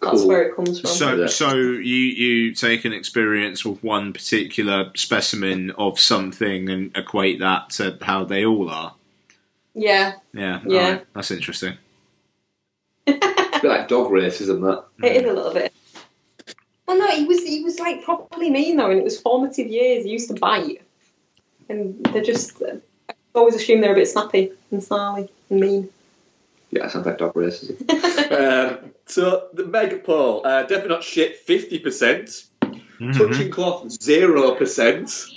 That's cool. Where it comes from. So you take an experience with one particular specimen of something and equate that to how they all are. Yeah. Yeah. Right. That's interesting. It's a bit like dog race, isn't that? It is a little bit. Well, no, he was like properly mean though, and it was formative years. He used to bite, and they're just. I always assume they're a bit snappy and snarly and mean. Yeah, it sounds like dog racism. So, the Meg poll, definitely not shit, 50%. Mm-hmm. Touching cloth, 0%.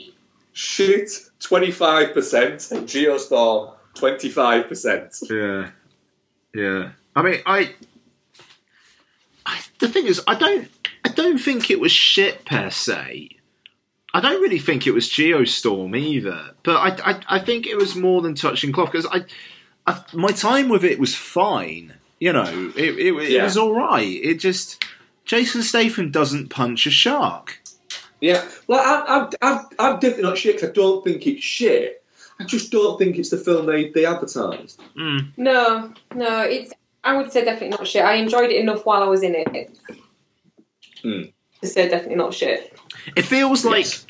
Shit, 25%. And Geostorm, 25%. Yeah. I mean, I the thing is, I don't think it was shit per se. I don't really think it was Geostorm either, but I think it was more than touching cloth because I my time with it was fine. You know, it was all right. It just Jason Statham doesn't punch a shark. Yeah, well, I'm definitely not shit because I don't think it's shit. I just don't think it's the film they advertised. Mm. No, it's. I would say definitely not shit. I enjoyed it enough while I was in it. Mm. To say definitely not shit. It feels like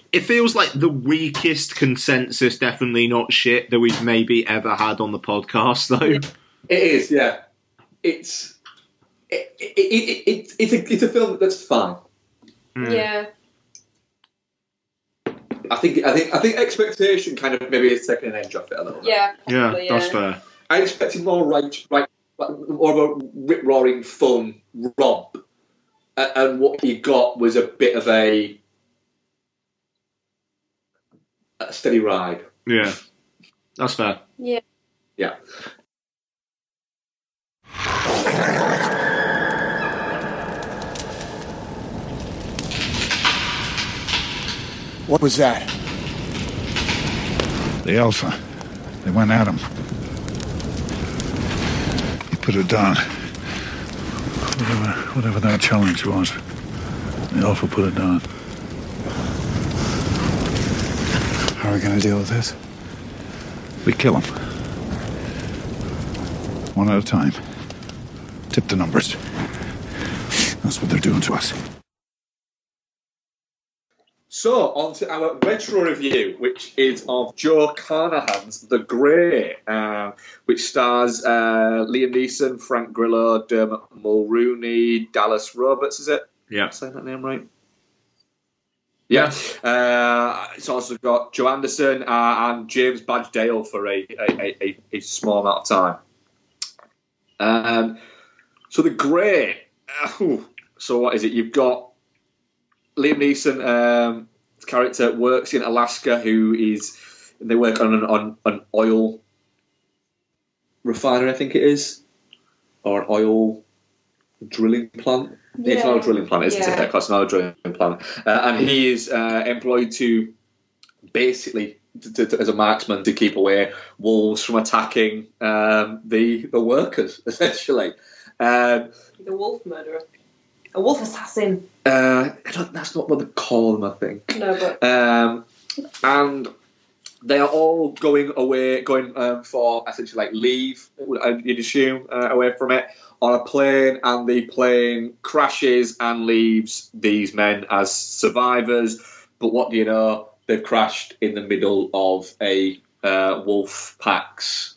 the weakest consensus definitely not shit that we've maybe ever had on the podcast though. It is, yeah. It's a film that's fine. Mm. Yeah. I think expectation kind of maybe is taking an edge off it a little bit. Yeah, that's fair. I expected more more of a rip-roaring fun romp. And what you got was a bit of a steady ride. Yeah, that's fair. Yeah. What was that? The Alpha. They went at him. You put it down. whatever that challenge was. The offer put it down. How are we going to deal with this? We kill them. One at a time. Tip the numbers. That's what they're doing to us. So, on to our retro review, which is of Joe Carnahan's The Grey, which stars Liam Neeson, Frank Grillo, Dermot Mulroney, Dallas Roberts, is it? Yeah. Am I saying that name right? Yeah. It's also got Joe Anderson and James Badge Dale for a small amount of time. So The Grey, so what is it? You've got Liam Neeson's character works in Alaska, who is, they work on an oil refinery, I think it is, or an oil drilling plant. Yeah. It's an oil drilling plant, isn't it? It's an oil drilling plant. And he is employed to basically, as a marksman, to keep away wolves from attacking the workers, essentially. The wolf murderer. A wolf assassin. That's not what they call them, I think. No, but... and they are all going away, for essentially like leave, you'd assume, away from it, on a plane, and the plane crashes and leaves these men as survivors. But what do you know? They've crashed in the middle of a wolf pack's...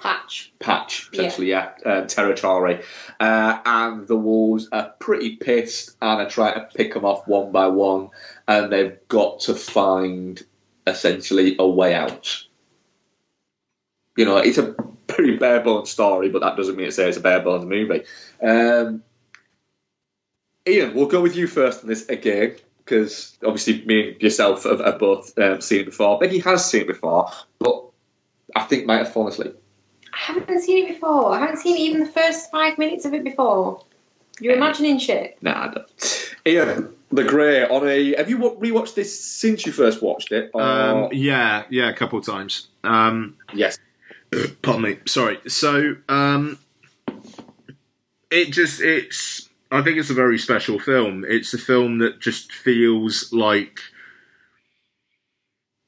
Patch, potentially, yeah. Territory. And the wolves are pretty pissed and are trying to pick them off one by one. And they've got to find, essentially, a way out. You know, it's a pretty bare-bones story, but that doesn't mean to say it's a bare-bones movie. Ian, we'll go with you first on this again, because obviously me and yourself have both seen it before. Becky has seen it before, but I think might have fallen asleep. I haven't seen it before. I haven't seen even the first 5 minutes of it before. You're imagining shit. Nah, I don't. Ian, The Grey, have you rewatched this since you first watched it? Or... Yeah, a couple of times. Yes. Pardon me. Sorry. So, I think it's a very special film. It's a film that just feels like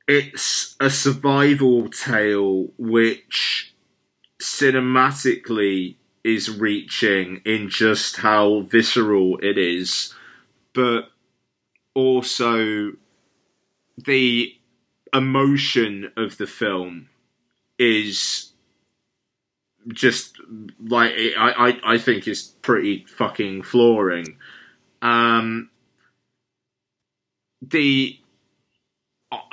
it's a survival tale which... cinematically is reaching in just how visceral it is, but also the emotion of the film is just like I think is pretty fucking flooring.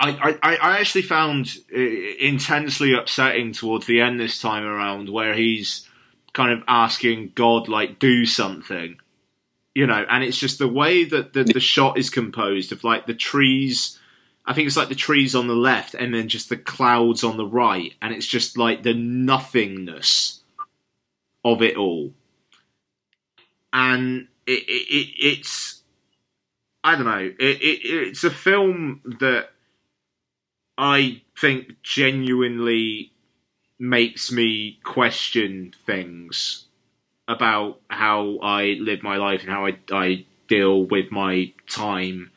I actually found it intensely upsetting towards the end this time around, where he's kind of asking God, like, do something, you know, and it's just the way that the shot is composed of, like, the trees, I think it's like the trees on the left and then just the clouds on the right, and it's just like the nothingness of it all. And it's I don't know, it's a film that I think genuinely makes me question things about how I live my life and how I deal with my time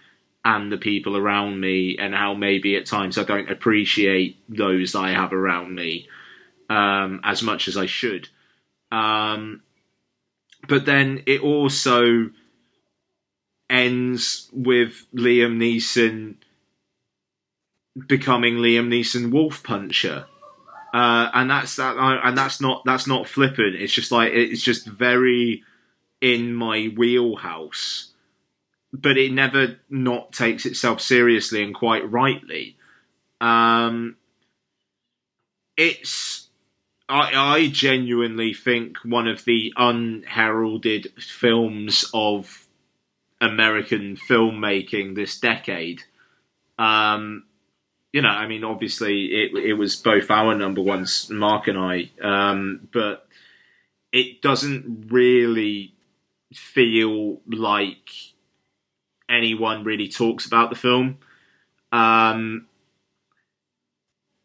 and the people around me, and how maybe at times I don't appreciate those I have around me as much as I should. But then it also ends with Liam Neeson becoming Liam Neeson Wolf Puncher, and that's that. And that's not flippant. It's just like it's just very in my wheelhouse, but it never not takes itself seriously, and quite rightly. I genuinely think one of the unheralded films of American filmmaking this decade. You know, I mean, obviously, it was both our number ones, Mark and I, but it doesn't really feel like anyone really talks about the film.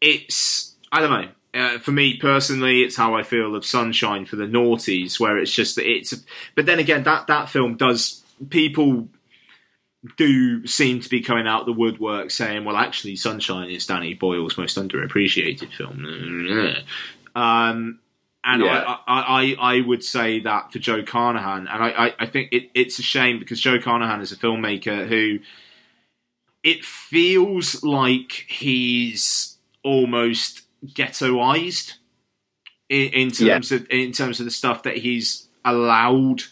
It's, I don't know, For me personally, it's how I feel of Sunshine for the noughties, where it's just that it's. But then again, that film does. People do seem to be coming out the woodwork saying, well, actually, Sunshine is Danny Boyle's most underappreciated film. And yeah. I would say that for Joe Carnahan. And I think it's a shame, because Joe Carnahan is a filmmaker who, it feels like he's almost ghettoized in terms of the stuff that he's allowed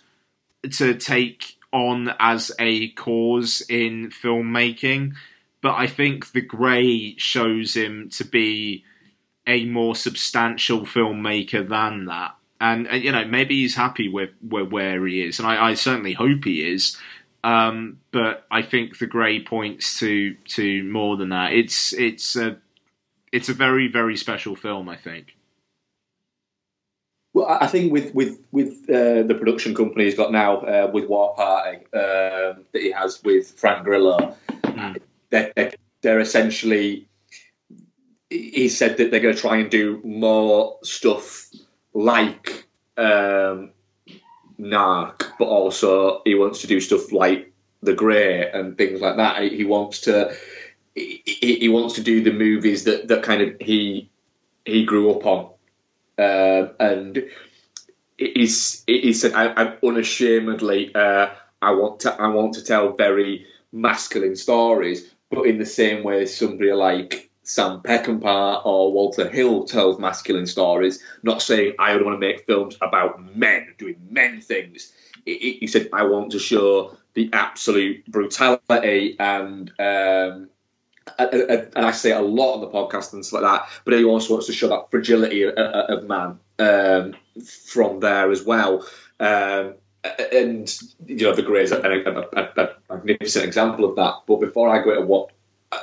to take on as a cause in filmmaking. But I think The Grey shows him to be a more substantial filmmaker than that, and you know, maybe he's happy with where he is, and I certainly hope he is. But I think The Grey points to more than that. It's a very, very special film, I think. Well, I think with the production company he's got now, with War Party, that he has with Frank Grillo, they're essentially. He said that they're going to try and do more stuff like Narc, but also he wants to do stuff like The Grey and things like that. He wants to do the movies that kind of he grew up on, and he said, "I'm unashamedly I want to tell very masculine stories, but in the same way somebody like." Sam Peckinpah or Walter Hill tells masculine stories, not saying I would want to make films about men, doing men things. He said, I want to show the absolute brutality and I say it a lot on the podcast and stuff like that, but he also wants to show that fragility of man from there as well. And, you know, The Grey's a magnificent example of that. But before I go to what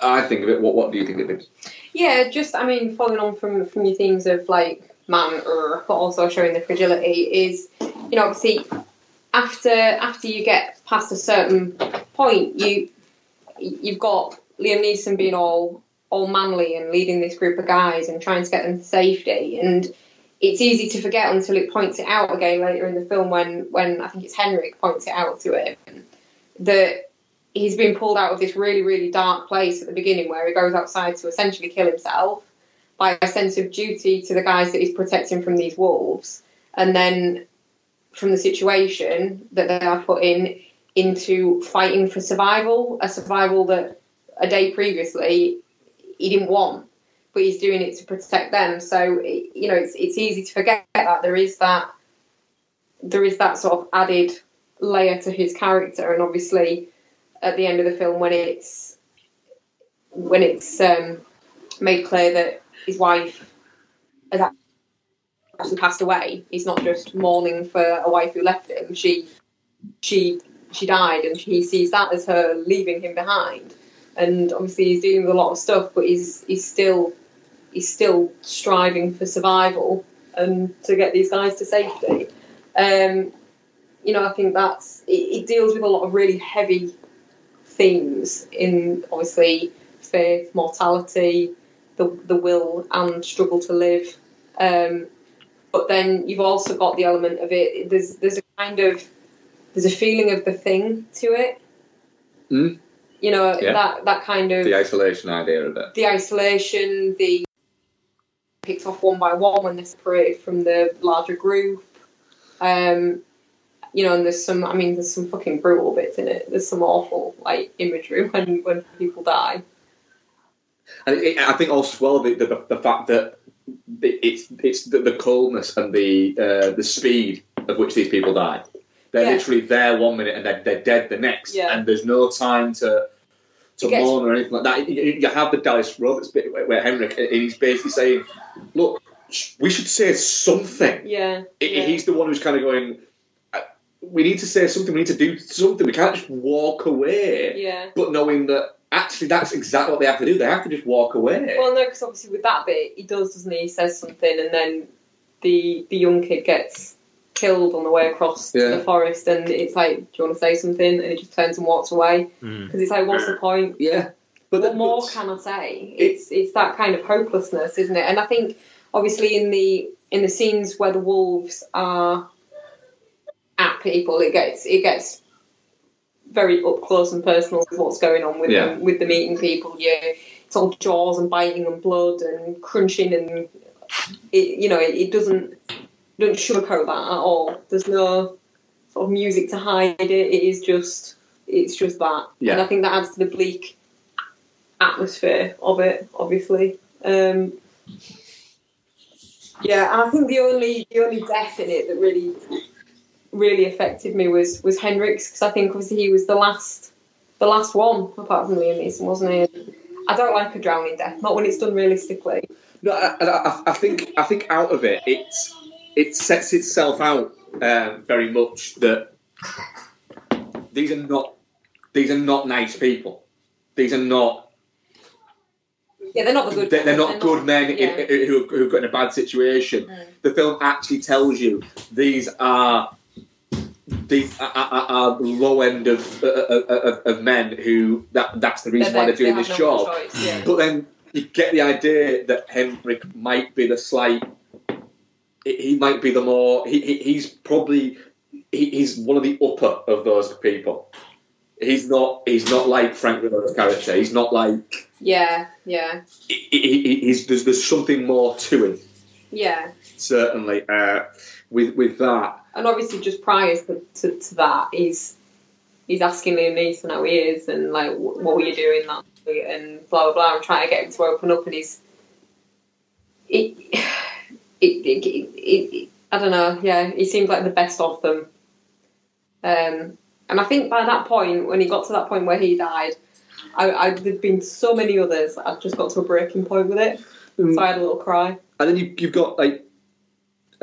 I think of it, what do you think of it? Yeah, just, I mean, following on from your themes of, like, man, but also showing the fragility is, you know, obviously, after you get past a certain point, you've got Liam Neeson being all manly and leading this group of guys and trying to get them to safety, and it's easy to forget until it points it out again later in the film when I think it's Henrik points it out to him, that he's been pulled out of this really, really dark place at the beginning where he goes outside to essentially kill himself by a sense of duty to the guys that he's protecting from these wolves. And then from the situation that they are put in, into fighting for survival, a survival that a day previously he didn't want, but he's doing it to protect them. So, you know, it's easy to forget that there is that sort of added layer to his character. And obviously, at the end of the film, when it's made clear that his wife has actually passed away, he's not just mourning for a wife who left him. She died, and he sees that as her leaving him behind. And obviously, he's dealing with a lot of stuff, but he's still striving for survival and to get these guys to safety. You know, I think that's it deals with a lot of really heavy themes in, obviously, faith, mortality, the will and struggle to live, but then you've also got the element of it, there's a feeling of The Thing to it. You know, yeah. that kind of the isolation idea of it, the isolation, the picked off one by one when they're separated from the larger group. You know, and there's some fucking brutal bits in it. There's some awful, like, imagery when people die. And I think also as well the fact that it's the coldness and the speed of which these people die. They're literally there 1 minute and they're dead the next, and there's no time to mourn or anything like that. You have the Dallas Roberts bit where Henrik, he's basically saying, "Look, we should say something." Yeah, he's the one who's kind of going, we need to say something, we need to do something. We can't just walk away. Yeah. But knowing that, actually, that's exactly what they have to do. They have to just walk away. Well, no, because obviously with that bit, he does, doesn't he? He says something, and then the young kid gets killed on the way across to the forest, and it's like, do you want to say something? And he just turns and walks away. Because it's like, what's the point? Yeah. But what more can I say? It's that kind of hopelessness, isn't it? And I think obviously in the scenes where the wolves are at people, it gets very up close and personal with what's going on with them, with them eating people. It's all jaws and biting and blood and crunching, and it doesn't sugarcoat that at all. There's no sort of music to hide it. It's just that. Yeah. And I think that adds to the bleak atmosphere of it, obviously. And I think the only death in it that really affected me was Henrik's, because I think obviously he was the last one apart from Liam Neeson, wasn't he? I don't like a drowning death, not when it's done realistically. No, I think out of it, it sets itself out very much that these are not nice people. These are not. Yeah, they're not the good. They're not good men who've got in a bad situation. Mm. The film actually tells you these are the low end of men who that's the reason why they're doing this job. But then you get the idea that Henrik might be the slight. He might be the more. He's one of the upper of those people. He's not like Frank Riddle's character. He's not like. Yeah. There's something more to him. Yeah. Certainly, with that. And obviously, just prior to that, he's asking Liam Neeson how he is and like, what were you doing that night and blah blah blah, and trying to get him to open up. And I don't know. Yeah, he seemed like the best of them. And I think by that point, when he got to that point where he died, there'd been so many others. I've just got to a breaking point with it, so I had a little cry. And then you've got like.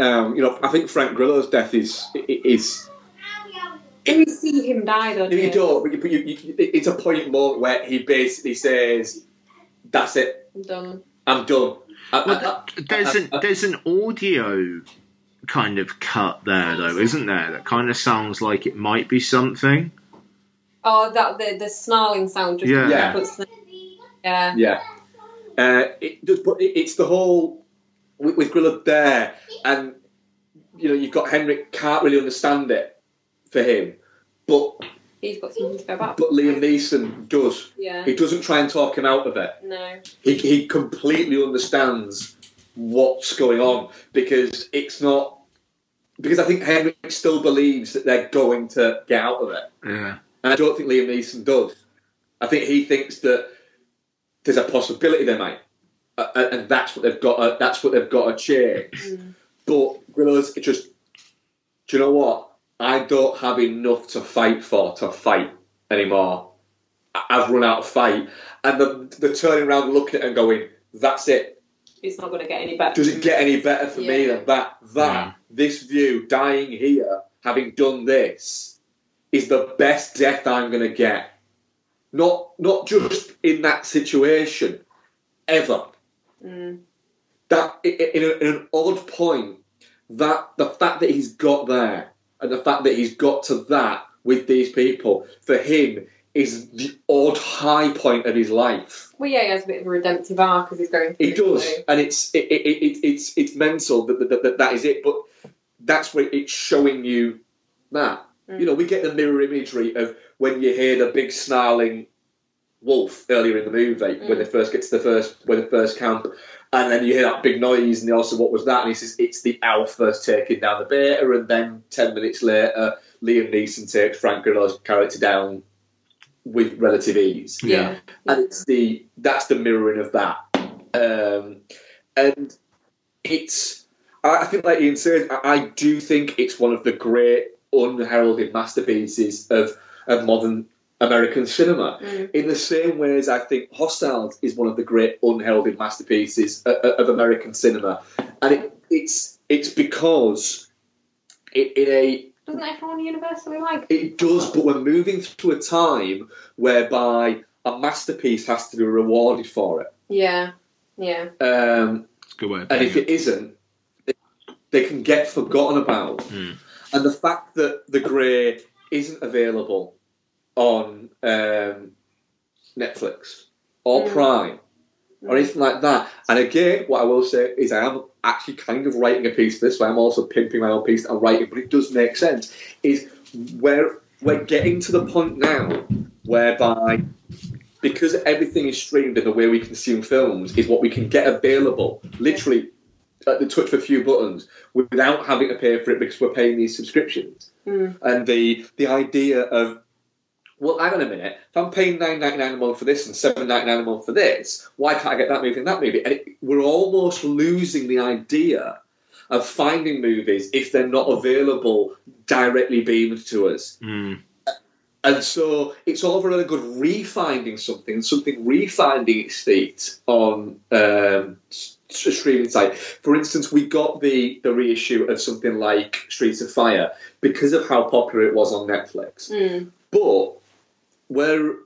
I think Frank Grillo's death is. You see him die, don't you? You don't. But it's a point more where he basically says, "That's it. I'm done." There's an audio kind of cut there, though, isn't there? That kind of sounds like it might be something. Oh, that the snarling sound. Just it does, but it's the whole. With Grillard there, and you've got Henrik can't really understand it for him, but he's got something to go back. But Liam Neeson does. Yeah. He doesn't try and talk him out of it. No. He completely understands what's going on because I think Henrik still believes that they're going to get out of it. Yeah. And I don't think Liam Neeson does. I think he thinks that there's a possibility they might. And that's what they've got. That's what they've got to change. Mm. But Grillo's just. Do you know what? I don't have enough to fight for to fight anymore. I've run out of fight, and the turning around, looking at it and going, "That's it. It's not going to get any better." Does it get any better for me than that? This view, dying here, having done this, is the best death I'm going to get. Not just in that situation, ever. Mm. That in an odd point, that the fact that he's got there and the fact that he's got to that with these people for him is the odd high point of his life. Well, yeah, he has a bit of a redemptive arc because he's going. He does, and it's mental that is it. But that's where it's showing you that we get the mirror imagery of when you hear the big snarling wolf earlier in the movie when they first get to the first camp, and then you hear that big noise and they also what was that, and he says it's the alpha taking down the beta, and then 10 minutes later Liam Neeson takes Frank Grillo's character down with relative ease. And that's the mirroring of that, and it's I think like Ian said, I do think it's one of the great unheralded masterpieces of modern American cinema, in the same way as I think Hostiles is one of the great unheralded masterpieces of American cinema, and it's because doesn't everyone universally like it? Does, but we're moving through a time whereby a masterpiece has to be rewarded for it. It's a good way of putting it. And if it isn't, they can get forgotten about, and the fact that The Grey isn't available on Netflix or Prime or anything like that. And again, what I will say is I am actually kind of writing a piece for this, where I'm also pimping my own piece and writing, but it does make sense, is we're getting to the point now whereby, because everything is streamed and the way we consume films is what we can get available, literally at the touch of a few buttons, without having to pay for it because we're paying these subscriptions. Mm. And the idea of, well, hang on a minute, if I'm paying $9.99 a month for this and $7.99 a month for this, why can't I get that movie and that movie? And we're almost losing the idea of finding movies if they're not available directly beamed to us. Mm. And so it's all really good refinding its state on a streaming site. For instance, we got the reissue of something like Streets of Fire because of how popular it was on Netflix. Mm. But we're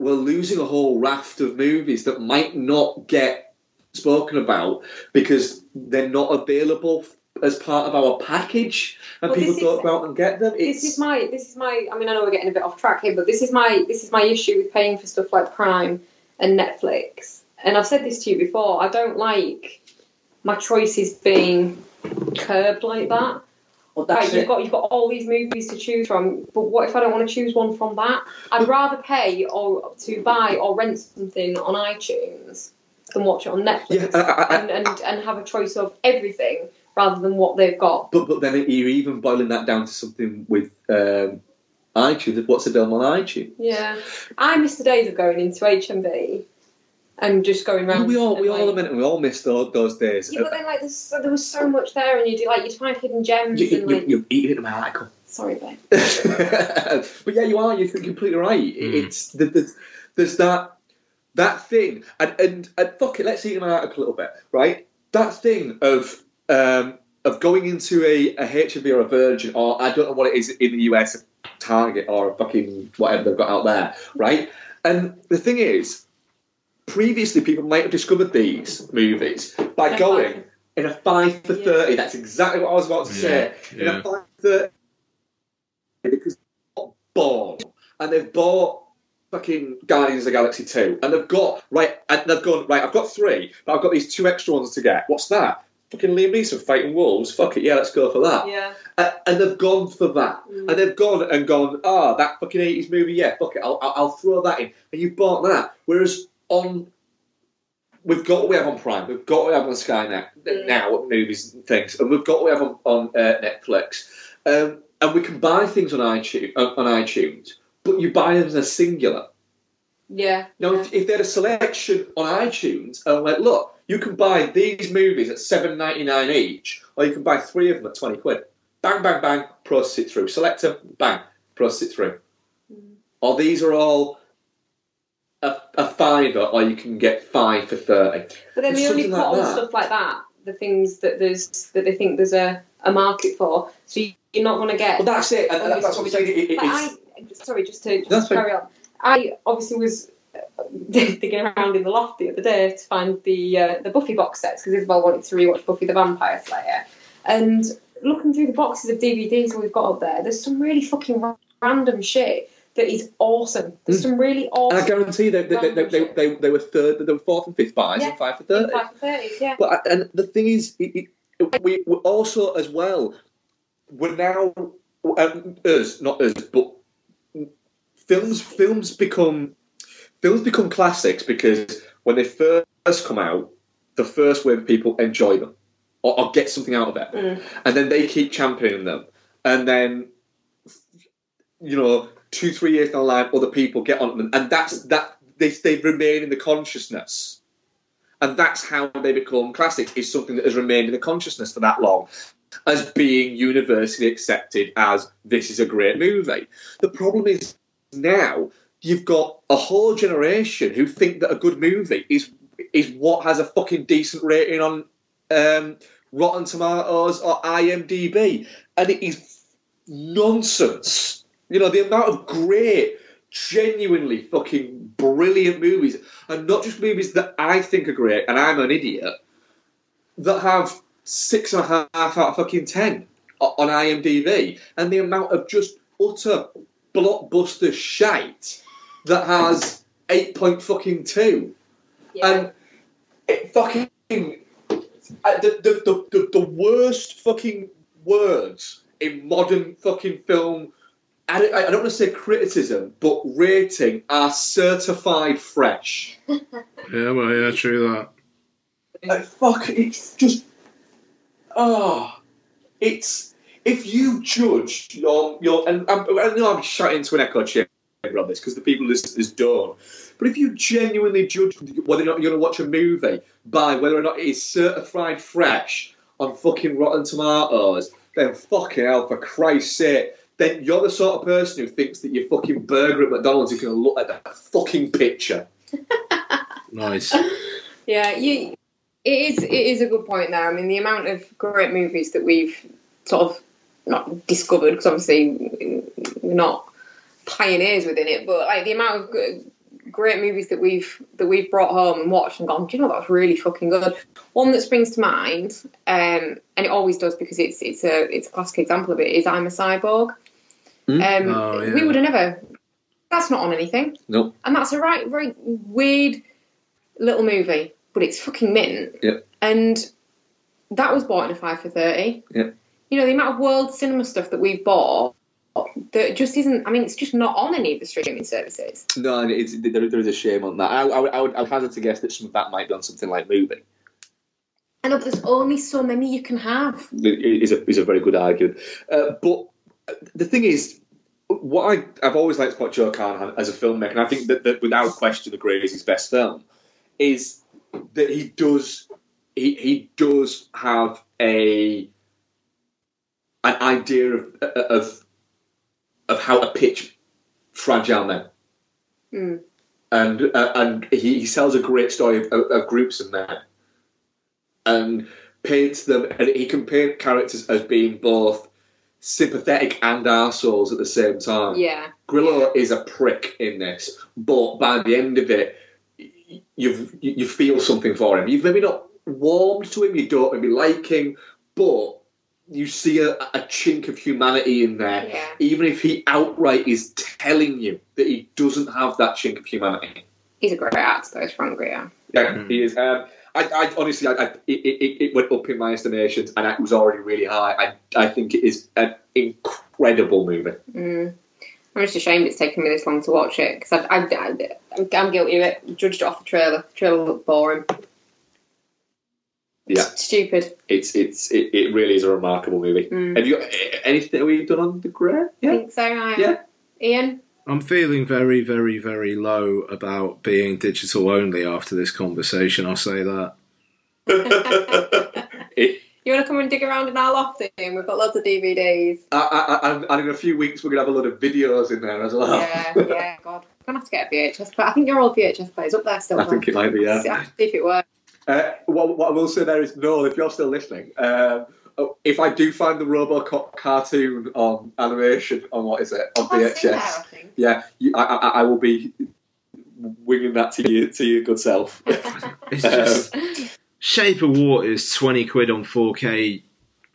losing a whole raft of movies that might not get spoken about because they're not available as part of our package, and people go about and get them. This is my. I mean, I know we're getting a bit off track here, but this is my issue with paying for stuff like Prime and Netflix. And I've said this to you before. I don't like my choices being curbed like that. Well, that's right, you've got all these movies to choose from, but what if I don't want to choose one from that? I'd rather pay or to buy or rent something on iTunes than watch it on Netflix, and have a choice of everything, rather than what they've got. But then you're even boiling that down to something with iTunes. What's available on iTunes? Yeah. I miss the days of going into HMV and just going round. We all miss those days. Yeah, but then there was so much there, and you'd find hidden gems. You're eating into my article. Sorry, babe. But yeah, you are. You're completely right. Mm. It's there's that thing, and fuck it, let's eat into my article a little bit, right? That thing of going into a HMV or a Virgin, or I don't know what it is in the US, a Target or a fucking whatever they've got out there, right? And the thing is, previously people might have discovered these movies by going in a 5 for 30. Yeah. That's exactly what I was about to say. Yeah. In a 5 for 30, because they've got bored, and they've bought fucking Guardians of the Galaxy 2, and they've gone, I've got 3, but I've got these 2 extra ones to get. What's that? Fucking Liam Neeson fighting wolves, fuck it, yeah, let's go for that. Yeah. And they've gone for that. Mm. And they've gone, that fucking 80s movie, yeah, fuck it, I'll throw that in. And you bought that. Whereas we've got what we have on Prime, we've got what we have on Skynet, now at movies and things, and we've got what we have on Netflix. And we can buy things on iTunes, but you buy them as a singular. Yeah. Now, if they had a selection on iTunes, and went, look, you can buy these movies at $7.99 each, or you can buy 3 of them at 20 quid. Bang, bang, bang, process it through. Select them, bang, process it through. Mm. Or these are all a fiver, or you can get 5 for 30. But then they only put on stuff like that, the things that they think there's a market for. So you're not going to get. Well, that's it. And that's what we're saying. Sorry, just to carry on. I obviously was digging around in the loft the other day to find the Buffy box sets, because Isabel wanted to rewatch Buffy the Vampire Slayer, and looking through the boxes of DVDs that we've got up there's some really fucking random shit that is awesome. There's some really awesome. And I guarantee they were 4th and 5th buys in 5 for 30. Yeah. But and the thing is, we also as well, we're now but films become classics because when they first come out, the first wave of people enjoy them or get something out of it. Mm. And then they keep championing them. And then, 2-3 years down the line, other people get on them. And that's that they remain in the consciousness. And that's how they become classics, is something that has remained in the consciousness for that long, as being universally accepted as this is a great movie. The problem is now, you've got a whole generation who think that a good movie is what has a fucking decent rating on Rotten Tomatoes or IMDb. And it is nonsense. The amount of great, genuinely fucking brilliant movies, and not just movies that I think are great, and I'm an idiot, that have 6.5 out of fucking 10 on IMDb. And the amount of just utter blockbuster shite that has 8.2. And it fucking the worst fucking words in modern fucking film. I don't want to say criticism, but rating are certified fresh. Yeah, well, yeah, true that. Fuck, it's just... Oh, it's... If you judge your and I know I'm shouting into an echo chamber on this because the people listeners don't, but if you genuinely judge whether or not you're going to watch a movie by whether or not it is certified fresh on fucking Rotten Tomatoes, then fucking hell, for Christ's sake, then you're the sort of person who thinks that your fucking burger at McDonald's is going to look like that fucking picture. Nice. Yeah, it is a good point there. I mean, the amount of great movies that we've sort of not discovered, because obviously we're not pioneers within it, but like the amount of great movies that we've brought home and watched and gone, do you know, that was really fucking good. One that springs to mind, and it always does because it's a classic example of it, is I'm a Cyborg. We would have never. That's not on anything. Nope. And that's a right, very weird little movie, but it's fucking mint. Yep. And that was bought in a 5 for $30. Yep. You know, the amount of world cinema stuff that we've bought that just isn't... I mean, it's just not on any of the streaming services. No, and there is a shame on that. I would hazard to guess that some of that might be on something like Movie. I know, but there's only so many you can have. It's a very good argument. But the thing is, what I've always liked about Joe Carnahan as a filmmaker, and I think that without question The Grey is his best film, is that he does have an idea of how to pitch fragile men, and he tells a great story of groups of men, and paints them, and he can paint characters as being both sympathetic and arseholes at the same time. Yeah, Grillo is a prick in this, but by the end of it, you feel something for him. You've maybe not warmed to him, you don't maybe like him, but you see a chink of humanity in there, yeah. Even if he outright is telling you that he doesn't have that chink of humanity. He's a great actor, though, Frank Grillo. Yeah, he is. Honestly, it went up in my estimations, and it was already really high. I think it is an incredible movie. I'm just ashamed it's taken me this long to watch it, because I'm guilty of it. Judged it off the trailer. The trailer looked boring. Yeah, stupid. It really is a remarkable movie. Have you got anything we've done on The Grey? Yeah? I think so. Yeah, Ian. I'm feeling very, very, very low about being digital only after this conversation. I'll say that. You want to come and dig around in our loft? Ian? We've got lots of DVDs. And in a few weeks, we're gonna have a lot of videos in there as well. Yeah. God, we're gonna have to get a VHS player. I think your old VHS player's up there still. I think it might be. Yeah. See if it works. What I will say there is, Noel, if you're still listening, if I do find the RoboCop cartoon on animation, on what is it, on VHS, I will be winging that to your good self. It's just Shape of Water is 20 quid on 4K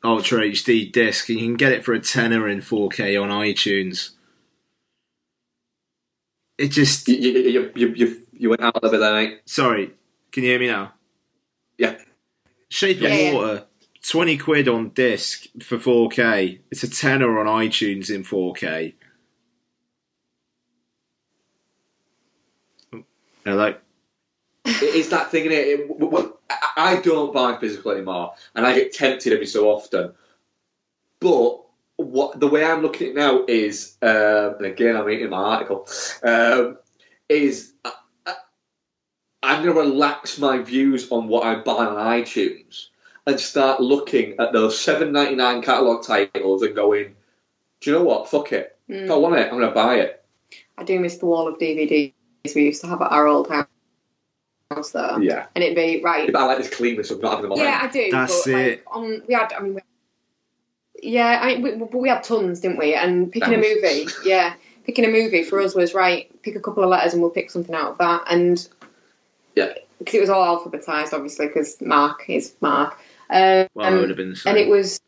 Ultra HD disc. You can get it for a tenner in 4K on iTunes. It just you went out a little bit there, mate. Sorry, can you hear me now? Yeah. Shape of Water, 20 quid on disc for 4K. It's a tenner on iTunes in 4K. Hello? It's that thing, innit? I don't buy physical anymore, and I get tempted every so often. But the way I'm looking at it now is, and again I'm reading my article, is... I'm going to relax my views on what I buy on iTunes and start looking at those $7.99 catalogue titles and going, do you know what? Fuck it. If I want it, I'm going to buy it. I do miss the wall of DVDs we used to have at our old house, though. Yeah. And it'd be, right. I like this cleanness of not having them on. Yeah, I do. That's it. Like, we had tons, didn't we? And picking a movie for us was, right, pick a couple of letters and we'll pick something out of that. And... Yeah, because it was all alphabetised, obviously, because Mark is Mark. Well, it would have been the same. And it was,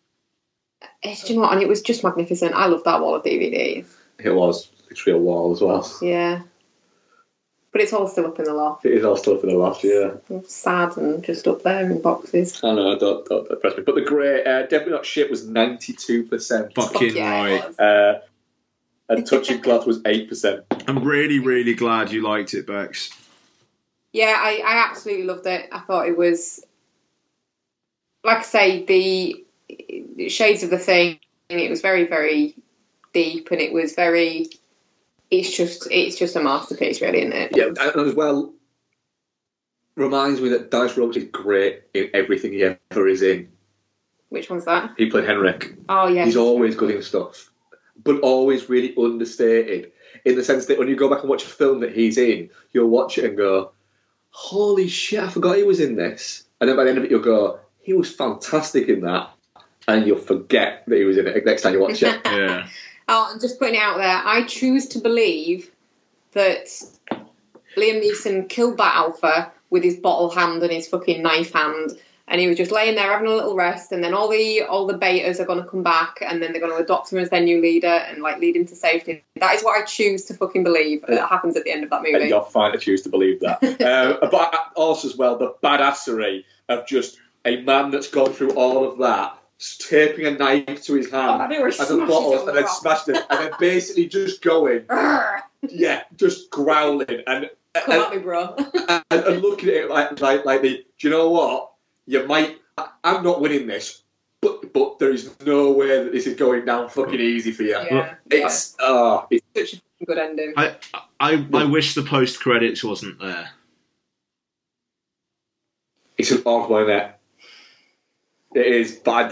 do you know what? And it was just magnificent. I loved that wall of DVDs. It was literally a wall as well. Yeah. But it's all still up in the loft. It is all still up in the loft, yeah. It's sad and just up there in boxes. I know, don't depress me. But The Grey, Definitely Not Shit was 92%. Fucking right. And Touching Cloth was 8%. I'm really, really glad you liked it, Bex. Yeah, I absolutely loved it. I thought it was, like I say, the shades of The Thing. It was very, very deep, and it was very... It's just a masterpiece, really, isn't it? Yeah, and as well, reminds me that Dennis Roberts is great in everything he ever is in. Which one's that? He played Henrik. Oh, yeah. He's always good in stuff, but always really understated, in the sense that when you go back and watch a film that he's in, you'll watch it and go, holy shit, I forgot he was in this. And then by the end of it, you'll go, he was fantastic in that, and you'll forget that he was in it next time you watch it. Yeah. Oh, I'm just putting it out there. I choose to believe that Liam Neeson killed that alpha with his bottle hand and his fucking knife hand, and he was just laying there having a little rest, and then all the betas are going to come back, and then they're going to adopt him as their new leader and like lead him to safety. That is what I choose to fucking believe that happens at the end of that movie. And you're fine to choose to believe that. But also as well, the badassery of just a man that's gone through all of that, taping a knife to his hand as a bottle and then smashed it and then basically just going just growling and come at me, bro. and looking at it like the, do you know what, you might, I'm not winning this, but there is no way that this is going down fucking easy for you. It's such a good ending. I wish the post credits wasn't there. It's an odd one, there. It is, but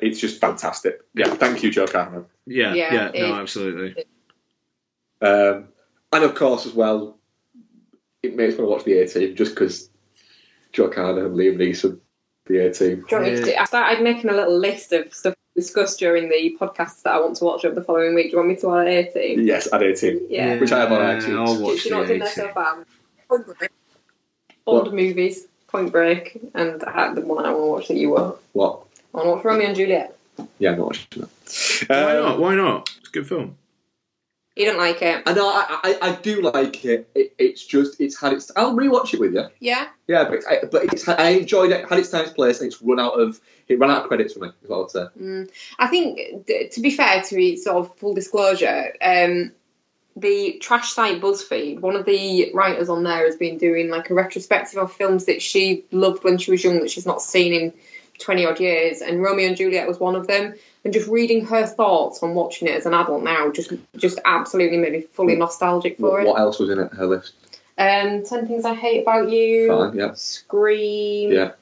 it's just fantastic. Yeah, thank you, Joe Carnahan. Yeah, absolutely. And of course, as well, it makes me want to watch the A-Team just because Joe Carnahan and Liam Neeson, the A-Team. I started making a little list of stuff discussed during the podcast that I want to watch over the following week. Do you want me to add A-Team? Yes, add A-Team. Yeah. Which I have on iTunes. I'll watch the A-Team. So far? Point Break. Old movies. Point Break, and the one I want to watch that you won't. What? I want to watch Romeo and Juliet. Yeah, I'm not watching that. Why not? It's a good film. You don't like it? I know, I do like it. It's had its... I'll rewatch it with you. Yeah? Yeah, but I enjoyed it, had its time, its place, and it's run out of credits for me, is what I would say. I think, to be fair, to be sort of full disclosure, the trash site BuzzFeed, one of the writers on there has been doing like a retrospective of films that she loved when she was young that she's not seen in 20 odd years, and Romeo and Juliet was one of them, and just reading her thoughts on watching it as an adult now just absolutely made me fully nostalgic for it. What else was in it, her list? 10 Things I Hate About You. Fine, yeah. Scream. Yeah.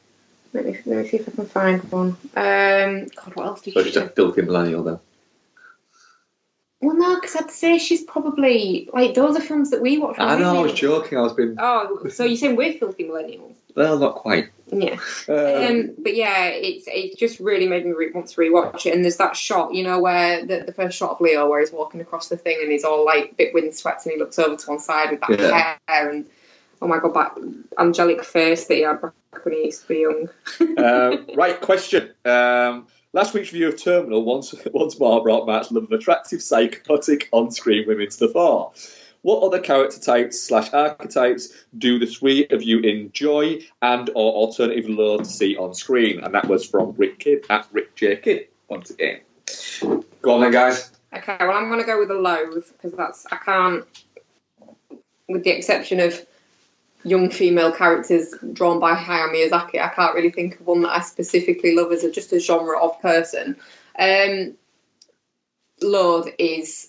Let me see if I can find one. God, what else did she do? So she's a filthy millennial then. Well, no, because I'd say she's probably... Like, those are films that we watch. I know, I was joking. I was being... Oh, so you're saying we're filthy millennials? Well, not quite. Yeah. But yeah, it just really made me want to rewatch it. And there's that shot, you know, where the first shot of Leo, where he's walking across the thing and he's all, like, a bit windswept, and he looks over to one side with that hair and... Oh, my God, that angelic face that he had back when he used to be young. Right, question. Last week's review of Terminal once more brought Matt's love of attractive, psychotic, on-screen women to the fore. What other character types / archetypes do the three of you enjoy and or alternative love to see on screen? And that was from Rick Kidd @RickJKidd once again. Go on then, guys. Okay, well, I'm going to go with the loathe, because I can't, with the exception of young female characters drawn by Hayao Miyazaki, I can't really think of one that I specifically love as just a genre of person. Lord is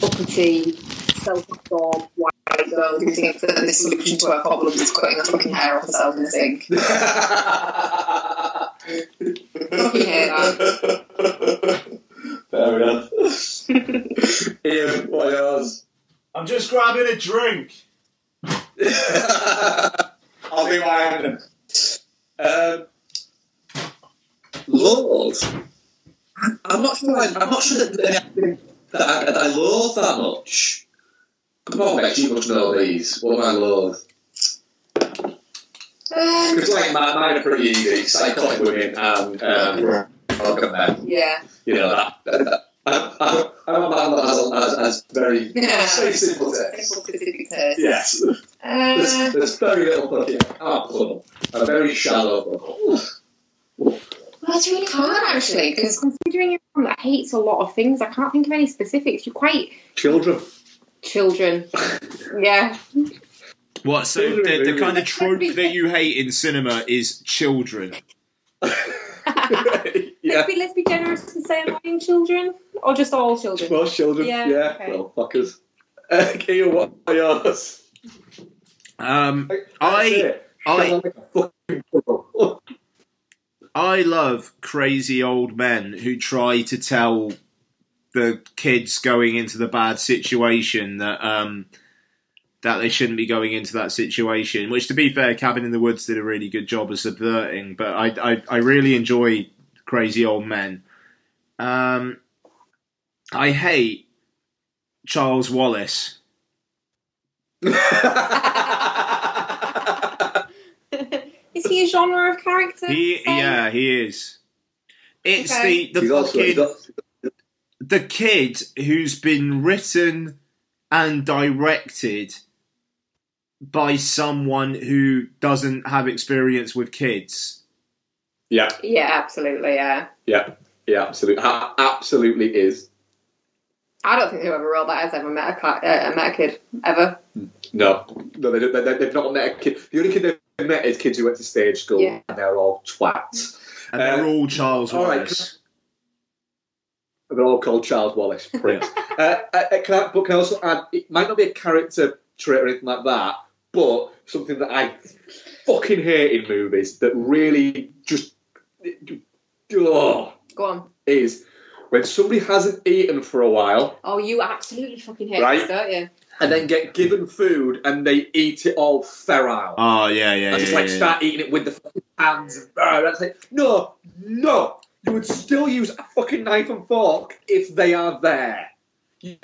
uppity, self-absorbed, white girl who thinks that the solution to her problems is cutting her fucking hair off herself in the sink. Fucking hate that. Fair enough. Ian, what else? I'm just grabbing a drink. I'll be my own. Lord, I'm not sure that I loathe that much. Come on, Bex, you must know these. What do I loathe? Because like mine are pretty easy. Psychotic women and welcome men. Yeah. You know that. I'm a man that has has very simple text. Yes. There's very little budget at all. A very shallow bubble. Well, it's really hard, actually, because considering everyone that hates a lot of things, I can't think of any specifics. You're quite... Children. Yeah. What, so the kind of trope that you hate in cinema is children? Yeah. Let's be generous and say, am I in children? Or just all children? Well, children, yeah. Okay. Well, fuckers. Okay, what are yours? I love crazy old men who try to tell the kids going into the bad situation that that they shouldn't be going into that situation, which, to be fair, Cabin in the Woods did a really good job of subverting, but I really enjoy crazy old men. I hate Charles Wallace. Is he a genre of character? He is. It's okay. The kid who's been written and directed by someone who doesn't have experience with kids. Yeah. Yeah, absolutely, yeah. Yeah, yeah, absolutely. Absolutely is. I don't think whoever wrote that has ever met a kid, ever. No, they've not met a kid. The only kid they've met is kids who went to stage school, and they're all twats. And they're all Charles Wallace. Right. They're all called Charles Wallace, Prince. Can I also add, it might not be a character trait or anything like that, but something that I fucking hate in movies that really just... Go on. Is... when somebody hasn't eaten for a while... Oh, you absolutely fucking hate this, don't you? And then get given food and they eat it all feral. Oh, yeah. I just start eating it with the fucking hands. And that's like, no. You would still use a fucking knife and fork if they are there. You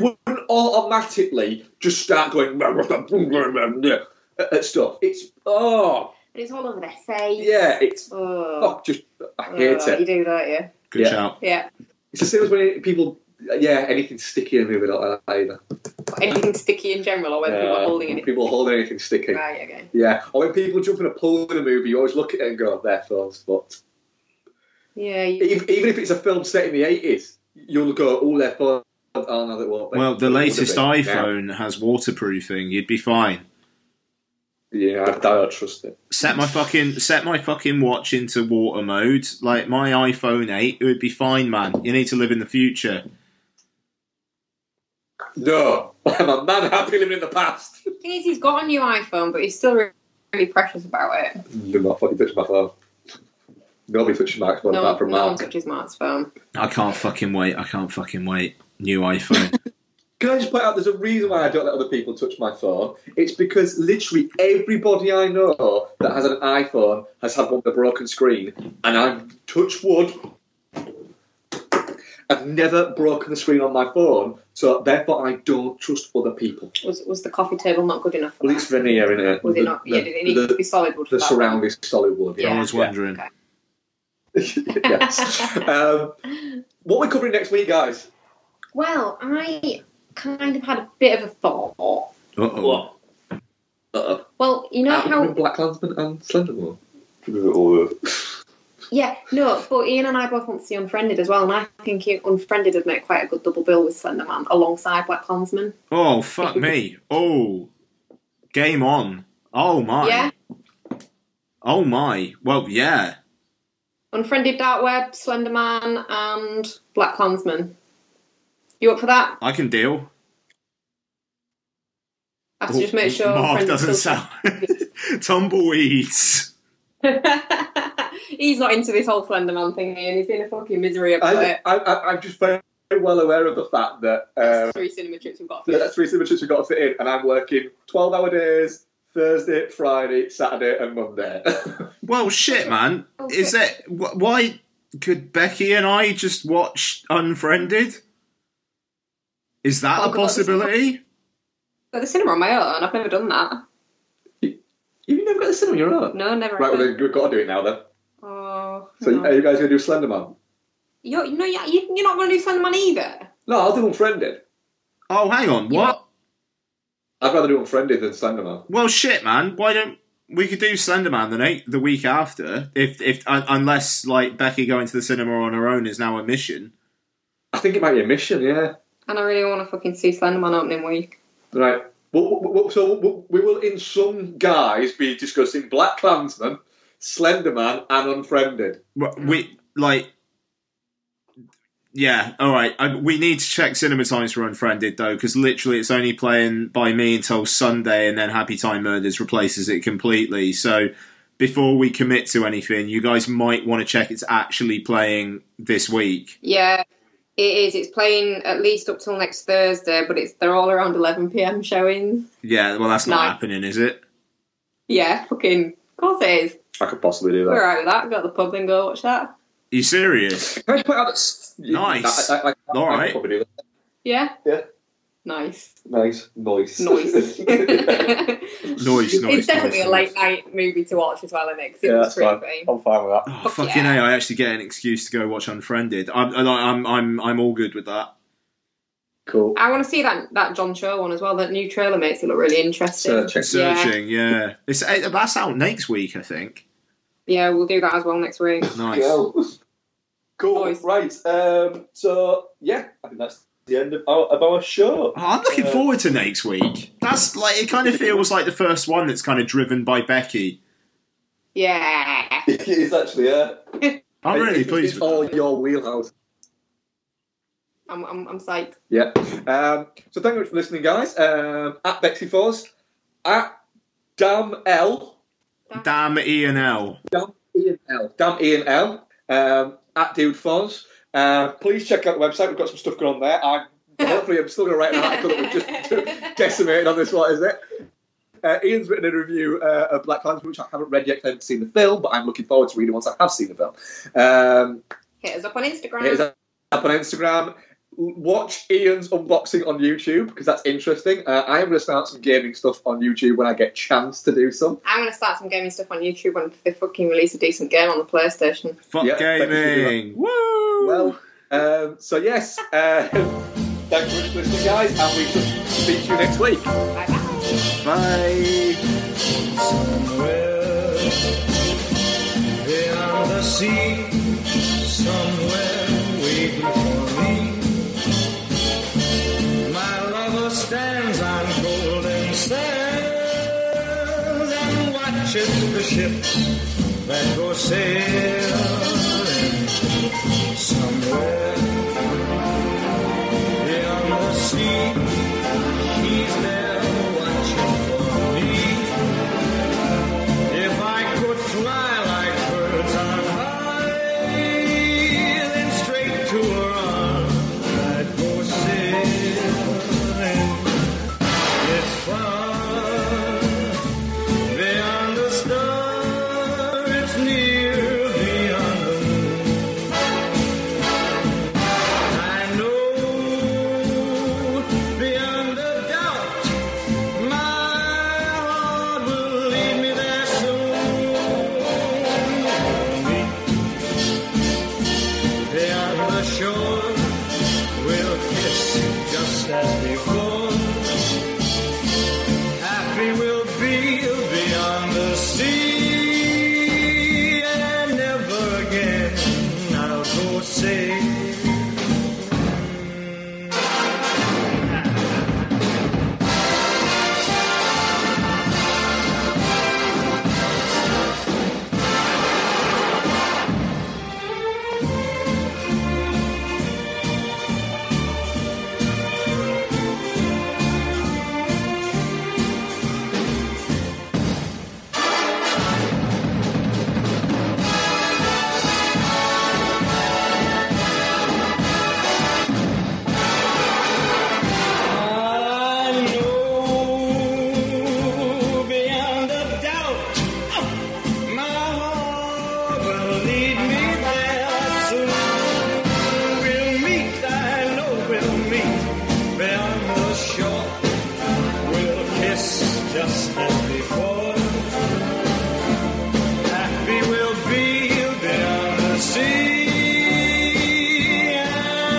wouldn't automatically just start going... at stuff. It's... oh. But it's all over their face. Yeah, it's... oh. Fuck, just... I hate it. You do that, yeah. Good shout. Yeah. It's the same as when people... yeah, anything sticky in a movie like that either. Anything sticky in general, or when people are holding anything? People holding anything sticky. Right, okay. Yeah. Or when people jump in a pool in a movie, you always look at it and go, they're films, but... yeah. Even if it's a film set in the 80s, you'll go, oh, they're films. Oh, no, they won't. Well, the latest iPhone has waterproofing. You'd be fine. Yeah, I don't trust it. Set my fucking watch into water mode. Like my iPhone 8, it would be fine, man. You need to live in the future. No, I'm a man happy living in the past. The thing is, he's got a new iPhone, but he's still really precious about it. I'm not fucking touching my phone. Nobody touches Mark's phone apart from Mark. No one touches Mark's phone. I can't fucking wait. New iPhone. Can I just point out, there's a reason why I don't let other people touch my phone. It's because literally everybody I know that has an iPhone has had one with a broken screen, and I'm touch wood. I've never broken the screen on my phone, so therefore I don't trust other people. Was the coffee table not good enough for that? It's veneer, isn't it? Was it not? Yeah, it needs to be solid wood for that. The surrounding is solid wood. Yeah. I was wondering. Okay. Yes. What are we covering next week, guys? Well, I... kind of had a bit of a thought. Uh-oh. Well, you know how... BlacKkKlansman and Slenderman. Yeah, no, but Ian and I both want to see Unfriended as well, and I think Unfriended would make quite a good double bill with Slenderman alongside BlacKkKlansman. Oh, fuck me. Oh. Game on. Oh, my. Yeah. Oh, my. Well, yeah. Unfriended Dark Web, Slenderman, and BlacKkKlansman. You up for that? I can deal. I have to just make sure Mark doesn't sound tumbleweeds. He's not into this whole Slenderman thing, and he's in a fucking misery about it. I'm just very well aware of the fact that that's three cinema trips we've got to fit in, and I'm working 12-hour days, Thursday, Friday, Saturday, and Monday. Well, shit, man. Is it? Why could Becky and I just watch Unfriended? Is that a possibility? I've got the cinema on my own. I've never done that. You've never got the cinema on your own? No, never. Right, well, we've got to do it now then. Oh. So are you guys going to do Slenderman? You're not going to do Slenderman either? No, I'll do Unfriended. Oh, hang on, what? I'd rather do Unfriended than Slenderman. Well, shit, man. Why don't we could do Slenderman the week after? Unless like Becky going to the cinema on her own is now a mission. I think it might be a mission, yeah. And I really want to fucking see Slenderman opening week. Right. So we will, in some guise, be discussing BlacKkKlansman, Slenderman, and Unfriended. Yeah, all right. We need to check cinema times for Unfriended, though, because literally it's only playing by me until Sunday, and then Happy Time Murders replaces it completely. So before we commit to anything, you guys might want to check it's actually playing this week. Yeah, it is. It's playing at least up till next Thursday, but they're all around 11 PM showings. Yeah, well, that's not happening, is it? Yeah, fucking, of course it is. I could possibly do that. We're out with that. Go to the pub and go watch that. Are you serious? Nice. All right. Yeah? Yeah. Nice. It's definitely a late night movie to watch as well, isn't it? Yeah, that's fine. I'm fine with that. Oh, fucking yeah. I actually get an excuse to go watch Unfriended. I'm all good with that. Cool. I want to see that John Cho one as well. That new trailer makes it look really interesting. Searching, yeah. That's out next week, I think. Yeah, we'll do that as well next week. Nice. Yeah. Cool. Nice. Right. So, yeah, I think that's the end of our show. I'm looking forward to next week. That's like, it kind of feels like the first one that's kind of driven by Becky. Yeah. It is actually, yeah. I'm really pleased with that. It's all your wheelhouse. I'm psyched. Yeah. So thank you very much for listening, guys. At Bexy Force. At Damn L. Damn Ian L. Damn Ian L. At Dude Fonz. Please check out the website. We've got some stuff going on there. I'm still going to write an article that we've just decimated on this one, isn't it? Ian's written a review of BlacKkKlansman, which I haven't read yet because I haven't seen the film, but I'm looking forward to reading once I have seen the film. Hit us up on Instagram. Watch Ian's unboxing on YouTube because that's interesting. I am going to start some gaming stuff on YouTube when I get a chance to do some. I'm going to start some gaming stuff on YouTube when they fucking release a decent game on the PlayStation. Fuck yeah, gaming! Woo! Well, so yes, thanks for listening, guys, and we shall speak to you next week. Bye-bye. Bye. Somewhere beyond the sea, somewhere waiting for me. Stands on golden sands and watches the ships that go sailing somewhere beyond the sea. He's there watching for me. If I could fly like birds on high, then straight to her arms I'd go sailing. Far beyond the stars, it's near beyond the moon. I know beyond a doubt, my heart will lead me there soon. Meet beyond the shore, we'll kiss just as before.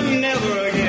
Never again.